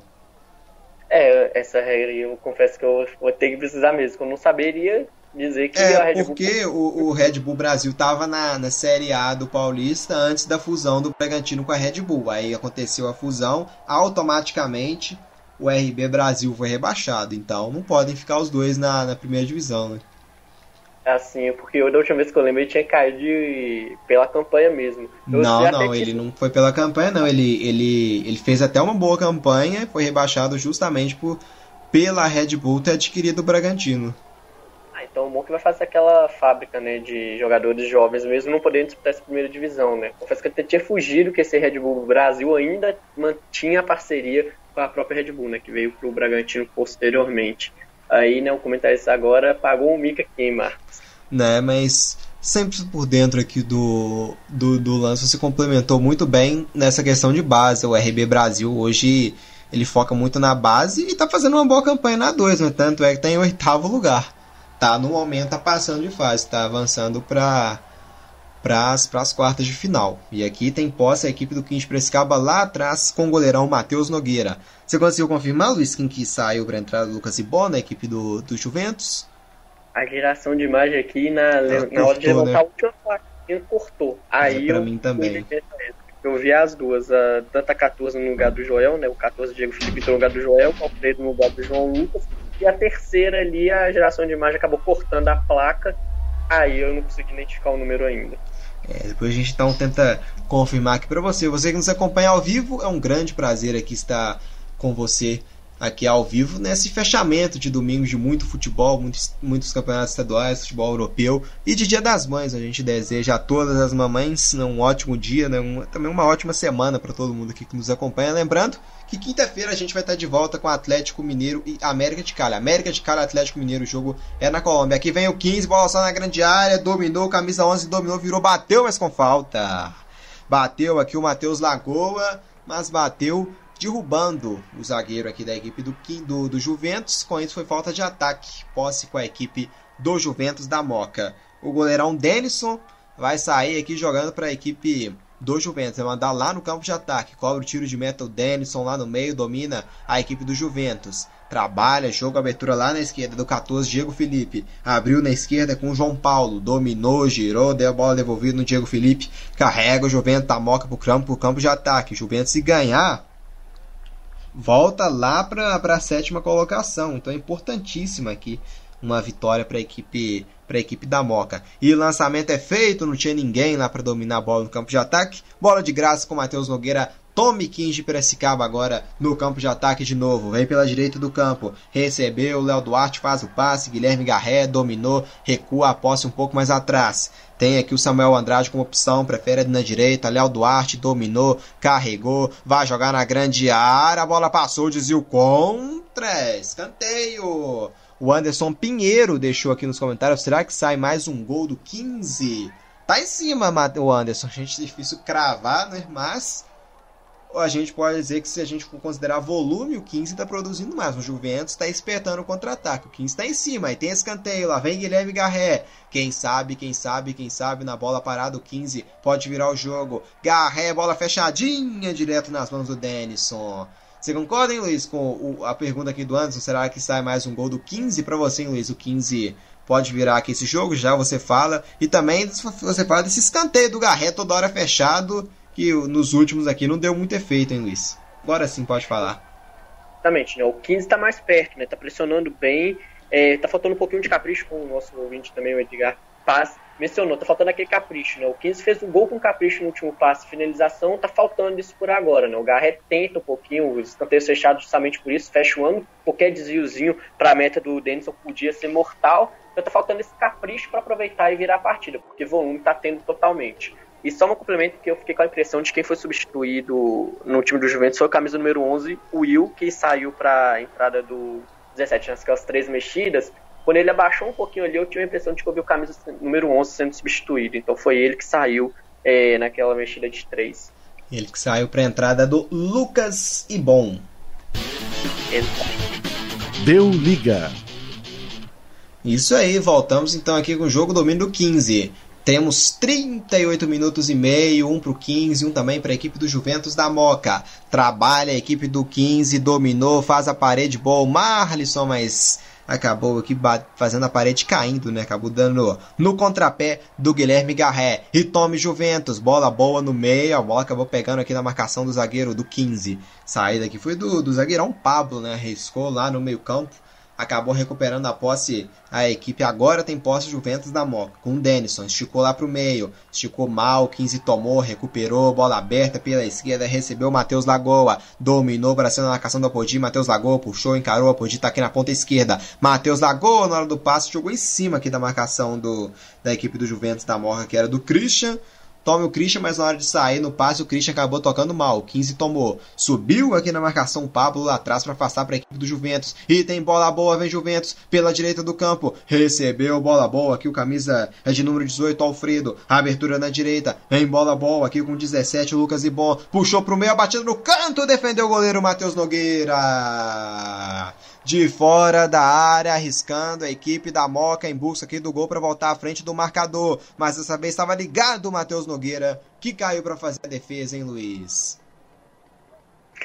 É, essa regra eu confesso que eu vou ter que precisar mesmo, que eu não saberia dizer que a Red Bull... É, porque o Red Bull Brasil tava na Série A do Paulista antes da fusão do Bragantino com a Red Bull. Aí aconteceu a fusão, automaticamente o RB Brasil foi rebaixado. Então não podem ficar os dois na primeira divisão, né? Assim, porque da última vez que eu lembrei tinha caído pela campanha mesmo. Ele não foi pela campanha, não. Ele fez até uma boa campanha, foi rebaixado justamente pela Red Bull ter adquirido o Bragantino. Ah, então o bom que vai fazer aquela fábrica, né, de jogadores jovens mesmo não podendo disputar essa primeira divisão, né? Confesso que até tinha fugido que esse Red Bull Brasil ainda mantinha a parceria com a própria Red Bull, né, que veio pro Bragantino posteriormente. Aí, né, o comentarista agora pagou um mico aqui, Marcos. Né, mas sempre por dentro aqui do lance você complementou muito bem nessa questão de base. O RB Brasil hoje ele foca muito na base e tá fazendo uma boa campanha na 2, né? Tanto é que tá em 8º lugar. Tá, no momento tá passando de fase, tá avançando para as quartas de final. E aqui tem posse a equipe do XV de Piracicaba lá atrás com o goleirão Matheus Nogueira. Você conseguiu confirmar, Luiz, quem que saiu para entrar do Lucas Ibó na equipe do Juventus? A geração de imagem aqui na hora de levantar, né, a última plaquinha cortou. Aí pra mim também. Eu vi as duas, tanto a 14 no lugar do Joel, né? O 14 Diego Felipe no lugar do Joel, o Alfredo no lugar do João Lucas. E a terceira ali, a geração de imagem acabou cortando a placa. Aí eu não consegui identificar o número ainda. Depois a gente então tenta confirmar aqui para você. Você que nos acompanha ao vivo, é um grande prazer aqui estar com você aqui ao vivo nesse fechamento de domingos de muito futebol, muitos campeonatos estaduais, futebol europeu e de Dia das Mães. A gente deseja a todas as mamães um ótimo dia, né? Também uma ótima semana para todo mundo aqui que nos acompanha. Lembrando que quinta-feira a gente vai estar de volta com Atlético Mineiro e América de Cali. América de Cali, Atlético Mineiro, o jogo é na Colômbia. Aqui vem o 15, bola só na grande área, dominou, camisa 11, dominou, virou, bateu, mas com falta. Bateu aqui o Matheus Lagoa, mas bateu derrubando o zagueiro aqui da equipe do Juventus. Com isso foi falta de ataque, posse com a equipe do Juventus da Moca. O goleirão Denison vai sair aqui jogando para a equipe do Juventus, vai mandar lá no campo de ataque, cobra o tiro de meta o Denison lá no meio, domina a equipe do Juventus, trabalha, joga abertura lá na esquerda do 14, Diego Felipe, abriu na esquerda com o João Paulo, dominou, girou, deu a bola devolvida no Diego Felipe, carrega o Juventus, tamoca pro campo de ataque, o Juventus se ganhar, volta lá para a 7ª colocação, então é importantíssima aqui uma vitória para a equipe da Moca. E o lançamento é feito, não tinha ninguém lá para dominar a bola no campo de ataque. Bola de graça com o Matheus Nogueira. Tome 15 de Piracicaba agora no campo de ataque de novo. Vem pela direita do campo. Recebeu, Léo Duarte faz o passe. Guilherme Garré dominou, recua a posse um pouco mais atrás. Tem aqui o Samuel Andrade como opção, prefere na direita. Léo Duarte dominou, carregou, vai jogar na grande área. A bola passou, desvio contra, escanteio. O Anderson Pinheiro deixou aqui nos comentários, será que sai mais um gol do 15? Tá em cima o Anderson, a gente é difícil cravar, né? Mas a gente pode dizer que se a gente for considerar volume, o 15 tá produzindo mais, o Juventus tá espertando o contra-ataque, o 15 tá em cima, aí tem escanteio, lá vem Guilherme Garré, quem sabe, na bola parada o 15 pode virar o jogo, Garré, bola fechadinha, direto nas mãos do Denison. Você concorda, hein, Luiz, com a pergunta aqui do Anderson? Será que sai mais um gol do 15 para você, hein, Luiz? O 15 pode virar aqui esse jogo, já você fala. E também você fala desse escanteio do Garré toda hora fechado, que nos últimos aqui não deu muito efeito, hein, Luiz? Agora sim pode falar. Exatamente, né? O 15 está mais perto, né? Tá pressionando bem, tá faltando um pouquinho de capricho, com o nosso ouvinte também, o Edgar Paz mencionou, tá faltando aquele capricho, né? O 15 fez um gol com capricho no último passe, finalização, tá faltando isso por agora, né? O Garré tenta um pouquinho, os escanteios fechados justamente por isso, fecha o ângulo, qualquer desviozinho para a meta do Denison podia ser mortal, então tá faltando esse capricho para aproveitar e virar a partida, porque volume tá tendo totalmente. E só um complemento, que eu fiquei com a impressão de quem foi substituído no time do Juventus foi o camisa número 11, o Will, que saiu para a entrada do 17, naquelas 3 mexidas. Quando ele abaixou um pouquinho ali, eu tive a impressão de que eu vi o camisa número 11 sendo substituído. Então foi ele que saiu naquela mexida de 3. Ele que saiu para a entrada do Lucas Ibon. Deu liga. Isso aí, voltamos então aqui com o jogo domínio do 15. Temos 38 minutos e meio, um para o 15, um também para a equipe do Juventus da Moca. Trabalha a equipe do 15, dominou, faz a parede boa. O Marlisson, mas acabou aqui fazendo a parede caindo, né? Acabou dando no contrapé do Guilherme Garré. E tome Juventus, bola boa no meio, a bola acabou pegando aqui na marcação do zagueiro do 15. Saída aqui foi do zagueirão Pablo, né? Arriscou lá no meio campo. Acabou recuperando a posse, a equipe agora tem posse Juventus da Moca, com o Denison, esticou lá pro meio, esticou mal, 15 tomou, recuperou, bola aberta pela esquerda, recebeu o Matheus Lagoa, dominou para cima na marcação do Apodi, Matheus Lagoa puxou, encarou, Apodi tá aqui na ponta esquerda, Matheus Lagoa na hora do passe jogou em cima aqui da marcação da equipe do Juventus da Moca, que era do Christian. Tome o Christian, mas na hora de sair no passe, o Christian acabou tocando mal. 15 tomou. Subiu aqui na marcação o Pablo lá atrás para afastar para a equipe do Juventus. E tem bola boa, vem Juventus pela direita do campo. Recebeu bola boa. Aqui o camisa é de número 18, Alfredo. Abertura na direita. Vem bola boa. Aqui com 17, o Lucas Ibon. Puxou para o meio, batida no canto. Defendeu o goleiro Matheus Nogueira. De fora da área, arriscando a equipe da Moca em busca aqui do gol para voltar à frente do marcador. Mas dessa vez estava ligado o Matheus Nogueira, que caiu para fazer a defesa, hein, Luiz?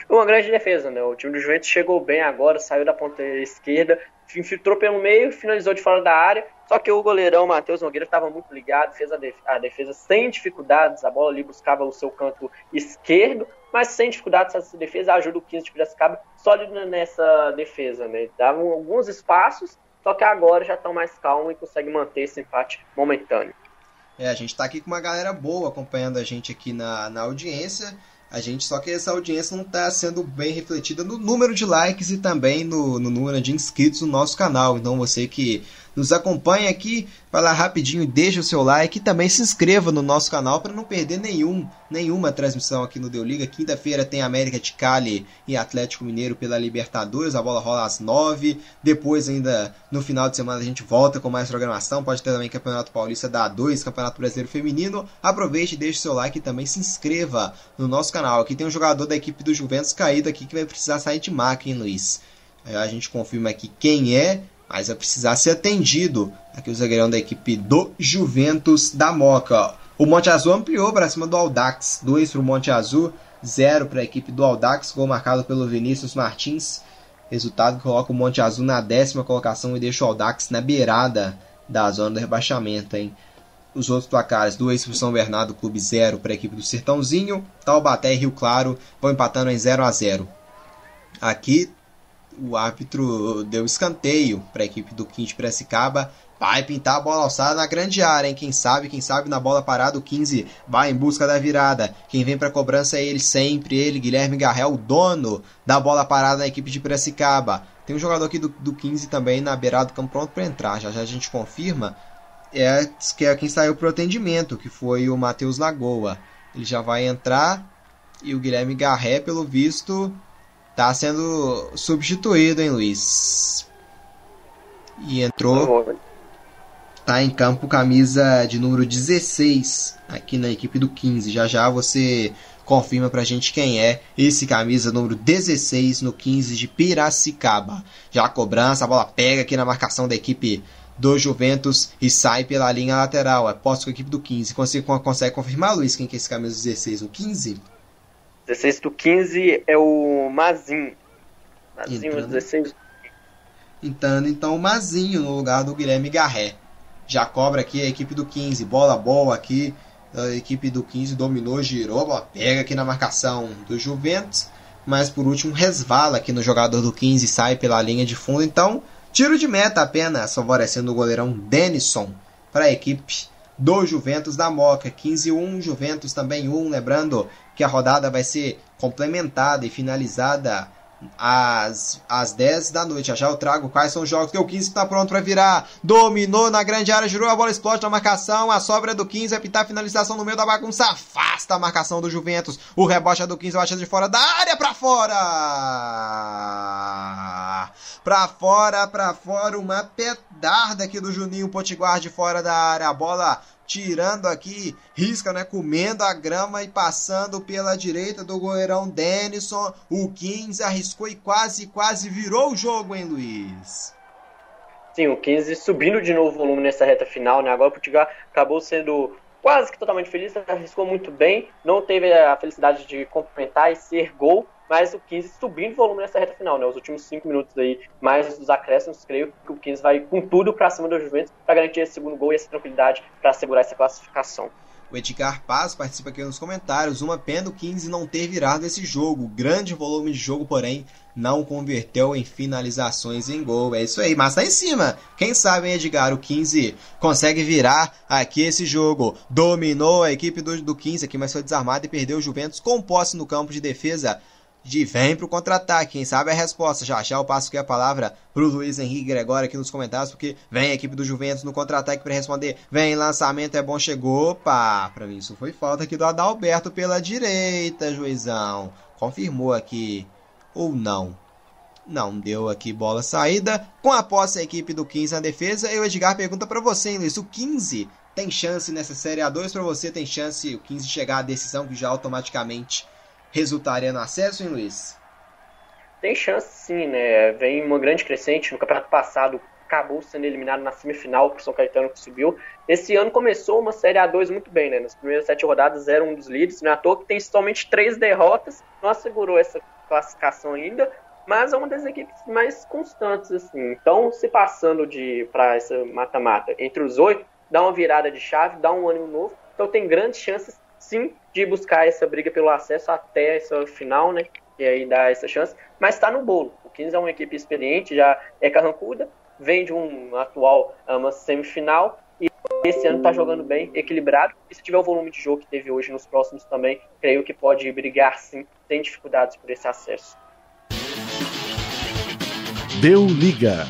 Uma grande defesa, né? O time do Juventus chegou bem agora, saiu da ponta esquerda, infiltrou pelo meio, finalizou de fora da área. Só que o goleirão Matheus Nogueira estava muito ligado, fez a defesa sem dificuldades, a bola ali buscava o seu canto esquerdo. Mas sem dificuldades, essa defesa ajuda o 15 de Piracicaba sólido nessa defesa, né? Davam alguns espaços, só que agora já estão mais calmos e conseguem manter esse empate momentâneo. A gente está aqui com uma galera boa acompanhando a gente aqui na audiência. A gente, só que essa audiência não está sendo bem refletida no número de likes e também no número de inscritos no nosso canal. Então você que nos acompanha aqui, vai lá rapidinho, deixa o seu like e também se inscreva no nosso canal para não perder nenhuma transmissão aqui no Deu Liga. Quinta-feira tem América de Cali e Atlético Mineiro pela Libertadores, a bola rola às 9. Depois ainda no final de semana a gente volta com mais programação, pode ter também Campeonato Paulista da A2, Campeonato Brasileiro Feminino. Aproveite e deixe o seu like e também se inscreva no nosso canal. Aqui tem um jogador da equipe do Juventus caído aqui que vai precisar sair de maca, hein, Luiz? A gente confirma aqui quem é, mas vai precisar ser atendido. Aqui o zagueirão da equipe do Juventus da Moca. O Monte Azul ampliou para cima do Audax, 2 para o Monte Azul, 0 para a equipe do Audax, gol marcado pelo Vinícius Martins. Resultado que coloca o Monte Azul na 10ª colocação e deixa o Audax na beirada da zona do rebaixamento, hein? Os outros placares, 2 para o São Bernardo Clube, 0 para a equipe do Sertãozinho. Taubaté e Rio Claro vão empatando em 0x0. Aqui o árbitro deu escanteio para a equipe do XV de Piracicaba. Vai pintar a bola alçada na grande área, hein? Quem sabe na bola parada o 15 vai em busca da virada. Quem vem para a cobrança é ele, Guilherme Garré, o dono da bola parada na equipe de Piracicaba. Tem um jogador aqui do 15 também na beirada do campo pronto para entrar, já a gente confirma. É quem saiu para o atendimento, que foi o Matheus Lagoa. Ele já vai entrar e o Guilherme Garré, pelo visto, está sendo substituído, hein, Luiz? E entrou... Tá em campo camisa de número 16 aqui na equipe do 15. Já você confirma pra gente quem é esse camisa número 16 no 15 de Piracicaba. Já a cobrança, a bola pega aqui na marcação da equipe do Juventus e sai pela linha lateral. É posto com a equipe do 15. Consegue confirmar, Luiz, quem que é esse camisa 16 no 15? 16 do 15 é o Mazinho. Mazinho, 16. Entrando então o Mazinho no lugar do Guilherme Garré. Já cobra aqui a equipe do 15, bola boa aqui, a equipe do 15 dominou, girou, a bola pega aqui na marcação do Juventus, mas por último resvala aqui no jogador do 15, sai pela linha de fundo, então tiro de meta apenas, favorecendo o goleirão Denison para a equipe do Juventus da Moca, 15-1, Juventus também 1, lembrando que a rodada vai ser complementada e finalizada às 10 da noite. Já eu trago quais são os jogos que o 15 está pronto para virar. Dominou na grande área, girou, a bola explode na marcação, a sobra do 15 vai pintar a finalização no meio da bagunça, afasta a marcação do Juventus, o rebote é do 15, batida de fora da área, para fora, uma pedarda aqui do Juninho Potiguar de fora da área, a bola tirando aqui, risca, né? Comendo a grama e passando pela direita do goleirão Denison. O 15 arriscou e quase virou o jogo, hein, Luiz? Sim, o 15 subindo de novo o volume nessa reta final, né? Agora o Portugal acabou sendo quase que totalmente feliz, arriscou muito bem, não teve a felicidade de complementar e ser gol, mas o 15 subindo o volume nessa reta final, né? Os últimos 5 minutos aí, mais os acréscimos, creio que o 15 vai com tudo para cima do Juventus para garantir esse segundo gol e essa tranquilidade para assegurar essa classificação. O Edgar Paz participa aqui nos comentários, uma pena o 15 não ter virado esse jogo, grande volume de jogo, porém não converteu em finalizações em gol, é isso aí, mas tá em cima, quem sabe, hein, Edgar, o 15 consegue virar aqui esse jogo, dominou a equipe do 15 aqui, mas foi desarmada e perdeu o Juventus com posse no campo de defesa, vem pro contra-ataque, quem sabe a resposta. Já eu passo aqui a palavra pro Luiz Henrique Gregório aqui nos comentários, porque vem a equipe do Juventus no contra-ataque para responder, vem lançamento, é bom, chegou, pá, pra mim isso foi falta aqui do Adalberto pela direita, juizão, confirmou aqui, ou não? Não deu aqui bola saída, com a posse a equipe do 15 na defesa, e o Edgar pergunta pra você, hein, Luiz, o 15 tem chance nessa Série A2 pra você, tem chance o 15 chegar à decisão que já automaticamente resultaria no acesso, hein, Luiz? Tem chance, sim, né? Vem uma grande crescente. No campeonato passado, acabou sendo eliminado na semifinal por São Caetano, que subiu. Esse ano começou uma Série A2 muito bem, né? Nas primeiras 7 rodadas, era um dos líderes. Não é à toa que tem somente 3 derrotas. Não assegurou essa classificação ainda, mas é uma das equipes mais constantes, assim. Então, se passando para essa mata-mata entre os 8, dá uma virada de chave, dá um ânimo novo. Então, tem grandes chances, sim, de buscar essa briga pelo acesso até essa final, né? E aí dá essa chance, mas está no bolo. O 15 é uma equipe experiente, já é carrancuda, vem de uma semifinal e esse ano está jogando bem, equilibrado. E se tiver o volume de jogo que teve hoje nos próximos também, creio que pode brigar sim, sem dificuldades por esse acesso. Deu liga.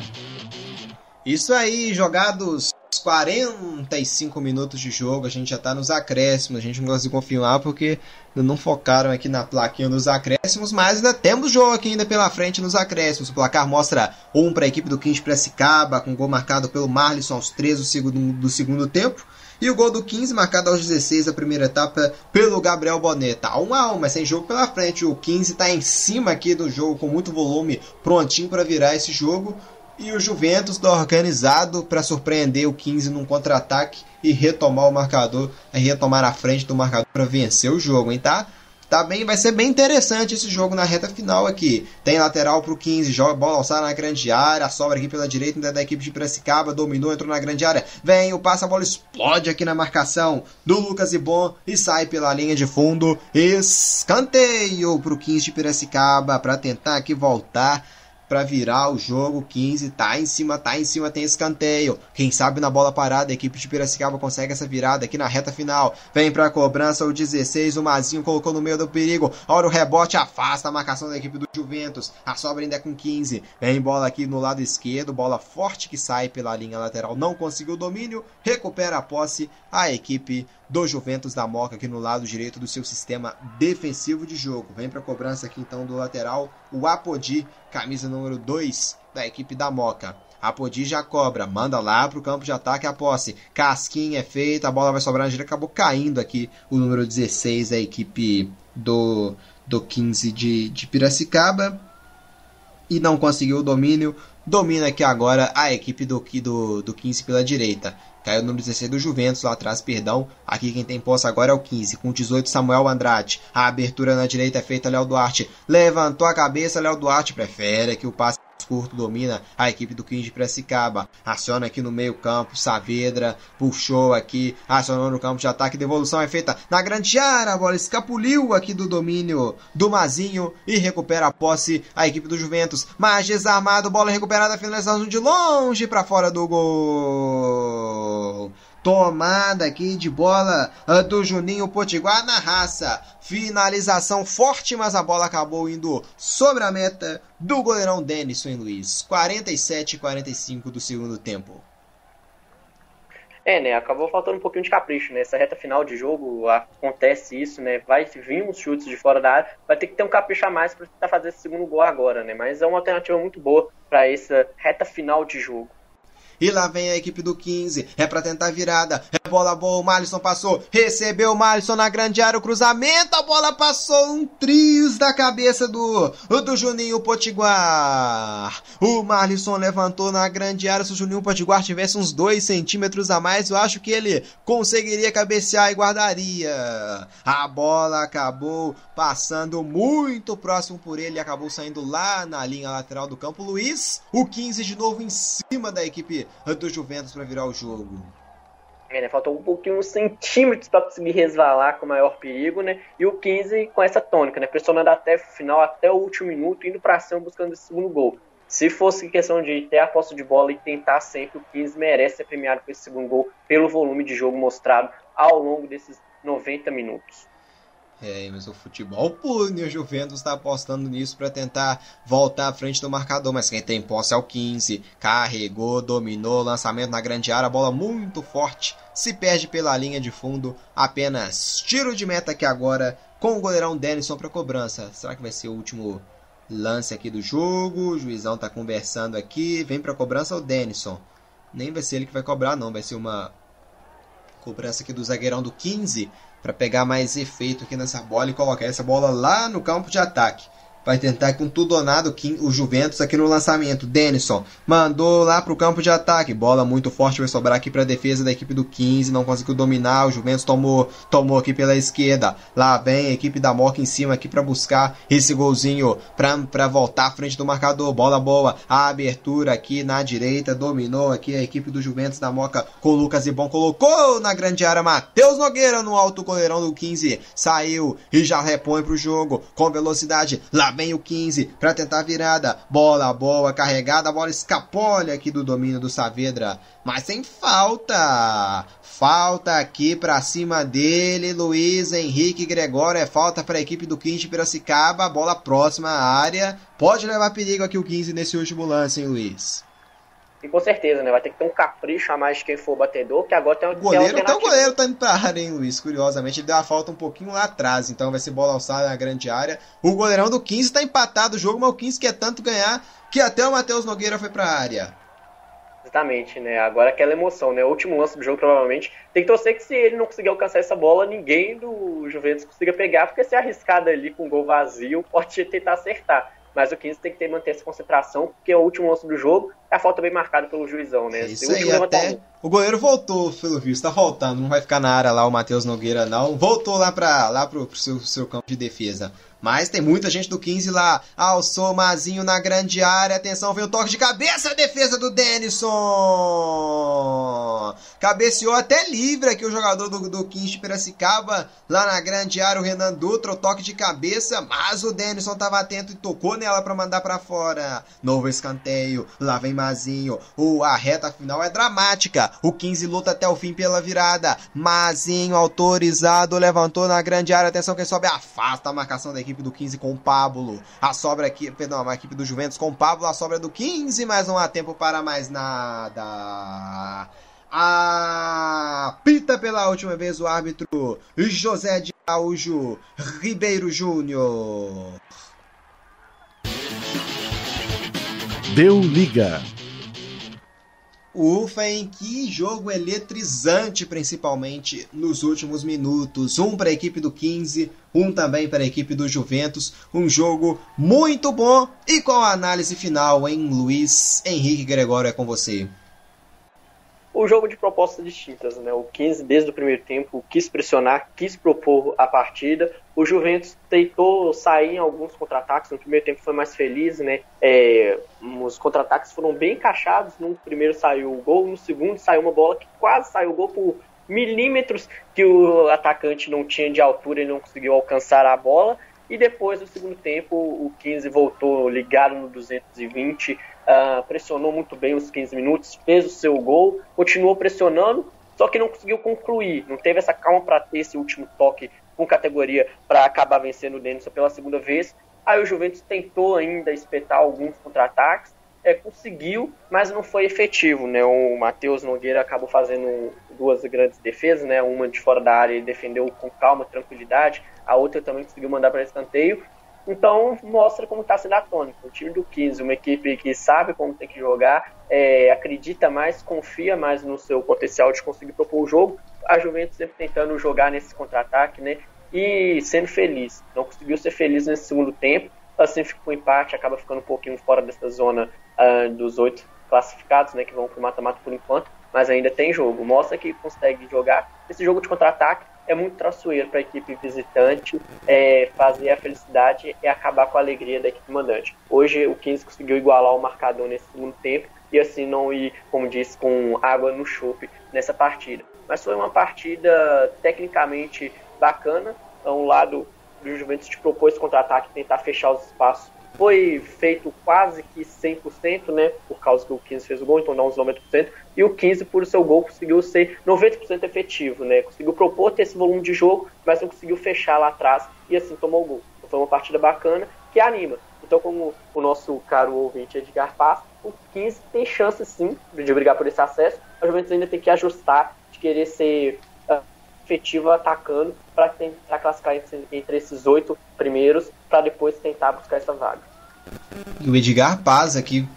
Isso aí, jogados 45 minutos de jogo, a gente já tá nos acréscimos, a gente não gosta de confirmar porque não focaram aqui na plaquinha dos acréscimos, mas ainda temos jogo aqui ainda pela frente nos acréscimos. O placar mostra 1 para a equipe do 15 de Piracicaba, com gol marcado pelo Marlisson aos 3 do segundo tempo, e o gol do 15 marcado aos 16 da primeira etapa pelo Gabriel Bonetti. 1-1, mas sem jogo pela frente, o 15 tá em cima aqui do jogo, com muito volume, prontinho para virar esse jogo. E o Juventus está organizado para surpreender o 15 num contra-ataque e retomar o marcador, retomar a frente do marcador para vencer o jogo, hein, tá? Tá bem, vai ser bem interessante esse jogo na reta final aqui. Tem lateral pro 15, joga bola alçada na grande área, sobra aqui pela direita ainda da equipe de Piracicaba, dominou, entrou na grande área, vem o passe, a bola explode aqui na marcação do Lucas Ibon e sai pela linha de fundo. Escanteio pro 15 de Piracicaba para tentar aqui voltar para virar o jogo. 15 tá em cima, tem escanteio, quem sabe na bola parada a equipe de Piracicaba consegue essa virada aqui na reta final. Vem para a cobrança o 16, o Mazinho colocou no meio do perigo, olha o rebote, afasta a marcação da equipe do Juventus, a sobra ainda é com 15, vem bola aqui no lado esquerdo, bola forte que sai pela linha lateral, não conseguiu o domínio, recupera a posse a equipe do Juventus da Moca aqui no lado direito do seu sistema defensivo de jogo. Vem para a cobrança aqui então do lateral o Apodi, camisa número 2 da equipe da Moca. Apodi já cobra, manda lá pro campo de ataque a posse. Casquinha é feita, a bola vai sobrar na direita, acabou caindo aqui o número 16 da equipe do 15 de Piracicaba e não conseguiu o domínio. Domina aqui agora a equipe do 15 pela direita. Caiu o número 16 do Juventus lá atrás, perdão. Aqui quem tem posse agora é o 15. Com 18, Samuel Andrade. A abertura na direita é feita, Léo Duarte. Levantou a cabeça, Léo Duarte prefere que o passe curto, domina a equipe do 15 de Piracicaba. Aciona aqui no meio campo, Saavedra puxou aqui, acionou no campo de ataque, devolução é feita na grande área, a bola escapuliu aqui do domínio do Mazinho e recupera a posse a equipe do Juventus, mas desarmado, bola recuperada, finalização de longe para fora do gol. Tomada aqui de bola do Juninho Potiguar na raça. Finalização forte, mas a bola acabou indo sobre a meta do goleirão Denison, Luiz. 47-45 do segundo tempo. É, né? Acabou faltando um pouquinho de capricho, né? Essa reta final de jogo acontece isso, né? Vai vir uns chutes de fora da área. Vai ter que ter um capricho a mais para tentar fazer esse segundo gol agora, né? Mas é uma alternativa muito boa para essa reta final de jogo. E lá vem a equipe do 15, é pra tentar virada, é bola boa, o Marlisson passou, recebeu o Marlisson na grande área, o cruzamento, a bola passou, um triz da cabeça do Juninho Potiguar. O Marlisson levantou na grande área, se o Juninho Potiguar tivesse uns 2 centímetros a mais, eu acho que ele conseguiria cabecear e guardaria. A bola acabou passando muito próximo por ele, acabou saindo lá na linha lateral do campo, Luiz. O 15 de novo em cima da equipe do Juventus para virar o jogo. É, né? Faltou um pouquinho, uns centímetros para conseguir resvalar com maior perigo, né? E o 15 com essa tônica, né? Pressionando até o final, até o último minuto, indo para cima buscando esse segundo gol. Se fosse questão de ter a posse de bola e tentar sempre, o 15 merece ser premiado com esse segundo gol pelo volume de jogo mostrado ao longo desses 90 minutos. É, mas o futebol pune, o Juventus está apostando nisso para tentar voltar à frente do marcador, mas quem tem posse é o 15, carregou, dominou, lançamento na grande área, bola muito forte, se perde pela linha de fundo, apenas tiro de meta aqui agora com o goleirão Denison para cobrança. Será que vai ser o último lance aqui do jogo? O juizão está conversando aqui, vem para cobrança o Denison, nem vai ser ele que vai cobrar não, vai ser uma cobrança aqui do zagueirão do 15, para pegar mais efeito aqui nessa bola e colocar essa bola lá no campo de ataque. Vai tentar com tudo ou nada o Juventus aqui no lançamento. Denison mandou lá pro campo de ataque. Bola muito forte, vai sobrar aqui pra defesa da equipe do 15. Não conseguiu dominar. O Juventus tomou aqui pela esquerda. Lá vem a equipe da Moca em cima aqui pra buscar esse golzinho pra voltar à frente do marcador. Bola boa. A abertura aqui na direita. Dominou aqui a equipe do Juventus da Moca com o Lucas Ibon. Colocou na grande área Matheus Nogueira no alto goleirão do 15. Saiu e já repõe pro jogo com velocidade. Lá vem o 15 para tentar a virada, bola boa, carregada, a bola escapolha aqui do domínio do Saavedra, mas tem falta aqui para cima dele, Luiz Henrique Gregório, é falta para a equipe do 15 de Piracicaba, bola próxima à área, pode levar perigo aqui o 15 nesse último lance, hein, Luiz? E com certeza, né? Vai ter que ter um capricho a mais de quem for batedor, que agora tem uma alternativa. Até o goleiro tá indo pra área, hein, Luiz? Curiosamente, ele deu a falta um pouquinho lá atrás, então vai ser bola alçada na grande área. O goleirão do 15 tá empatado o jogo, mas o 15 quer tanto ganhar que até o Matheus Nogueira foi pra área. Exatamente, né? Agora aquela emoção, né? O último lance do jogo, provavelmente. Tem que torcer que se ele não conseguir alcançar essa bola, ninguém do Juventus consiga pegar, porque se arriscada ali com um gol vazio, pode tentar acertar. mas o 15 tem que manter essa concentração, porque o último lance do jogo é a falta bem marcada pelo juizão, né? É isso aí, até o goleiro voltou, pelo visto, tá faltando, não vai ficar na área lá o Matheus Nogueira não, voltou lá pro seu campo de defesa. Mas tem muita gente do 15 lá, alçou Mazinho na grande área, atenção, veio o toque de cabeça, a defesa do Denison, cabeceou até livre aqui o jogador do 15 de Piracicaba, lá na grande área o Renan Dutra, o toque de cabeça, mas o Denison tava atento e tocou nela pra mandar pra fora, novo escanteio, lá vem Mazinho, a reta final é dramática, o 15 luta até o fim pela virada, Mazinho autorizado, levantou na grande área, atenção quem sobe, afasta a marcação da equipe do 15 com o Pablo, a sobra aqui, perdão, a equipe do Juventus com o Pablo, a sobra do 15, mas não há tempo para mais nada. Apita pela última vez o árbitro José de Araújo Ribeiro Júnior. Deu liga. Ufa, em que jogo eletrizante, principalmente nos últimos minutos. Um para a equipe do 15, um também para a equipe do Juventus. Um jogo muito bom. E qual a análise final, hein, Luiz Henrique Gregório? É com você. O jogo de propostas distintas, né? O 15, desde o primeiro tempo, quis pressionar, quis propor a partida. O Juventus tentou sair em alguns contra-ataques. No primeiro tempo foi mais feliz, né? Os contra-ataques foram bem encaixados. No primeiro saiu o gol, no segundo saiu uma bola que quase saiu o gol por milímetros, que o atacante não tinha de altura e não conseguiu alcançar a bola. E depois, no segundo tempo, o 15 voltou ligado no 220, pressionou muito bem os 15 minutos, fez o seu gol, continuou pressionando, só que não conseguiu concluir, não teve essa calma para ter esse último toque com categoria para acabar vencendo o Denison pela segunda vez. Aí o Juventus tentou ainda espetar alguns contra-ataques, conseguiu, mas não foi efetivo, né? O Matheus Nogueira acabou fazendo duas grandes defesas, né? Uma de fora da área, ele defendeu com calma, tranquilidade, a outra também conseguiu mandar para escanteio. Então, mostra como está sendo a tônica. O time do 15, uma equipe que sabe como tem que jogar, acredita mais, confia mais no seu potencial de conseguir propor o jogo. A Juventus sempre tentando jogar nesse contra-ataque, né? E sendo feliz. Não conseguiu ser feliz nesse segundo tempo. Assim, fica com empate, acaba ficando um pouquinho fora dessa zona dos 8 classificados, né? Que vão para o mata-mata por enquanto. Mas ainda tem jogo. Mostra que consegue jogar. Esse jogo de contra-ataque é muito traiçoeiro para a equipe visitante, fazer a felicidade e acabar com a alegria da equipe mandante. Hoje o 15 conseguiu igualar o marcador nesse segundo tempo e assim não ir, como disse, com água no chope nessa partida. Mas foi uma partida tecnicamente bacana. Um lado do Juventus de propor esse contra-ataque, tentar fechar os espaços, foi feito quase que 100%, né, por causa que o 15 fez o gol, então dá uns 90%, e o 15, por seu gol, conseguiu ser 90% efetivo, né, conseguiu propor ter esse volume de jogo, mas não conseguiu fechar lá atrás, e assim tomou o gol. Então foi uma partida bacana, que anima. Então, como o nosso caro ouvinte Edgar Paz, o 15 tem chance, sim, de brigar por esse acesso, a Juventus ainda tem que ajustar, de querer ser efetivo atacando, para tentar classificar entre esses 8 primeiros, para depois tentar buscar essa vaga. E o Edgar Paz aqui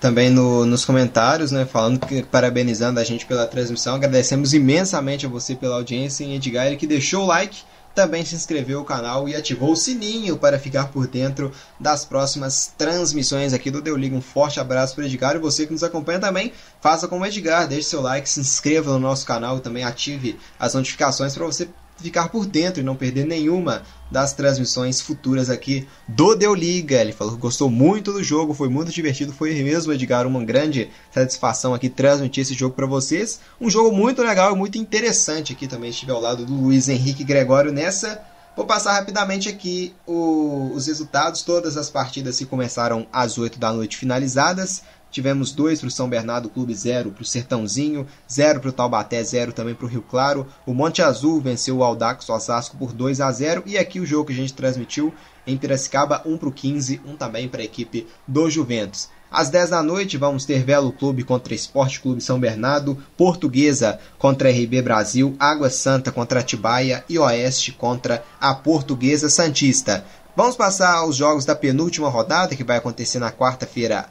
também nos comentários, né, falando que parabenizando a gente pela transmissão, agradecemos imensamente a você pela audiência, e Edgar, ele que deixou o like, também se inscreveu no canal e ativou o sininho para ficar por dentro das próximas transmissões aqui do Deu Liga. Um forte abraço para o Edgar, e você que nos acompanha também, faça como o Edgar, deixe seu like, se inscreva no nosso canal e também ative as notificações para você ficar por dentro e não perder nenhuma das transmissões futuras aqui do Deu Liga. Ele falou que gostou muito do jogo, foi muito divertido, foi mesmo, Edgar, uma grande satisfação aqui transmitir esse jogo para vocês. Um jogo muito legal e muito interessante aqui também, estive ao lado do Luiz Henrique Gregório nessa. Vou passar rapidamente aqui os resultados, todas as partidas que começaram às 8 da noite finalizadas. Tivemos 2 para o São Bernardo Clube, 0 para o Sertãozinho, 0 para o Taubaté, 0 também para o Rio Claro. O Monte Azul venceu o Audax Osasco por 2-0. E aqui o jogo que a gente transmitiu em Piracicaba, 1 para o 15, 1 também para a equipe do Juventus. Às 10 da noite vamos ter Velo Clube contra Esporte Clube São Bernardo, Portuguesa contra RB Brasil, Água Santa contra Atibaia e Oeste contra a Portuguesa Santista. Vamos passar aos jogos da penúltima rodada que vai acontecer na quarta-feira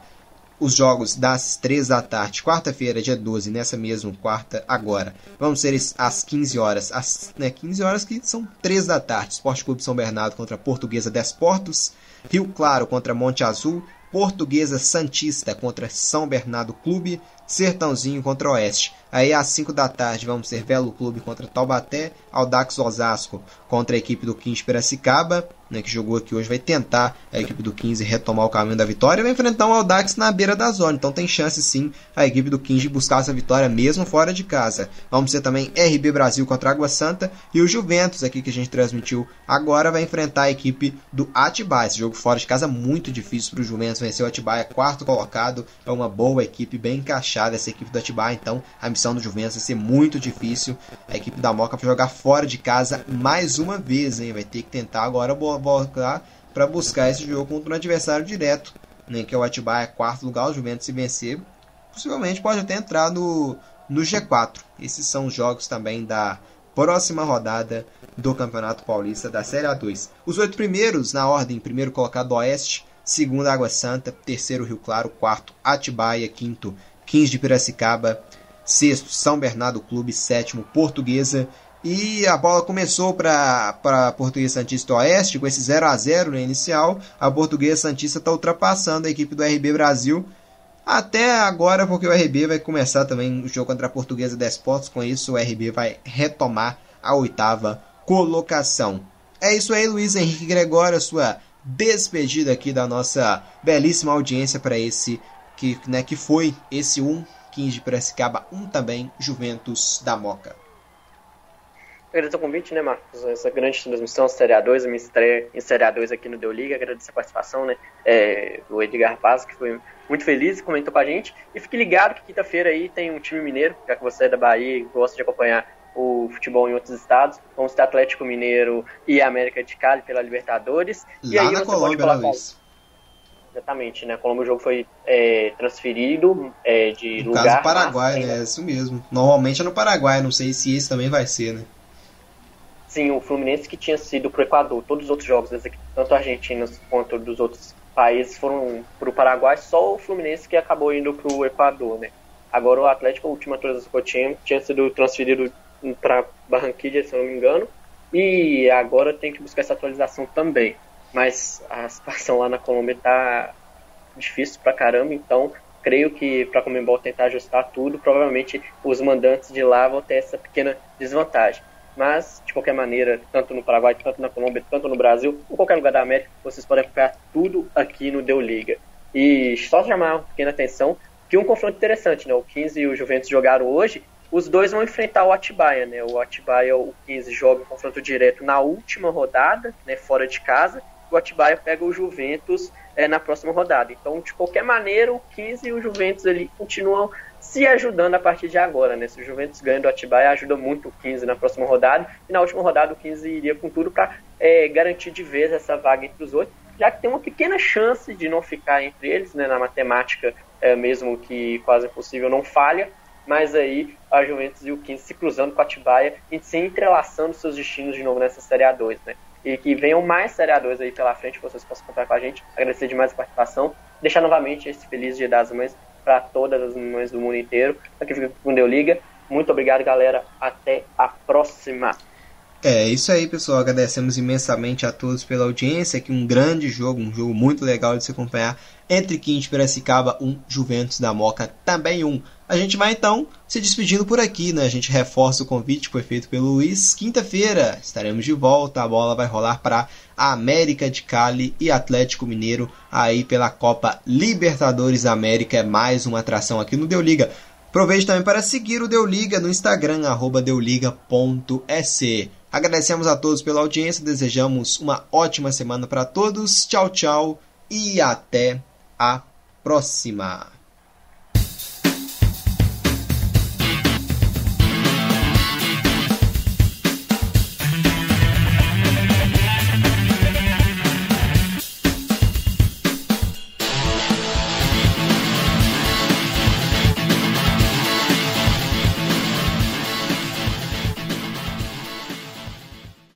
Os jogos das 3 da tarde, quarta-feira, dia 12, nessa mesma quarta agora, vão ser às 15 horas, 15 horas que são 3 da tarde, Esporte Clube São Bernardo contra Portuguesa Desportos, Rio Claro contra Monte Azul, Portuguesa Santista contra São Bernardo Clube, Sertãozinho contra Oeste. Aí às 5 da tarde vamos ter Velo Clube contra Taubaté, Audax Osasco contra a equipe do XV de Piracicaba, né, que jogou aqui hoje, vai tentar a equipe do XV retomar o caminho da vitória, vai enfrentar um Audax na beira da zona, então tem chance sim a equipe do XV buscar essa vitória mesmo fora de casa. Vamos ter também RB Brasil contra Água Santa e o Juventus aqui que a gente transmitiu agora vai enfrentar a equipe do Atibaia, esse jogo fora de casa muito difícil para o Juventus, venceu o Atibaia, quarto colocado, é uma boa equipe, bem encaixada essa equipe do Atibaia, então a missão do Juventus vai ser muito difícil, a equipe da Moca vai jogar fora de casa mais uma vez, hein? Vai ter que tentar agora voltar para buscar esse jogo contra um adversário direto, né, que é o Atibaia, quarto lugar, o Juventus se vencer, possivelmente pode até entrar no G4. Esses são os jogos também da próxima rodada do Campeonato Paulista da Série A2. Os 8 primeiros, na ordem, primeiro colocado Oeste, segundo Água Santa, terceiro Rio Claro, quarto Atibaia, quinto XV de Piracicaba, sexto São Bernardo Clube, sétimo Portuguesa. E a bola começou para a Portuguesa Santista Oeste com esse 0x0 no inicial. A Portuguesa Santista está ultrapassando a equipe do RB Brasil até agora, porque o RB vai começar também o jogo contra a Portuguesa Desportos. Com isso, o RB vai retomar a 8ª colocação. É isso aí, Luiz Henrique Gregório, a sua despedida aqui da nossa belíssima audiência para esse que foi esse 1, 15 de Piracicaba 1 também, Juventus da Moca. Agradeço o convite, né, Marcos? Essa grande transmissão, Série A2, a minha estreia em Série A2 aqui no Deu Liga. Agradeço a participação, né, do Edgar Paz, que foi muito feliz, comentou com a gente. E fique ligado que quinta-feira aí tem um time mineiro, já que você é da Bahia e gosta de acompanhar o futebol em outros estados. Vamos ter Atlético Mineiro e América de Cali pela Libertadores. Lá e aí na você Colômbia, pode falar, Paulo. Exatamente, né? Colômbia, o jogo foi transferido de no lugar. No caso, Paraguai, né? É isso mesmo. Normalmente é no Paraguai, não sei se esse também vai ser, né? Sim, o Fluminense que tinha sido pro Equador, todos os outros jogos, tanto argentinos quanto dos outros países, foram pro Paraguai, só o Fluminense que acabou indo pro Equador, né? Agora o Atlético, a última atualização que eu tinha sido transferido para Barranquilla, se eu não me engano, e agora tem que buscar essa atualização também. Mas a situação lá na Colômbia tá difícil pra caramba, então creio que para a Conmebol tentar ajustar tudo, provavelmente os mandantes de lá vão ter essa pequena desvantagem. Mas, de qualquer maneira, tanto no Paraguai, tanto na Colômbia, tanto no Brasil, ou qualquer lugar da América, vocês podem acompanhar tudo aqui no Deu Liga. E só chamar uma pequena atenção, que um confronto interessante, né? O XV e o Juventus jogaram hoje, os dois vão enfrentar o Atibaia, né? O Atibaia, o XV, joga um confronto direto na última rodada, né? Fora de casa, o Atibaia pega o Juventus na próxima rodada. Então, de qualquer maneira, o XV e o Juventus ali continuam se ajudando a partir de agora, né? Se o Juventus ganha do Atibaia, ajuda muito o 15 na próxima rodada, e na última rodada o 15 iria com tudo para garantir de vez essa vaga entre os 8, já que tem uma pequena chance de não ficar entre eles, né? Na matemática, mesmo que quase impossível, não falha, mas aí a Juventus e o 15 se cruzando com o Atibaia e se entrelaçando seus destinos de novo nessa Série A2, né? E que venham mais Série A2 aí pela frente, vocês possam contar com a gente. Agradecer demais a participação, deixar novamente esse feliz Dia das Mães para todas as mães do mundo inteiro. Aqui fica com o Deu Liga. Muito obrigado, galera. Até a próxima. É isso aí, pessoal. Agradecemos imensamente a todos pela audiência. Aqui um grande jogo, um jogo muito legal de se acompanhar. Entre XV de Piracicaba, Juventus da Moca também . A gente vai então se despedindo por aqui, né? A gente reforça o convite que foi feito pelo Luiz. Quinta-feira estaremos de volta. A bola vai rolar para a América de Cali e Atlético Mineiro aí pela Copa Libertadores da América. É mais uma atração aqui no Deu Liga. Aproveite também para seguir o Deu Liga no Instagram, @deuliga.se. Agradecemos a todos pela audiência, desejamos uma ótima semana para todos, tchau, tchau e até a próxima!